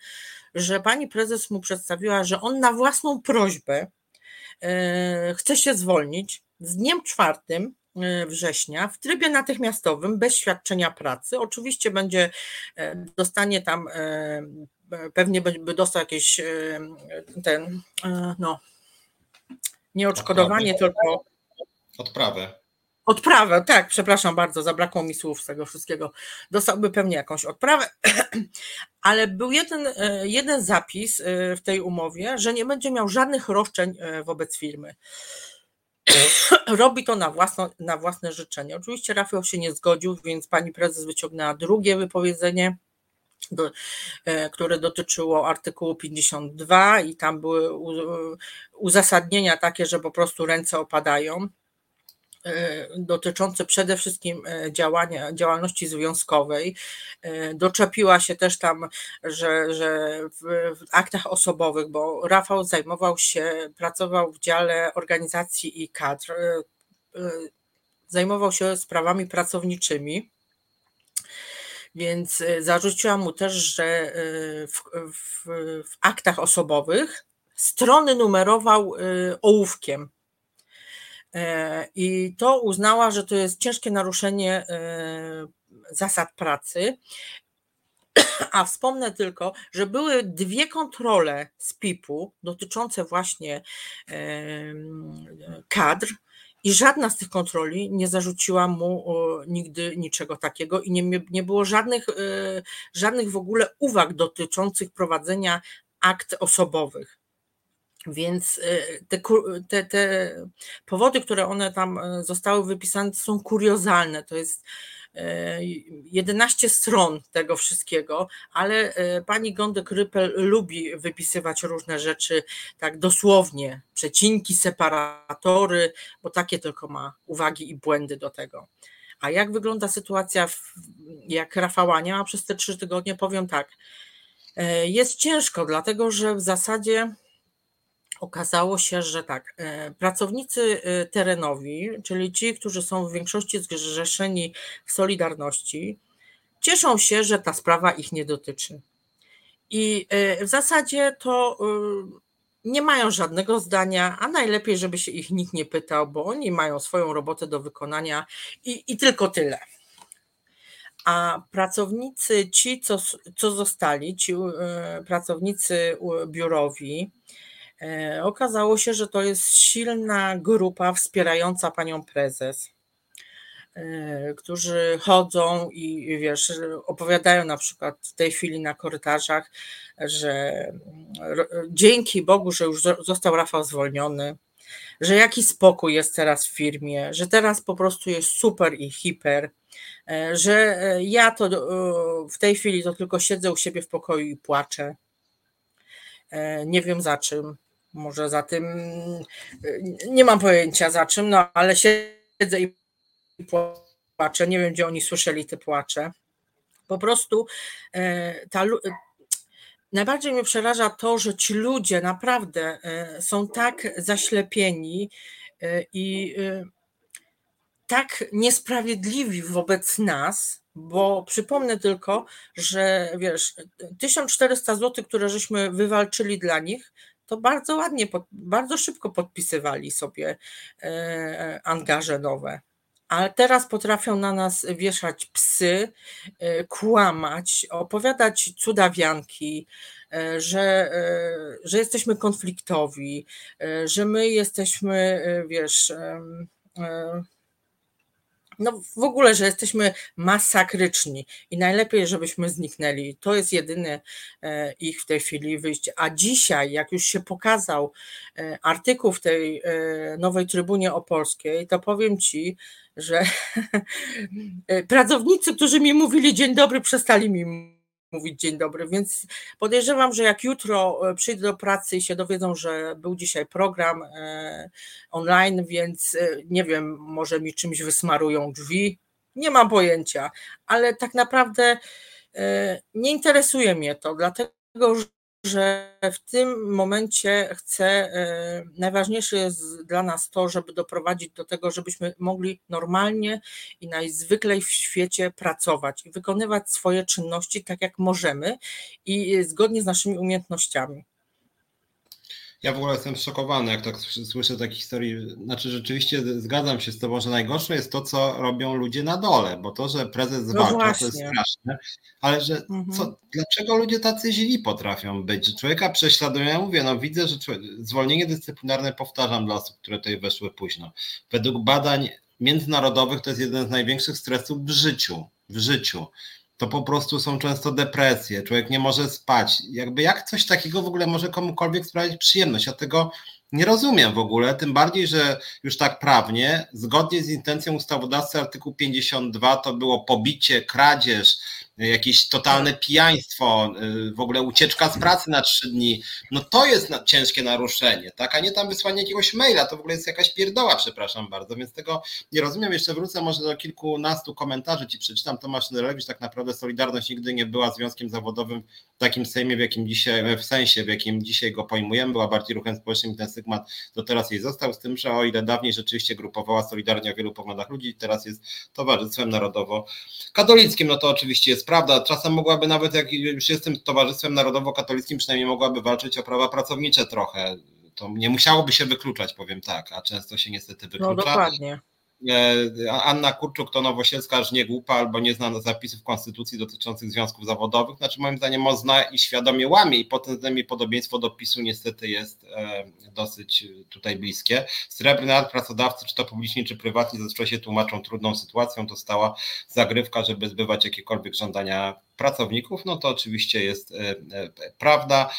że pani prezes mu przedstawiła, że on na własną prośbę chce się zwolnić z dniem 4 września w trybie natychmiastowym, bez świadczenia pracy. Oczywiście będzie, dostanie tam, pewnie by dostał jakieś nie odszkodowanie, tylko odprawę, tak, przepraszam bardzo, zabrakło mi słów z tego wszystkiego. Dostałby pewnie jakąś odprawę, ale był jeden zapis w tej umowie, że nie będzie miał żadnych roszczeń wobec firmy. Robi to na własne życzenie. Oczywiście Rafał się nie zgodził, więc pani prezes wyciągnęła 2 wypowiedzenie, które dotyczyło artykułu 52 i tam były uzasadnienia takie, że po prostu ręce opadają, dotyczące przede wszystkim działalności związkowej. Doczepiła się też tam, że w aktach osobowych, bo Rafał pracował w dziale organizacji i kadr, zajmował się sprawami pracowniczymi, więc zarzuciła mu też, że w aktach osobowych strony numerował ołówkiem. I to uznała, że to jest ciężkie naruszenie zasad pracy, a wspomnę tylko, że były 2 kontrole z PIP-u dotyczące właśnie kadr i żadna z tych kontroli nie zarzuciła mu nigdy niczego takiego i nie było żadnych w ogóle uwag dotyczących prowadzenia akt osobowych. Więc te powody, które one tam zostały wypisane, są kuriozalne. To jest 11 stron tego wszystkiego, ale pani Gondek-Rypel lubi wypisywać różne rzeczy tak dosłownie, przecinki, separatory, bo takie tylko ma uwagi i błędy do tego. A jak wygląda sytuacja, jak Rafała nie ma przez te 3 tygodnie, powiem tak, jest ciężko, dlatego że w zasadzie okazało się, że tak, pracownicy terenowi, czyli ci, którzy są w większości zrzeszeni w Solidarności, cieszą się, że ta sprawa ich nie dotyczy. I w zasadzie to nie mają żadnego zdania, a najlepiej, żeby się ich nikt nie pytał, bo oni mają swoją robotę do wykonania i tylko tyle. A pracownicy ci, co zostali, ci pracownicy biurowi, okazało się, że to jest silna grupa wspierająca panią prezes, którzy chodzą i wiesz, opowiadają na przykład w tej chwili na korytarzach, że dzięki Bogu, że już został Rafał zwolniony, że jaki spokój jest teraz w firmie, że teraz po prostu jest super i hiper, że ja to w tej chwili to tylko siedzę u siebie w pokoju i płaczę. Nie wiem za czym, może za tym, nie mam pojęcia za czym, no ale siedzę i płaczę, nie wiem gdzie oni słyszeli te płacze. Po prostu najbardziej mnie przeraża to, że ci ludzie naprawdę są tak zaślepieni i tak niesprawiedliwi wobec nas, bo przypomnę tylko, że wiesz, 1400 zł, które żeśmy wywalczyli dla nich, to bardzo ładnie, bardzo szybko podpisywali sobie angaże nowe. Ale teraz potrafią na nas wieszać psy, kłamać, opowiadać cudawianki, że jesteśmy konfliktowi, że my jesteśmy, wiesz, no w ogóle, że jesteśmy masakryczni i najlepiej, żebyśmy zniknęli. To jest jedyne ich w tej chwili wyjście. A dzisiaj, jak już się pokazał artykuł w tej Nowej Trybunie Opolskiej, to powiem ci, że pracownicy, którzy mi mówili dzień dobry, przestali mi mówić dzień dobry, więc podejrzewam, że jak jutro przyjdę do pracy i się dowiedzą, że był dzisiaj program online, więc nie wiem, może mi czymś wysmarują drzwi, nie mam pojęcia, ale tak naprawdę nie interesuje mnie to, dlatego że w tym momencie chcę, najważniejsze jest dla nas to, żeby doprowadzić do tego, żebyśmy mogli normalnie i najzwyklej w świecie pracować i wykonywać swoje czynności tak jak możemy i zgodnie z naszymi umiejętnościami. Ja w ogóle jestem szokowany, jak tak słyszę takich historii. Znaczy rzeczywiście zgadzam się z tobą, że najgorsze jest to, co robią ludzie na dole, bo to, że prezes walczy, to jest straszne, ale że dlaczego ludzie tacy źli potrafią być, że człowieka prześladują? Ja mówię, no widzę, że zwolnienie dyscyplinarne, powtarzam dla osób, które tutaj weszły późno, według badań międzynarodowych to jest jeden z największych stresów w życiu. To po prostu są często depresje, człowiek nie może spać. Jakby jak coś takiego w ogóle może komukolwiek sprawić przyjemność? Ja tego nie rozumiem w ogóle, tym bardziej, że już tak prawnie, zgodnie z intencją ustawodawcy artykuł 52 to było pobicie, kradzież, jakieś totalne pijaństwo, w ogóle ucieczka z pracy na 3 dni. No to jest ciężkie naruszenie, tak? A nie tam wysłanie jakiegoś maila, to w ogóle jest jakaś pierdoła, przepraszam bardzo, więc tego nie rozumiem. Jeszcze wrócę może do kilkunastu komentarzy, ci przeczytam. Tomasz Nerlewicz, tak naprawdę Solidarność nigdy nie była związkiem zawodowym w takim sejmie, w jakim dzisiaj go pojmujemy, była bardziej ruchem społecznym i ten stygmat do teraz jej został, z tym, że o ile dawniej rzeczywiście grupowała solidarnie o wielu poglądach ludzi, teraz jest towarzystwem narodowo-katolickim, no to oczywiście jest prawda, czasem mogłaby nawet, jak już jestem towarzystwem narodowo-katolickim, przynajmniej mogłaby walczyć o prawa pracownicze trochę, to nie musiałoby się wykluczać, powiem tak, a często się niestety wyklucza. No dokładnie. Anna Kurczuk to Nowosielska, aż nie głupa albo nie zna zapisów konstytucji dotyczących związków zawodowych, znaczy moim zdaniem mocno i świadomie łamie i potem jej podobieństwo do PiS-u niestety jest dosyć tutaj bliskie. Srebrny Art, pracodawcy, czy to publiczni, czy prywatni, zazwyczaj się tłumaczą trudną sytuacją, to stała zagrywka, żeby zbywać jakiekolwiek żądania pracowników, no to oczywiście jest prawda.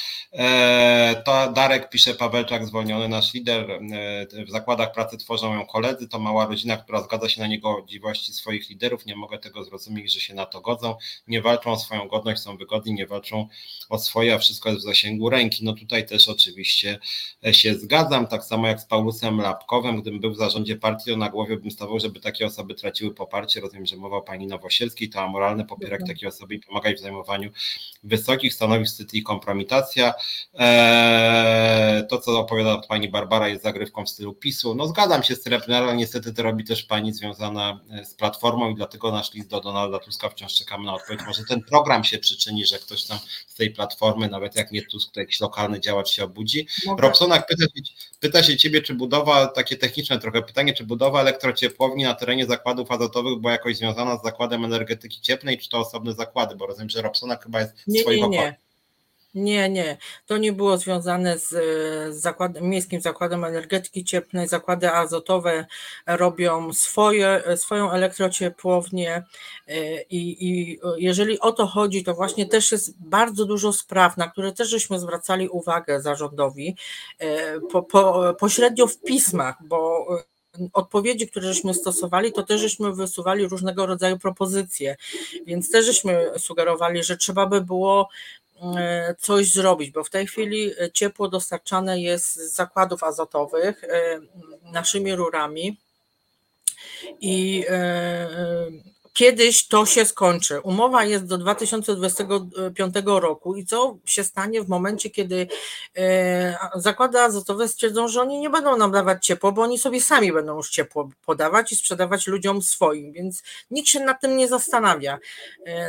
To Darek pisze, Pawełczak zwolniony, nasz lider, w zakładach pracy tworzą ją koledzy, to mała rodzina, która zgadza się na niegodziwości swoich liderów, nie mogę tego zrozumieć, że się na to godzą, nie walczą o swoją godność, są wygodni, nie walczą o swoje, a wszystko jest w zasięgu ręki, no tutaj też oczywiście się zgadzam, tak samo jak z Paulusem Lapkowem, gdybym był w zarządzie partii, to na głowie bym stawał, żeby takie osoby traciły poparcie, rozumiem, że mowa o pani Nowosielskiej, to amoralne popierać takiej osoby pomagać w zajmowaniu wysokich stanowisk, wstyd i kompromitacja. To, co opowiada pani Barbara, jest zagrywką w stylu PiS-u. No zgadzam się z Trepner, ale niestety to robi też pani związana z Platformą i dlatego nasz list do Donalda Tuska, wciąż czekamy na odpowiedź. Może ten program się przyczyni, że ktoś tam z tej Platformy, nawet jak nie Tusk, to jakiś lokalny działacz się obudzi. No tak. Robsonak pyta się ciebie, czy budowa, takie techniczne trochę pytanie, czy budowa elektrociepłowni na terenie zakładów azotowych była jakoś związana z zakładem energetyki cieplnej, czy to osobne zakłady? Bo rozumiem, że Robsonak chyba jest w swoich okolicy. Nie. To nie było związane z Miejskim Zakładem Energetyki Cieplnej. Zakłady azotowe robią swoją elektrociepłownię i jeżeli o to chodzi, to właśnie też jest bardzo dużo spraw, na które też żeśmy zwracali uwagę zarządowi pośrednio w pismach, bo odpowiedzi, które żeśmy stosowali, to też żeśmy wysuwali różnego rodzaju propozycje, więc też żeśmy sugerowali, że trzeba by było coś zrobić, bo w tej chwili ciepło dostarczane jest z zakładów azotowych naszymi rurami i kiedyś to się skończy. Umowa jest do 2025 roku i co się stanie w momencie, kiedy zakłady azotowe stwierdzą, że oni nie będą nam dawać ciepło, bo oni sobie sami będą już ciepło podawać i sprzedawać ludziom swoim, więc nikt się nad tym nie zastanawia.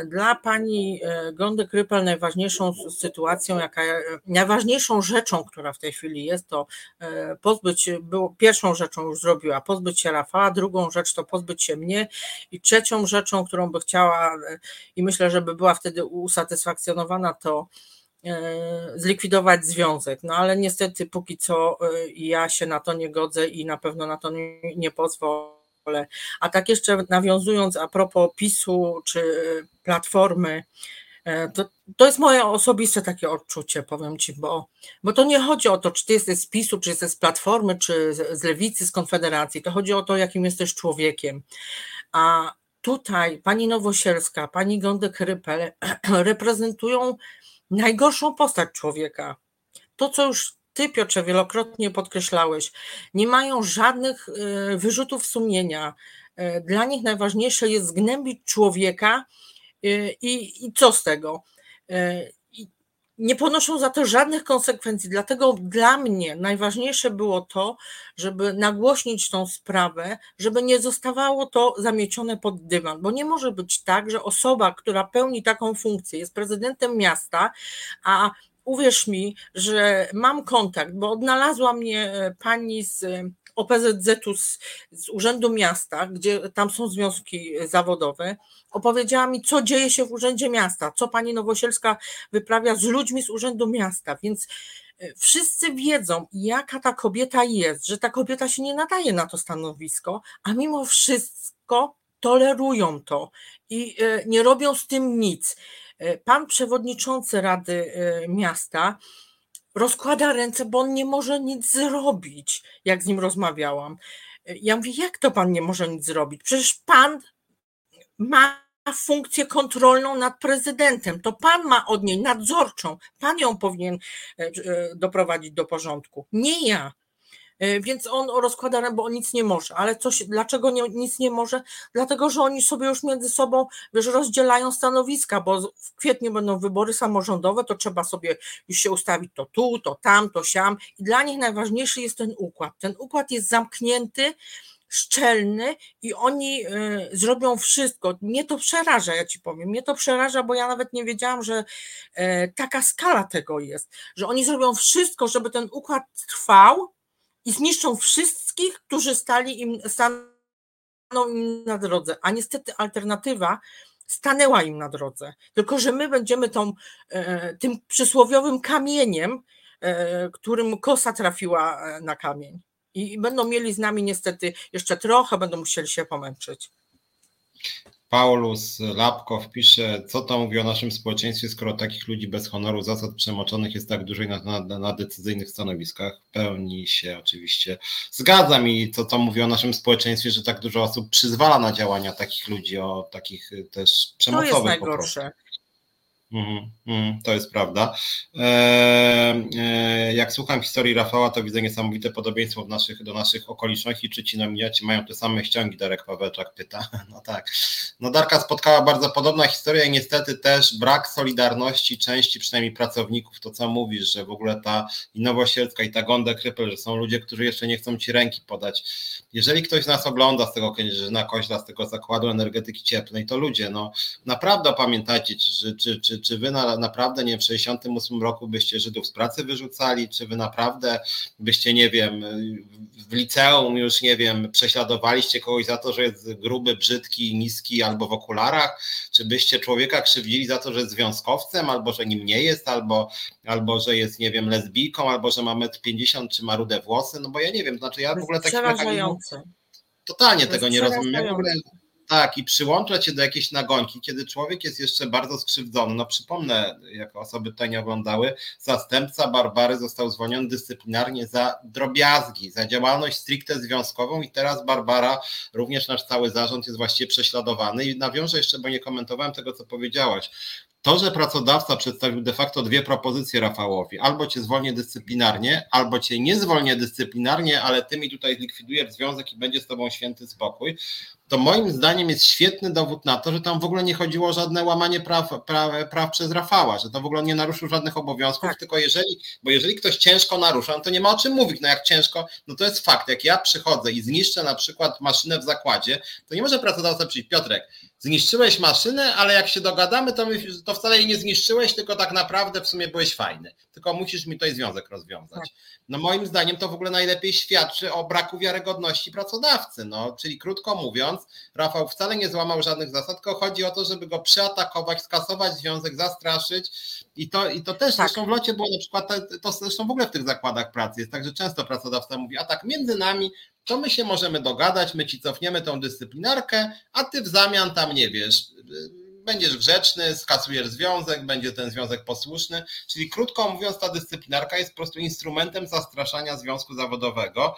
Dla pani Gondek-Rypel najważniejszą rzeczą, która w tej chwili jest, to pierwszą rzeczą już zrobiła, pozbyć się Rafała, drugą rzecz to pozbyć się mnie i trzecią rzeczą, którą by chciała i myślę, żeby była wtedy usatysfakcjonowana, to zlikwidować związek, no ale niestety póki co ja się na to nie godzę i na pewno na to nie pozwolę. A tak jeszcze nawiązując a propos PiS-u czy Platformy, to jest moje osobiste takie odczucie, powiem Ci, bo to nie chodzi o to, czy Ty jesteś z PiS-u, czy jesteś z Platformy, czy z Lewicy, z Konfederacji, to chodzi o to, jakim jesteś człowiekiem. A tutaj pani Nowosielska, pani Gondek-Rypel reprezentują najgorszą postać człowieka. To, co już Ty, Piotrze, wielokrotnie podkreślałeś, nie mają żadnych wyrzutów sumienia. Dla nich najważniejsze jest zgnębić człowieka i co z tego? Nie ponoszą za to żadnych konsekwencji, dlatego dla mnie najważniejsze było to, żeby nagłośnić tą sprawę, żeby nie zostawało to zamiecione pod dywan, bo nie może być tak, że osoba, która pełni taką funkcję, jest prezydentem miasta, a uwierz mi, że mam kontakt, bo odnalazła mnie pani z OPZZ-u z Urzędu Miasta, gdzie tam są związki zawodowe, opowiedziała mi, co dzieje się w Urzędzie Miasta, co pani Nowosielska wyprawia z ludźmi z Urzędu Miasta, więc wszyscy wiedzą, jaka ta kobieta jest, że ta kobieta się nie nadaje na to stanowisko, a mimo wszystko tolerują to i nie robią z tym nic. Pan przewodniczący Rady Miasta rozkłada ręce, bo on nie może nic zrobić, jak z nim rozmawiałam. Ja mówię, jak to pan nie może nic zrobić? Przecież pan ma funkcję kontrolną nad prezydentem, to pan ma od niej nadzorczą, pan ją powinien doprowadzić do porządku, nie ja. Więc on rozkłada ręce, bo on nic nie może. Ale dlaczego nic nie może? Dlatego, że oni sobie już między sobą rozdzielają stanowiska, bo w kwietniu będą wybory samorządowe, to trzeba sobie już się ustawić to tu, to tam, to siam. I dla nich najważniejszy jest ten układ. Ten układ jest zamknięty, szczelny i oni zrobią wszystko. Mnie to przeraża, ja Ci powiem. Mnie to przeraża, bo ja nawet nie wiedziałam, że taka skala tego jest, że oni zrobią wszystko, żeby ten układ trwał, i zniszczą wszystkich, którzy staną im na drodze. A niestety alternatywa stanęła im na drodze. Tylko, że my będziemy tym przysłowiowym kamieniem, którym kosa trafiła na kamień. I będą mieli z nami niestety jeszcze trochę, będą musieli się pomęczyć. Paulus Lapkow pisze, co to mówi o naszym społeczeństwie, skoro takich ludzi bez honoru, zasad przemoczonych jest tak dużo i na decyzyjnych stanowiskach. W pełni się oczywiście zgadzam i co to mówi o naszym społeczeństwie, że tak dużo osób przyzwala na działania takich ludzi, o takich też przemocowych. To jest najgorsze. To jest prawda. Jak słucham historii Rafała, to widzę niesamowite podobieństwo do naszych okoliczności. Czy ci nominiaci mają te same ściągi? Darek Pawełczak pyta. No tak. No Darka spotkała bardzo podobna historia i niestety też brak solidarności części, przynajmniej pracowników. To co mówisz, że w ogóle ta Nowosielska i ta Gondek-Rypel, że są ludzie, którzy jeszcze nie chcą ci ręki podać. Jeżeli ktoś nas ogląda z tego Kędzierzyna-Koźla, z tego Zakładu Energetyki Cieplnej, to ludzie, no naprawdę pamiętajcie, czy wy naprawdę, nie wiem, w 68 roku byście Żydów z pracy wyrzucali, czy wy naprawdę byście, nie wiem, w liceum już, nie wiem, prześladowaliście kogoś za to, że jest gruby, brzydki, niski albo w okularach, czy byście człowieka krzywdzili za to, że jest związkowcem, albo że nim nie jest, albo że jest, nie wiem, lesbijką, albo że ma 1,50 m, czy ma rude włosy, no bo ja nie wiem, znaczy ja w ogóle takich mechanizmów totalnie tego nie rozumiem. Ja w ogóle... Tak, i przyłącza się do jakiejś nagonki, kiedy człowiek jest jeszcze bardzo skrzywdzony. No przypomnę, jak osoby tutaj nie oglądały, zastępca Barbary został zwolniony dyscyplinarnie za drobiazgi, za działalność stricte związkową i teraz Barbara, również nasz cały zarząd jest właściwie prześladowany. I nawiążę jeszcze, bo nie komentowałem tego, co powiedziałaś. To, że pracodawca przedstawił de facto dwie propozycje Rafałowi, albo cię zwolnię dyscyplinarnie, albo cię nie zwolnię dyscyplinarnie, ale ty mi tutaj zlikwidujesz związek i będzie z tobą święty spokój, to moim zdaniem jest świetny dowód na to, że tam w ogóle nie chodziło o żadne łamanie praw przez Rafała, że to w ogóle nie naruszył żadnych obowiązków, tak. Tylko jeżeli ktoś ciężko narusza, no to nie ma o czym mówić, no jak ciężko, no to jest fakt, jak ja przychodzę i zniszczę na przykład maszynę w zakładzie, to nie może pracodawca przyjść, Piotrek, zniszczyłeś maszynę, ale jak się dogadamy, to wcale jej nie zniszczyłeś, tylko tak naprawdę w sumie byłeś fajny. Tylko musisz mi tutaj związek rozwiązać. No moim zdaniem to w ogóle najlepiej świadczy o braku wiarygodności pracodawcy. No, czyli krótko mówiąc, Rafał wcale nie złamał żadnych zasad, tylko chodzi o to, żeby go przeatakować, skasować związek, zastraszyć. I to też tak. Zresztą w LOT-cie było na przykład, to zresztą w ogóle w tych zakładach pracy jest tak, że często pracodawca mówi, a tak między nami to my się możemy dogadać, my ci cofniemy tą dyscyplinarkę, a ty w zamian tam, nie wiesz, będziesz grzeczny, skasujesz związek, będzie ten związek posłuszny. Czyli krótko mówiąc, ta dyscyplinarka jest po prostu instrumentem zastraszania związku zawodowego.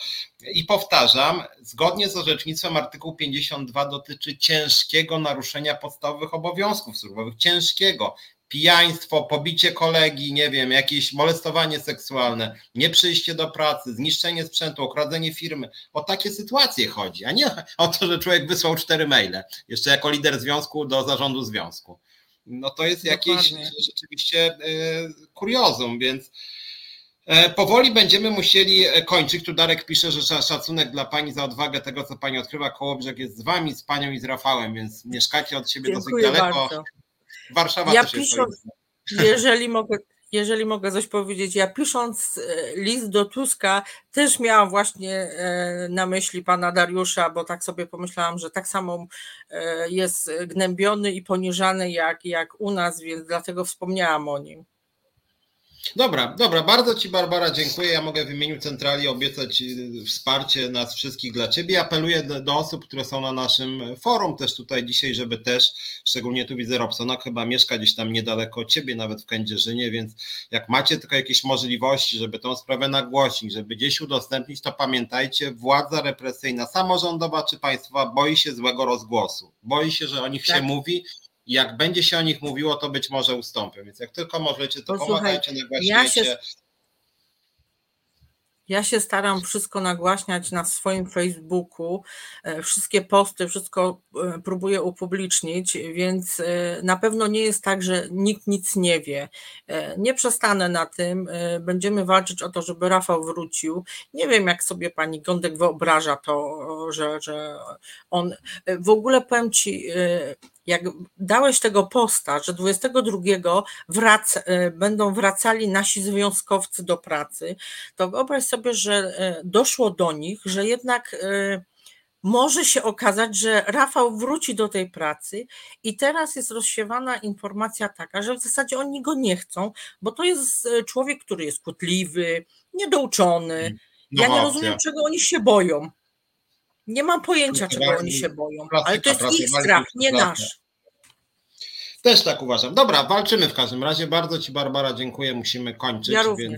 I powtarzam, zgodnie z orzecznictwem artykuł 52 dotyczy ciężkiego naruszenia podstawowych obowiązków służbowych, ciężkiego. Pijaństwo, pobicie kolegi, nie wiem, jakieś molestowanie seksualne, nieprzyjście do pracy, zniszczenie sprzętu, okradzenie firmy. O takie sytuacje chodzi, a nie o to, że człowiek wysłał 4 maile, jeszcze jako lider związku do zarządu związku. No to jest jakieś rzeczywiście kuriozum, więc... Powoli będziemy musieli kończyć. Tu Darek pisze, że szacunek dla Pani za odwagę tego, co Pani odkrywa. Kołobrzeg jest z Wami, z Panią i z Rafałem, więc mieszkacie od siebie dosyć daleko. Bardzo. Warszawa ja też pisząc, jest. Jeżeli mogę coś powiedzieć, ja pisząc list do Tuska też miałam właśnie na myśli pana Dariusza, bo tak sobie pomyślałam, że tak samo jest gnębiony i poniżany jak u nas, więc dlatego wspomniałam o nim. Dobra, bardzo Ci Barbara dziękuję, ja mogę w imieniu centrali obiecać wsparcie nas wszystkich dla Ciebie, apeluję do osób, które są na naszym forum też tutaj dzisiaj, żeby też, szczególnie tu widzę Robsona, chyba mieszka gdzieś tam niedaleko Ciebie, nawet w Kędzierzynie, więc jak macie tylko jakieś możliwości, żeby tą sprawę nagłośnić, żeby gdzieś udostępnić, to pamiętajcie, władza represyjna, samorządowa czy państwowa boi się złego rozgłosu, boi się, że o nich się mówi. Jak będzie się o nich mówiło, to być może ustąpią. Więc jak tylko możecie, to pomagajcie, nagłaśniajcie. Ja się staram wszystko nagłaśniać na swoim Facebooku. Wszystkie posty, wszystko próbuję upublicznić, więc na pewno nie jest tak, że nikt nic nie wie. Nie przestanę na tym. Będziemy walczyć o to, żeby Rafał wrócił. Nie wiem, jak sobie pani Gondek wyobraża to, że on... W ogóle powiem Ci... Jak dałeś tego posta, że 22 będą wracali nasi związkowcy do pracy, to wyobraź sobie, że doszło do nich, że jednak może się okazać, że Rafał wróci do tej pracy i teraz jest rozsiewana informacja taka, że w zasadzie oni go nie chcą, bo to jest człowiek, który jest kłótliwy, niedouczony. Ja nie rozumiem, czego oni się boją. Nie mam pojęcia, czego oni się boją, ale to jest ich strach, nie nasz. Też tak uważam. Dobra, walczymy w każdym razie. Bardzo Ci, Barbara, dziękuję. Musimy kończyć. Ja również.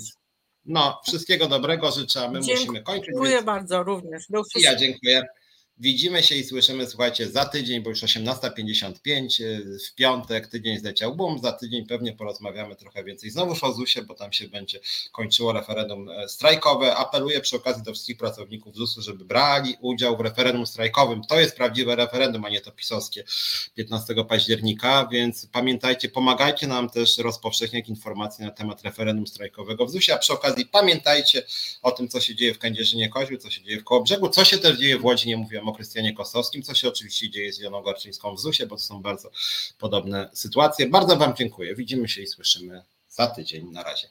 Więc wszystkiego dobrego życzę, my musimy kończyć. Dziękuję bardzo również. Ja dziękuję. Widzimy się i słyszymy, słuchajcie, za tydzień, bo już 18:55 w piątek, tydzień zleciał bum, za tydzień pewnie porozmawiamy trochę więcej znowuż o ZUS-ie, bo tam się będzie kończyło referendum strajkowe. Apeluję przy okazji do wszystkich pracowników ZUS-u, żeby brali udział w referendum strajkowym. To jest prawdziwe referendum, a nie to pisowskie 15 października, więc pamiętajcie, pomagajcie nam też rozpowszechniać informacje na temat referendum strajkowego w ZUS-ie, a przy okazji pamiętajcie o tym, co się dzieje w Kędzierzynie-Koźlu, co się dzieje w Kołobrzegu, co się też dzieje w Łodzi, nie mówiłem o Krystianie Kosowskim, co się oczywiście dzieje z Iloną Garczyńską w ZUS-ie, bo to są bardzo podobne sytuacje. Bardzo Wam dziękuję. Widzimy się i słyszymy za tydzień. Na razie.